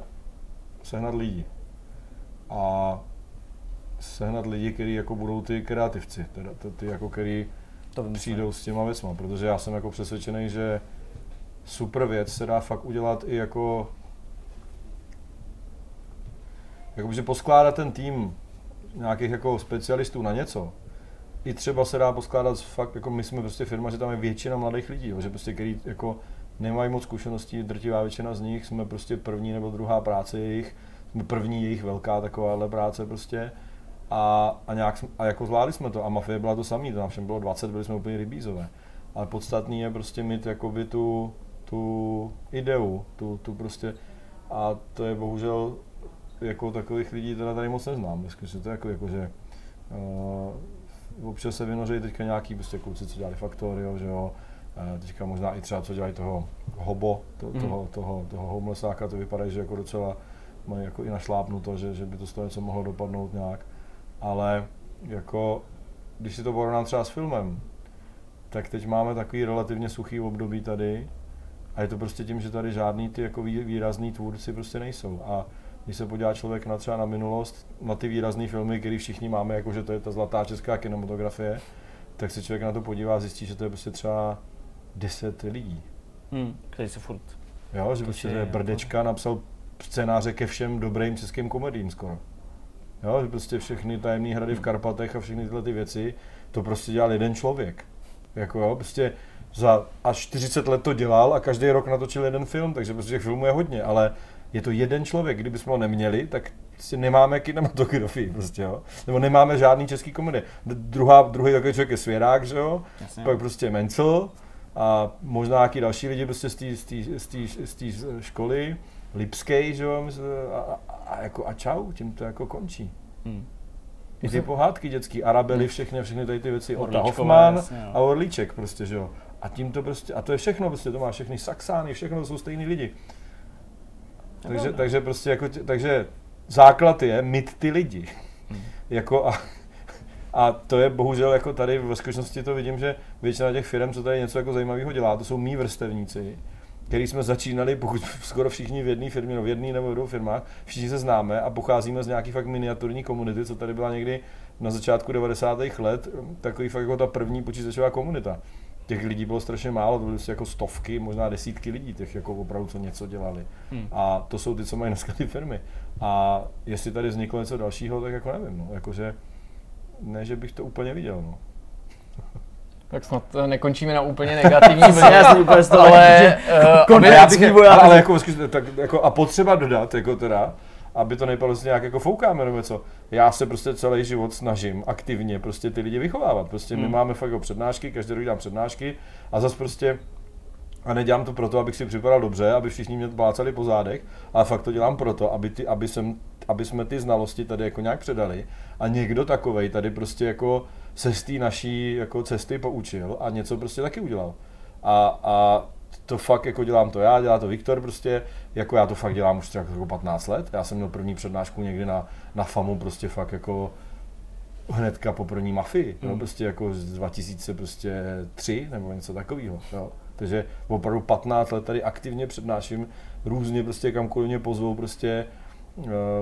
sehnat lidi. A sehnat lidi, kteří jako budou ty kreativci, teda ty jako kteří přijdou s těma věcma, protože já jsem jako přesvědčený, že super věc se dá fakt udělat i jako jakože poskládat ten tým nějakých jako specialistů na něco. I třeba se dá poskládat fakt, jako my jsme prostě firma, že tam je většina mladých lidí, jo, že prostě který jako nemají moc zkušeností, drtivá většina z nich, jsme prostě první nebo druhá práce jejich, jsme první jejich velká takováhle práce prostě a, a nějak a jako zvládli jsme to a Mafie byla to samý, to nám všem bylo dvacet, byli jsme úplně rybízové, ale podstatný je prostě mít jakoby tu, tu ideu, tu, tu prostě a to je bohužel jako takových lidí teda tady moc neznám, dneska to je jako, jako že uh, občas se vynoří teďka nějaký prostě kluci, co dělali Factorio, že jo, teďka možná i třeba co dělají toho hobo, to, mm. toho, toho, toho homelessáka, to vypadají, že jako docela mají jako i našlápnuto, že, že by to z toho něco mohlo dopadnout nějak, ale jako, když si to porovnám třeba s filmem, tak teď máme takový relativně suchý období tady a je to prostě tím, že tady žádný ty jako výrazný tvůrci prostě nejsou. A když se podívá člověk na třeba na minulost, na ty výrazné filmy, které všichni máme, jakože to je ta zlatá česká kinematografie, tak se člověk na to podívá a zjistí, že to je prostě třeba deset lidí. Hmm, který se furt... Jo, že prostě Brdečka napsal scénáře ke všem dobrým českým komediím skoro. Jo, že prostě všechny tajemné hrady v Karpatech a všechny tyhle ty věci, to prostě dělal jeden člověk. Jako jo, prostě za až čtyřicet let to dělal a každý rok natočil jeden film, takže prostě těch filmů je hodně, ale je to jeden člověk, kdybychom ho neměli, tak si nemáme kinematografii prostě, jo. Nebo nemáme žádný český komedie. Druhá, druhý takový člověk je Svěrák, že jo, jasně. Pak prostě Mencel a možná nějaký další lidi prostě z té školy, Lipskej, že jo, a, a, a, jako a čau, tím to jako končí. Hmm. I ty pohádky dětský, Arabely, všechny, všechny tady ty věci, Orla Hoffman a Orlíček prostě, že jo. A tím to prostě, a to je všechno prostě, to má všechny Saxány, všechno jsou stejný lidi. Takže, takže prostě jako, takže základ je mít ty lidi. Hmm. Jako a, a to je bohužel jako tady ve skutečnosti to vidím, že většina těch firm, co tady něco jako zajímavého dělá, to jsou mý vrstevníci, který jsme začínali, pokud skoro všichni v jedné firmě, no v jedné nebo v dvou firmách, všichni se známe a pocházíme z nějaký fakt miniaturní komunity, co tady byla někdy na začátku devadesátých let, takový fakt jako ta první počítačová komunita. Těch lidí bylo strašně málo, to byly jako stovky, možná desítky lidí, těch jako opravdu co něco dělali. Hmm. A to jsou ty, co mají dneska ty firmy. A jestli tady vzniklo něco dalšího, tak jako nevím, no, jakože ne, že bych to úplně viděl, no. Tak snad nekončíme na úplně negativní vlně, ale konvenční vojáci. Ale jako, tak, jako a potřeba dodat, jako teda, aby to nejpadlo si nějak jako foukáme nebo co. Já se prostě celý život snažím aktivně prostě ty lidi vychovávat. Prostě my hmm. máme fakt o přednášky, každý rok dám přednášky a zas prostě a nedělám to proto, abych si připadal dobře, aby všichni mě plácali po zádech, ale fakt to dělám proto, aby, ty, aby, jsem, aby jsme ty znalosti tady jako nějak předali a někdo takovej tady prostě jako se z té naší jako cesty poučil a něco prostě taky udělal. A, a to fakt jako dělám to já, dělá to Viktor prostě, jako já to fakt dělám už třeba jako patnáct let. Já jsem měl první přednášku někdy na, na FAMu prostě fakt jako hnedka po první Mafii, mm. no, prostě jako z dva tisíce tři nebo něco takového. Jo. Takže opravdu patnáct let tady aktivně přednáším, různě prostě kamkoliv mě pozvou prostě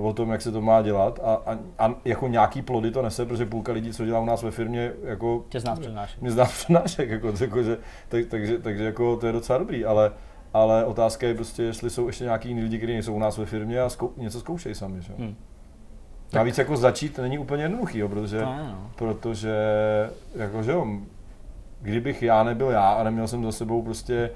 o tom, jak se to má dělat a, a, a jako nějaký plody to nese, protože půlka lidí, co dělá u nás ve firmě, jako... Tě z nás přednášek. Mě z nás přednášek, jako, jako, že, tak, takže, takže jako to je docela dobrý, ale, ale otázka je prostě, jestli jsou ještě nějaký jiný lidi, kteří nejsou u nás ve firmě a zkou, něco zkoušejí sami, že? Hmm. Navíc jako začít není úplně jednoduchý, jo, protože, no. protože jako, že jo, kdybych já nebyl já a neměl jsem za sebou prostě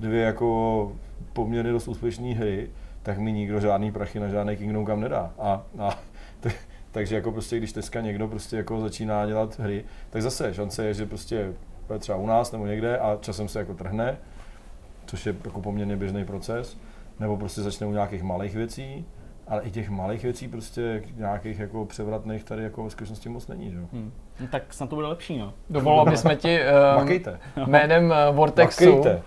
dvě jako poměrně dost úspěšné hry, tak mi nikdo žádný prachy na žádný Kingdom Come nedá. A, a, t- takže jako prostě, když dneska někdo prostě jako začíná dělat hry, tak zase šance je, že prostě třeba u nás nebo někde a časem se jako trhne, což je jako poměrně běžný proces, nebo prostě začne u nějakých malých věcí, ale i těch malých věcí prostě nějakých jako převratných tady jako ve skutečnosti moc není, že jo. Hmm. No, tak snad to bude lepší, no. Dovolil, aby jsme ti um, jménem Vortexu Makejte.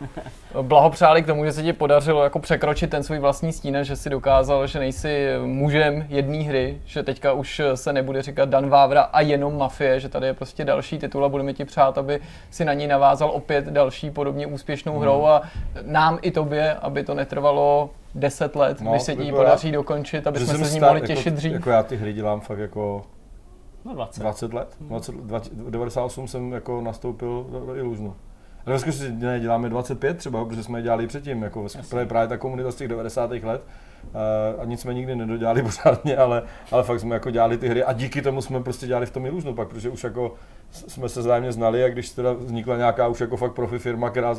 blahopřáli k tomu, že se ti podařilo jako překročit ten svůj vlastní stín, že si dokázal, že nejsi mužem jedné hry, že teďka už se nebude říkat Dan Vávra a jenom Mafie, že tady je prostě další titul a budeme ti přát, aby si na ní navázal opět další podobně úspěšnou hmm. hrou a nám i tobě, aby to netrvalo deset let, no, než se ti podaří dokončit, aby jsme se z ní mohli těšit jako, dřív. Jako já ty hry dělám fakt jako no dvacet let. V devadesát osm jsem jako nastoupil do, do Illusionu. A dneska si ne, děláme dvacet pět třeba, protože jsme je dělali předtím, jako právě, právě ta komunita z těch devadesátých let. A nic jsme nikdy nedodělali pořádně, ale, ale fakt jsme jako dělali ty hry a díky tomu jsme prostě dělali v tom Illusionu pak, protože už jako jsme se zájemně znali a když teda vznikla nějaká už jako fakt profi firma, která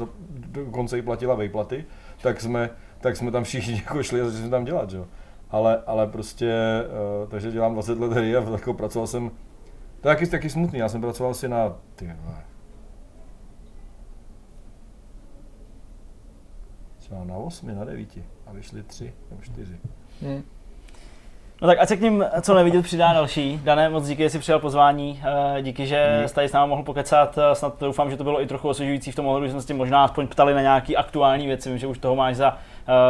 dokonce i platila vejplaty, tak jsme tak jsme tam všichni jako šli a začali jsme tam dělat, že jo. Ale, ale prostě, uh, takže dělám dvacet let hry a jako pracoval jsem, to je taky, taky smutný, já jsem pracoval si na, ty vole, třeba na osmi, na devíti a vyšly tři nebo čtyři. Hmm. No tak ať se k ním, co nevidět, přidá další. Dané, moc díky, že jsi přijal pozvání, díky, že jsi tady s námi mohl pokecat, snad doufám, že to bylo i trochu osvěžující v tom ohledu, že jsme se tě možná aspoň ptali na nějaký aktuální věci, vím, že už toho máš za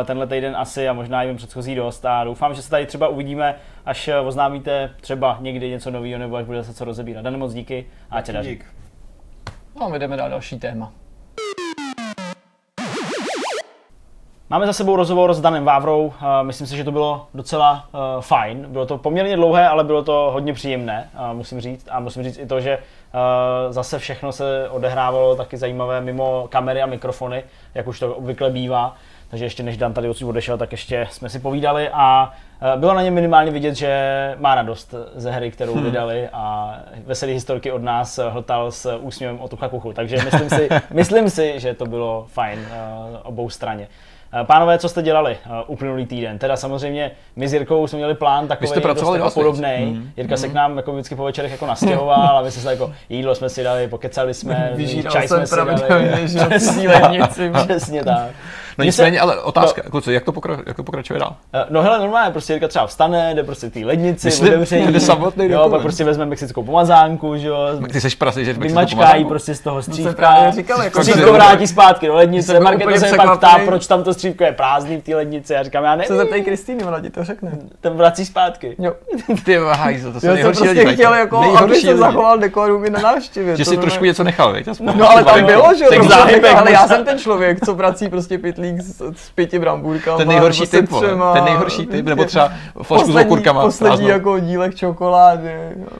tenhle týden asi a možná i předchozí dost a doufám, že se tady třeba uvidíme, až oznámíte třeba někdy něco nového nebo až bude se co rozebírat. Dané, moc díky a ať se daří. Dík. No my jdeme na další téma. Máme za sebou rozhovor s Danem Vávrou, myslím si, že to bylo docela fajn. Bylo to poměrně dlouhé, ale bylo to hodně příjemné, musím říct. A musím říct i to, že zase všechno se odehrávalo taky zajímavé mimo kamery a mikrofony, jak už to obvykle bývá. Takže ještě než Dan tady odsud odešel, tak ještě jsme si povídali a bylo na něm minimálně vidět, že má radost ze hry, kterou hmm. vydali, a veselý historky od nás hltal s úsměvem od ucha k uchu. Takže myslím si, myslím si, že to bylo fajn obou straně. Pánové, co jste dělali uplynulý týden? Teda samozřejmě my s Jirkou jsme měli plán takový dost podobnej. Mm. Jirka mm. se k nám jako vždycky po večerech jako nastěhoval a my jsme se jako jídlo jsme si dali, pokecali jsme, Vyžíral čaj jsme si dali. Přesně tak. Přesně tak. No nicméně, ale otázka, no, kluci, jak to, pokra- jak to pokračuje dál? No hele, normálně, prostě Jirka třeba vstane, jde prostě té lednici, otevře, jo, pak prostě vezme mexickou pomazánku, že jo. Ty seš prasej, že vymačká jí prostě z toho střívka, střívko vrátí zpátky do lednice, Markéta se pak ptá, proč tam to střívko je prázdný v té lednici, a říkám, já nevím. Se zeptej Kristýny, ona ti to řekne. Tam vrací zpátky. Jo. Ty hajzo, to se nejhorší lidi. Já jsem prostě chtěl, jako, aby se zachoval dekorum i na návštěvě. Že si trošku něco nechal, veď? No ale tam bylo, že jo, ale já jsem ten člověk, co vrací prostě pitlík s pěti bramburkama. Ten nejhorší typ, ten nejhorší typ, nebo třeba flašku s okurkama. Poslední jako dílek čokolády.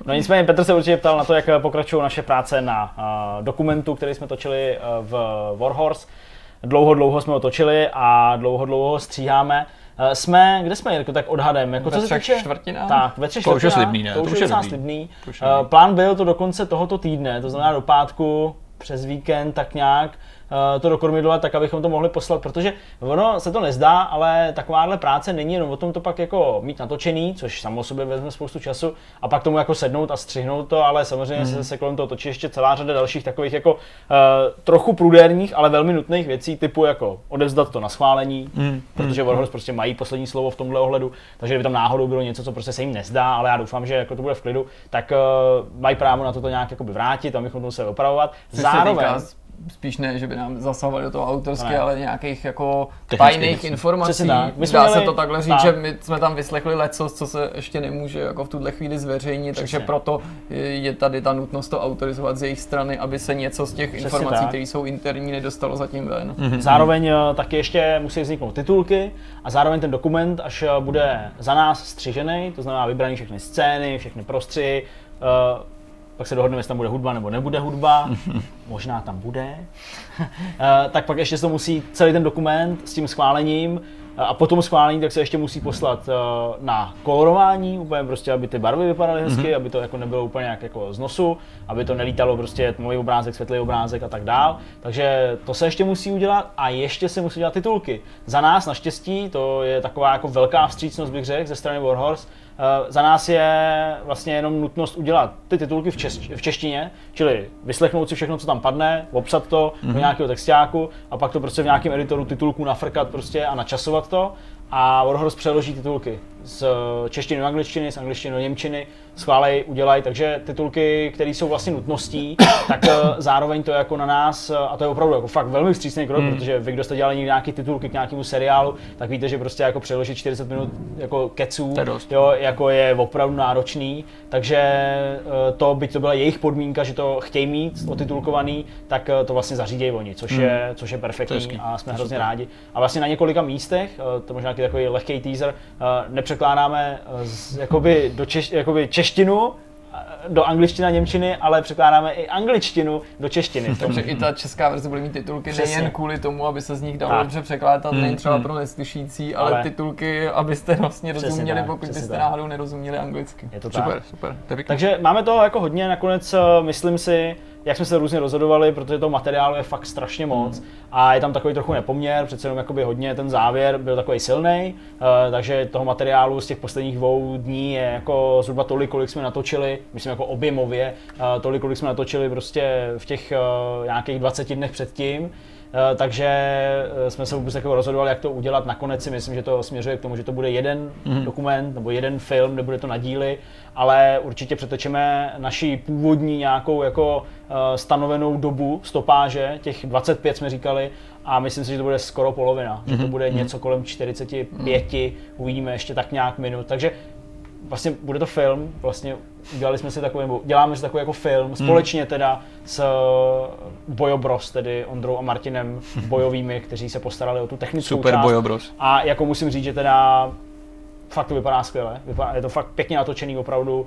No nicméně Petr se určitě ptal na to, jak pokračují naše práce na dokumentu, který jsme točili v Warhorse. Dlouho, dlouho jsme ho točili a dlouho, dlouho ho stříháme. Jsme, kde jsme, Jirko, tak odhadem. Jako, ve třech čtvrtinách? Tak, ve třech čtvrtinách. To už je slibný, ne? To už je slibný. Uh, plán byl to do konce tohoto týdne, to znamená do pátku, přes víkend, tak nějak, uh, to dokormidlovat, tak abychom to mohli poslat, protože ono se to nezdá, ale takováhle práce není jenom o tom to pak jako mít natočený, což samo sobě vezme spoustu času, a pak tomu jako sednout a střihnout to, ale samozřejmě hmm. se, se kolem toho točí ještě celá řada dalších takových jako uh, trochu prudérních, ale velmi nutných věcí, typu jako odevzdat to na schválení, hmm. protože Warhorse prostě mají poslední slovo v tomhle ohledu, takže kdyby tam náhodou bylo něco, co prostě se jim nezdá, ale já doufám, že jako to bude v klidu, tak uh, mají právo na to to nějak jakoby vrátit, a my bychom se opravovat. Zároveň spíš ne, že by nám zasahovali do toho autorské, ne, ale nějakých jako tajných informací. Dá se to takhle říct, tak, že my jsme tam vyslechli leco, co se ještě nemůže jako v tuhle chvíli zveřejnit, přesně, takže proto je tady ta nutnost to autorizovat z jejich strany, aby se něco z těch přesně informací, které jsou interní, nedostalo zatím ven. Mhm. Zároveň taky ještě musí vzniknout titulky a zároveň ten dokument, až bude za nás střižený, to znamená vybraný všechny scény, všechny prostřihy, pak se dohodneme, jestli tam bude hudba nebo nebude hudba, možná tam bude, tak pak ještě to musí celý ten dokument s tím schválením, a potom schválení tak se ještě musí poslat na kolorování, úplně prostě, aby ty barvy vypadaly hezky, aby to jako nebylo úplně jak jako z nosu, aby to nelítalo prostě tmavý obrázek, světlý obrázek a tak dál. Takže to se ještě musí udělat a ještě se musí dělat titulky. Za nás naštěstí, to je taková jako velká vstřícnost, bych řekl, ze strany Warhorse. Uh, za nás je vlastně jenom nutnost udělat ty titulky v, češ- v češtině, čili vyslechnout si všechno, co tam padne, obsat to mm-hmm. do nějakého textáku a pak to prostě v nějakém editoru titulku nafrkat prostě a načasovat to. A Warhorse přeloží titulky z češtiny do angličtiny, z angličtiny do němčiny, schválej, udělaj, takže titulky, které jsou vlastně nutností, tak zároveň to je jako na nás, a to je opravdu jako fakt velmi vstřícný krok, mm. protože vy, kdo jste dělali nějaký titulky k nějakému seriálu, tak víte, že prostě jako přeložit čtyřicet minut jako keců, jo, jako je opravdu náročný, takže to, byť to byla jejich podmínka, že to chtějí mít otitulkovaný, tak to vlastně zařídějí oni, což mm. je, což je perfektní, Český, a jsme hrozně rádi. A vlastně na několika místech, to možná takový lehký teaser, nepřekládáme z, jakoby do češ, jakoby češtinu do angličtiny a němčiny, ale překládáme i angličtinu do češtiny. Takže i ta česká verze bude mít titulky přesně nejen kvůli tomu, aby se z nich dalo tak dobře překládat, mm, nejen třeba mm. pro neslyšící, ale, ale titulky, abyste vlastně rozuměli, tak, pokud byste tak náhodou nerozuměli anglicky. Je to super, tak, super. Takže máme toho jako hodně, nakonec myslím si, jak jsme se různě rozhodovali, protože toho materiálu je fakt strašně moc a je tam takový trochu nepoměr, přece jenom jakoby hodně ten závěr byl takový silnej, takže toho materiálu z těch posledních dvou dní je jako zhruba tolik, kolik jsme natočili, myslím jako objemově, tolik, kolik jsme natočili prostě v těch nějakých dvaceti dnech předtím. Takže jsme se vůbec jako rozhodovali, jak to udělat. Nakonec si myslím, že to směřuje k tomu, že to bude jeden mm. dokument nebo jeden film, nebude to na díly, ale určitě přetečeme naši původní nějakou jako stanovenou dobu stopáže, těch dvacet pět jsme říkali, a myslím si, že to bude skoro polovina, mm. že to bude mm. něco kolem čtyřicet pět, mm. uvidíme ještě tak nějak minut. Takže vlastně bude to film, vlastně dělali jsme si takový, děláme si takový jako film, společně teda s Bojobros, tedy Ondrou a Martinem Bojovými, kteří se postarali o tu technickou Super část. Bojobros. A jako musím říct, že teda fakt to vypadá skvěle, je to fakt pěkně natočený opravdu,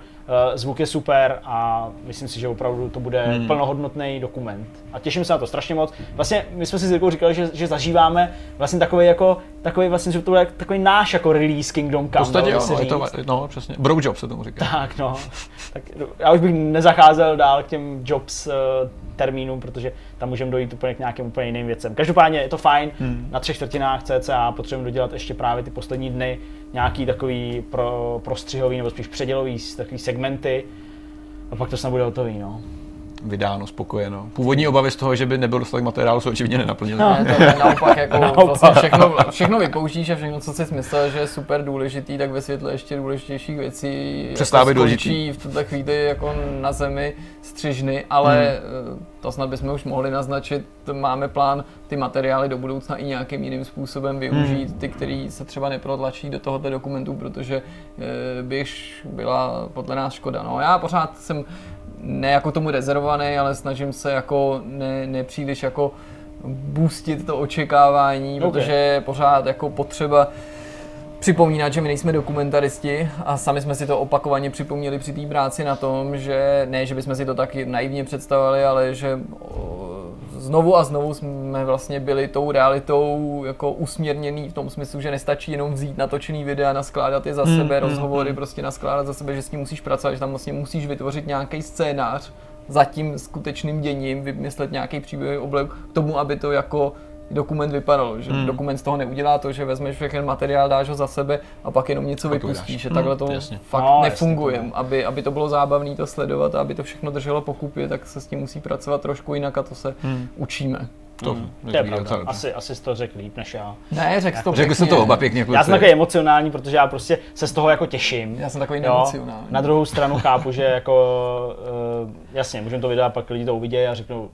zvuk je super a myslím si, že opravdu to bude hmm. plnohodnotný dokument. A těším se na to strašně moc. Vlastně my jsme si s Jirkou říkali, že, že zažíváme vlastně takový jako, takový vlastně, že to bude takový náš jako release Kingdom Come. V podstatě jo, je to, no přesně, bro job se tomu říká. Tak no, tak já už bych nezacházel dál k těm jobs termínům, protože tam můžeme dojít úplně k nějakým úplně jiným věcem. Každopádně je to fajn, hmm. na třech čtvrtinách cca potřebujeme dodělat ještě právě ty poslední dny, nějaký takový pro, prostřihový nebo spíš předělový takový segmenty a pak to snad bude hotový, no. Vydáno, spokojeno. Původní obavy z toho, že by nebyl dostatek materiálu, se očividně nenaplnily. No, to je naopak, jako naopak. Vlastně všechno, všechno vykoušíš a všechno, co jsi myslel, že je super důležitý, tak ve světle ještě důležitějších věcí přestává jako skončí v tuto chvíli jako na zemi střižny, ale hmm. to snad bychom už mohli naznačit. Máme plán ty materiály do budoucna i nějakým jiným způsobem využít, hmm. ty, který se třeba neprodlačí do tohoto dokumentu, protože by byla podle nás škoda. No, já pořád jsem ne jako tomu rezervovaný, ale snažím se jako ne, nepříliš jako boostit to očekávání, okay. protože je pořád jako potřeba připomínat, že my nejsme dokumentaristi a sami jsme si to opakovaně připomněli při té práci na tom, že ne, že bychom si to taky naivně představovali, ale že znovu a znovu jsme vlastně byli tou realitou jako usměrněný v tom smyslu, že nestačí jenom vzít natočený videa, naskládat je za sebe, mm, rozhovory mm, prostě naskládat za sebe, že s tím musíš pracovat, že tam vlastně musíš vytvořit nějaký scénář za tím skutečným děním, vymyslet nějaký příběhový oblek k tomu, aby to jako dokument vypadalo, že mm. dokument z toho neudělá to, že vezmeš všechny materiál, dáš ho za sebe a pak jenom něco vypustíš, že takhle to mm, fakt no, nefunguje. Aby, aby to bylo zábavné to sledovat a aby to všechno drželo pokupě, tak se s tím musí pracovat trošku jinak a to se mm. učíme. To, mm. to je pravda, to. Asi, asi jsi to řekl líp než já. Ne, řekl jsi to pěkně. Řekl to oba pěkně. Kluci. Já jsem takový emocionální, protože já prostě se z toho jako těším. Já jsem takový emocionální. Na druhou stranu chápu, že jako, uh, jasně, můžeme to vydat, pak lidi to uvidějí a řeknou,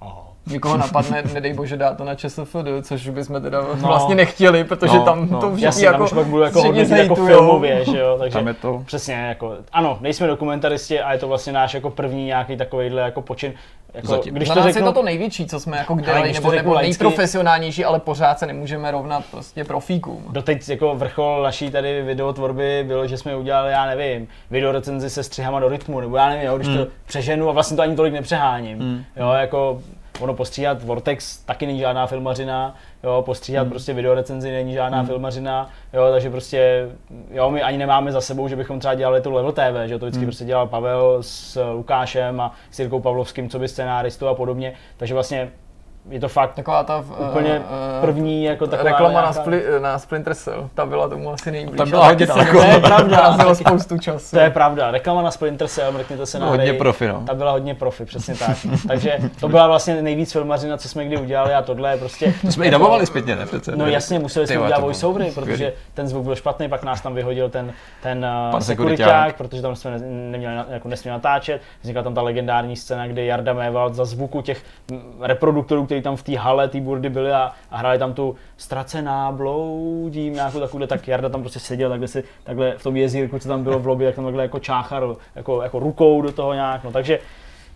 aha. Nikoho napadne, nedej bože, dá to na ČSFD, což bychom teda no, vlastně nechtěli, protože no, tam no, to všichni jasně, jako tam jako hodně jako filmově, že jo, takže tam je to. Přesně jako, ano, nejsme dokumentaristi a je to vlastně náš jako první nějaký takovejhle jako počin. Jako, když na to nás řeknu, je to to největší, co jsme jako dělali, nebo, nebo nejprofesionálnější, ale pořád se nemůžeme rovnat prostě profíkům. Doteď jako vrchol naší tady videotvorby bylo, že jsme udělali, já nevím, videorecenzi se střihama do rytmu, nebo já nevím, jo, když mm. to přeženu a vlastně to ani tolik nepřeháním, mm. jo, jako ono postříhat Vortex taky není žádná filmařina, jo, postříhat hmm. prostě videorecenzi není žádná hmm. filmařina, jo, takže prostě, jo, my ani nemáme za sebou, že bychom třeba dělali tu Level té vé, že to vždycky hmm. prostě dělal Pavel s Lukášem a s Jirkou Pavlovským, co by scenáristu a podobně, takže vlastně je to fakt taková ta uh, úplně první jako taková reklama nějaká... na, spli- na Splinter Cell, ta byla tomu asi nejblíž. Ta byla hodně daleko. To je pravda, bylo spoustu času. To je pravda, reklama na Splinter Cell, mrkněte se na hry. Hodně profi, no. Ta byla hodně profi, přesně tak. Takže to byla vlastně nejvíc filmařina, co jsme kdy udělali a tohle je prostě... To jsme i dabovali zpětně, ne přece? No jasně, museli jsme udělat voiceovery, protože ten zvuk byl špatný, pak nás tam vyhodil ten, ten sekuriťák, protože tam jsme neměli, jako nesměli natáčet. Vznikla tam ta legendární scéna, kdy Jarda Méval za zvuku těch reproduktorů, kteří tam v té hale, té burdy byli a, a hráli tam tu ztracená bloudím nějakou takovou, tak Jarda tam prostě seděl takhle, si, takhle v tom jezírku, co tam bylo v lobby, tak tam takhle jako čáchal jako, jako rukou do toho nějak, no takže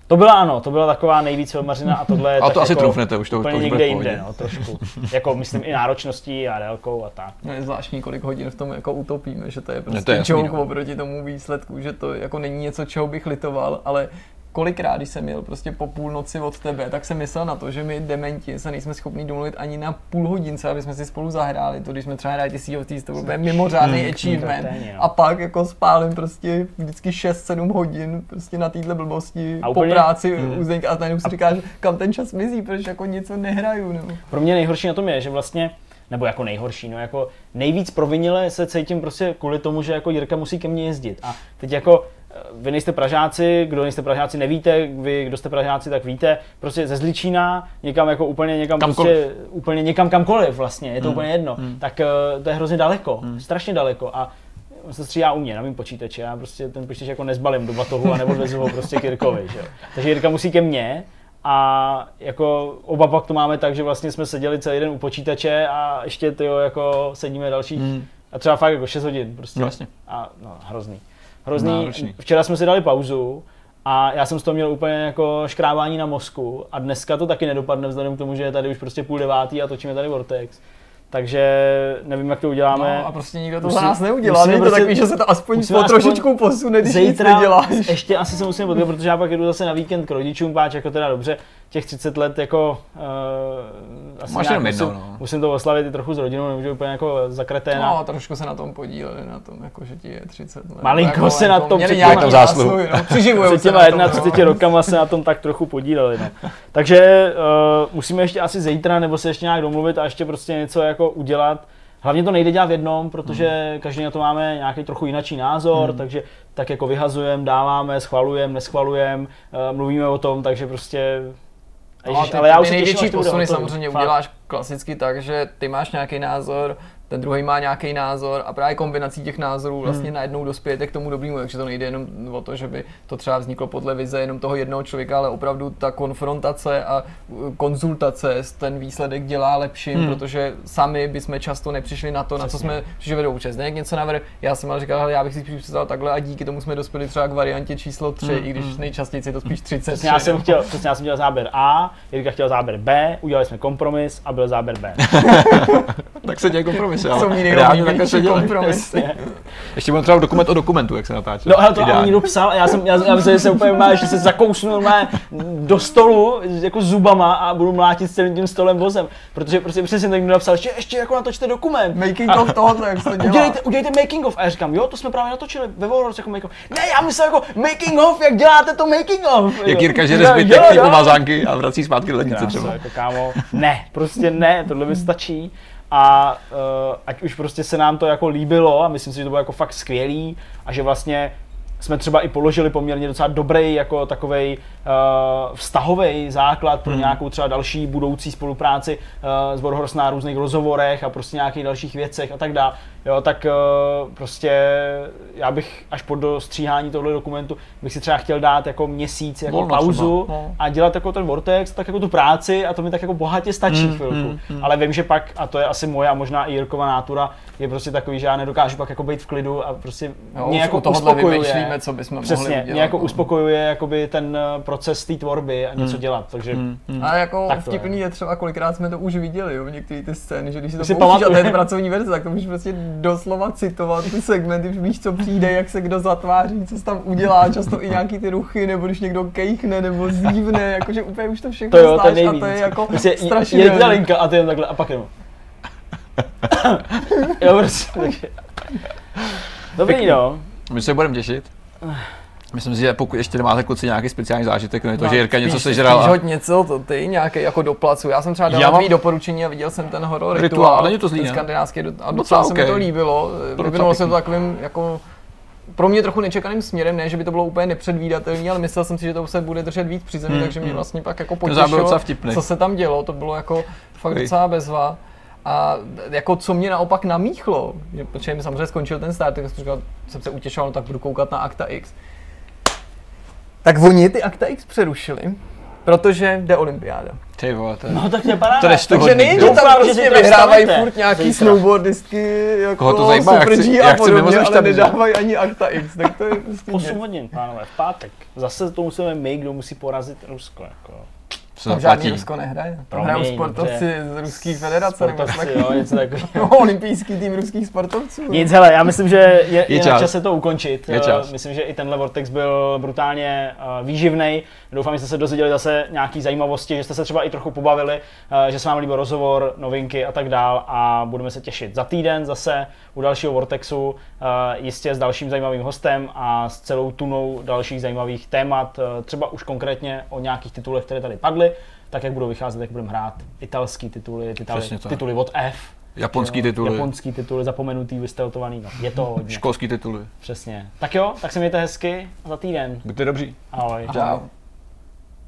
to byla ano, to byla taková nejvíc filmařina a tohle je a to asi jako troufnete, už to úplně už někde jinde, no trošku, jako myslím i náročností a délkou a tak. No je zvláštní, kolik hodin v tom jako utopíme, že to je prostě no, to joke no. Oproti tomu výsledku, že to jako není něco, čeho bych litoval, ale kolikrát, když jsem jel prostě po půlnoci od tebe, tak jsem myslel na to, že my dementi se nejsme schopni domluvit ani na půl hodince, aby jsme si spolu zahráli. To, když jsme třeba hráli Sea of Thieves, to byl mimořádný achievement. A pak jako spálím prostě vždycky šest sedm hodin prostě na této blbosti a po úplně, práci mm. u Zdeňka a najednou si říkáš, kam ten čas mizí, protože jako něco nehraju. Nebo. Pro mě nejhorší na tom je, že vlastně nebo jako nejhorší, no jako nejvíc provinile se cítím prostě kvůli tomu, že jako Jirka musí ke mně jezdit. A teď jako vy nejste Pražáci, kdo nejste Pražáci nevíte, vy kdo jste Pražáci, tak víte, prostě ze Zličína někam jako úplně někam prostě, úplně někam kamkoliv vlastně, je to mm. úplně jedno, mm. tak to je hrozně daleko, mm. strašně daleko a on se stříhá u mě na mým počítači, já prostě ten počítač jako nezbalím do batohu a nebo odvezu ho prostě k Jirkovi, že jo. Takže Jirka musí ke mně. A jako oba pak to máme tak, že vlastně jsme seděli celý den u počítače a ještě tyjo, jako sedíme další hmm. A třeba fakt jako šest hodin prostě. No, vlastně. A no, hrozný. Hrozný. Náročný. Včera jsme si dali pauzu a já jsem z toho měl úplně jako škrábání na mozku a dneska to taky nedopadne vzhledem k tomu, že je tady už prostě půl devátý a točíme tady Vortex. Takže nevím, jak to uděláme. No, a prostě nikdo to musím, nás neudělá, není to prostě takový, že se to aspoň po trošičku posune, když zítra, nic neděláš. Ještě asi se musím podívat, protože já pak jdu zase na víkend k rodičům, páč jako teda dobře, těch třicet let jako uh, asi nějak, jednou, musím, no. musím to oslavit i trochu s rodinou, nemůžu úplně jako zakreténa. No, trošku se na tom podíleli, na tom, jako že ti je třicet let. Malinko jako se na tom, před těma, zásluhu. No, před těma třiceti jedna rokama se na tom tak trochu podíleli. No. Takže uh, musíme ještě asi zítra nebo se ještě nějak domluvit a ještě prostě něco jako udělat. Hlavně to nejde dělat v jednom, protože hmm. každý na to máme nějaký trochu jinačí názor, hmm. takže tak jako vyhazujeme, dáváme, schvalujeme, neschvalujeme, uh, mluvíme o tom, takže prostě... Ježiš, ty, ale já už ty největší posuny samozřejmě fakt. Uděláš klasicky tak, že ty máš nějaký názor, ten druhý má nějaký názor a právě kombinací těch názorů vlastně hmm. najednou dospějete k tomu dobrému, takže to nejde jenom o to, že by to třeba vzniklo podle vize jenom toho jednoho člověka, ale opravdu ta konfrontace a konzultace ten výsledek dělá lepším, hmm. protože sami bychom často nepřišli na to, přesně. na co jsme přišli vedou účast. Zdeněk něco navrh, já jsem ale říkal, hele, já bych si představil takhle a díky tomu jsme dospěli třeba k variantě číslo tři, hmm. i když nejčastěji je to spíš třicet tři. Já jsem chtěl, přesně já jsem dělal záběr A, Jirka chtěl záběr B, udělali jsme kompromis a byl záběr B. Tak se děje kompromis. Co mi největší kompromis. Ještě budeme třeba dokument o dokumentu, jak se natáčí. No ale to ani někdo psal, já jsem, já, já myslím, že se úplně má, že se zakousnu do stolu jako zubama a budu mlátit s celým tím stolem vozem. Protože prostě přesně někdo napsal, že ještě jako natočte dokument. Making of tohoto, jak se to dělá. Udělejte, udělejte making of a já říkám, jo, to jsme právě natočili ve Warhorse jako making of. Ne, já myslel jako making of, jak děláte to making of. Jak Jirka žere zbytek ty pomazánky a vrací zpátky do lednice třeba. Jako kámo, ne, prostě ne, tohle mi stačí. A uh, ať už prostě se nám to jako líbilo a myslím si, že to bylo jako fakt skvělý a že vlastně jsme třeba i položili poměrně docela dobrý jako takovej uh, vztahový základ pro hmm. nějakou třeba další budoucí spolupráci uh, s Warhorse na různých rozhovorech a prostě nějakých dalších věcech a tak dále. Jo, tak uh, prostě já bych až po dostříhání tohle dokumentu bych si třeba chtěl dát jako měsíc jako Volno pauzu no. a dělat jako ten Vortex, tak jako tu práci a to mi tak jako bohatě stačí mm, chvilku. Mm, mm. Ale vím, že pak, a to je asi moje a možná i Jirkova nátura, je prostě takový, že já nedokážu pak jako být v klidu a prostě jo, mě jako uspokojuje, co bychom přesně, mohli udělat, mě jako no. uspokojuje jakoby ten proces té tvorby a něco mm. dělat, takže... Mm, mm. A jako vtipný je. je třeba, kolikrát jsme to už viděli jo, v některé ty scény, že když si to použíš a to je pracovní verze, tak to můžeš prostě doslova citovat ty segmenty, víš, co přijde, jak se kdo zatváří, co se tam udělá, často i nějaký ty ruchy, nebo když někdo kejchne, nebo zdívne, jakože úplně už to všechno to jo, znáš to a to je jako strašně. Je ta linka a ty jen takhle a pak jenom. Jo, prostě, takže. Dobrý, pěkný. No. My se budeme těšit. Myslím si, že pokud ještě nemáte kluci nějaký speciální zážitek, no to, no, že Jirka něco sežral. Spíš hoď něco, to ty, nějaký jako doplacu. Já jsem třeba dal tvý doporučení a viděl jsem ten horor Rituál, rituál to zlý, ten skandinávský, do, a docela okay. se mi to líbilo. Vyvinulo se to takovým jako pro mě trochu nečekaným směrem, ne, že by to bylo úplně nepředvídatelné, ale myslel jsem si, že to se bude držet víc při zemi, mm, takže mě mm. vlastně pak jako potěšilo, co se tam dělo, to bylo jako fakt okay. docela bezva. A jako co mě naopak namíchlo, protože mi samozřejmě skončil ten start, tak jsem říkal, jsem se utěšil, no tak budu koukat na Akta X. Tak oni ty Akta X přerušili, protože jde olympiáda. Ty vole, to je... No tak je paráda. To je takže nejen, že tam prostě vyhrávají furt nějaký snowboardistky, jako to zajímá, Super G a podobně, ale nedávají ani Akta X, tak to je prostě... osm hodin, pánové, v pátek. Zase to musíme my, kdo musí porazit Rusko, jako... Tam žádný Rusko nehraje. Tam hrajou sportovci z ruských federace. Olympijský tým ruských sportovců. Nic, hele, já myslím, že je, je na čase to ukončit. Myslím, že i tenhle Vortex byl brutálně uh, výživnej. Doufám, že jste se dozvěděli zase nějaký zajímavosti, že jste se třeba i trochu pobavili, uh, že se vám líbil rozhovor, novinky a tak dál. A budeme se těšit za týden zase u dalšího Vortexu, uh, jistě s dalším zajímavým hostem a s celou tunou dalších zajímavých témat, uh, třeba už konkrétně o nějakých titulech, které tady padly. Tak jak budou vycházet, jak budeme hrát italský tituly, titali, tituly od F, japonský jo, tituly, japonský tituly, zapomenutý, vysteltovaný, no, je to hodně. Školský tituly. Přesně. Tak jo, tak se mějte hezky a za týden. Buďte dobří. Ahoj. Ahoj. Čau.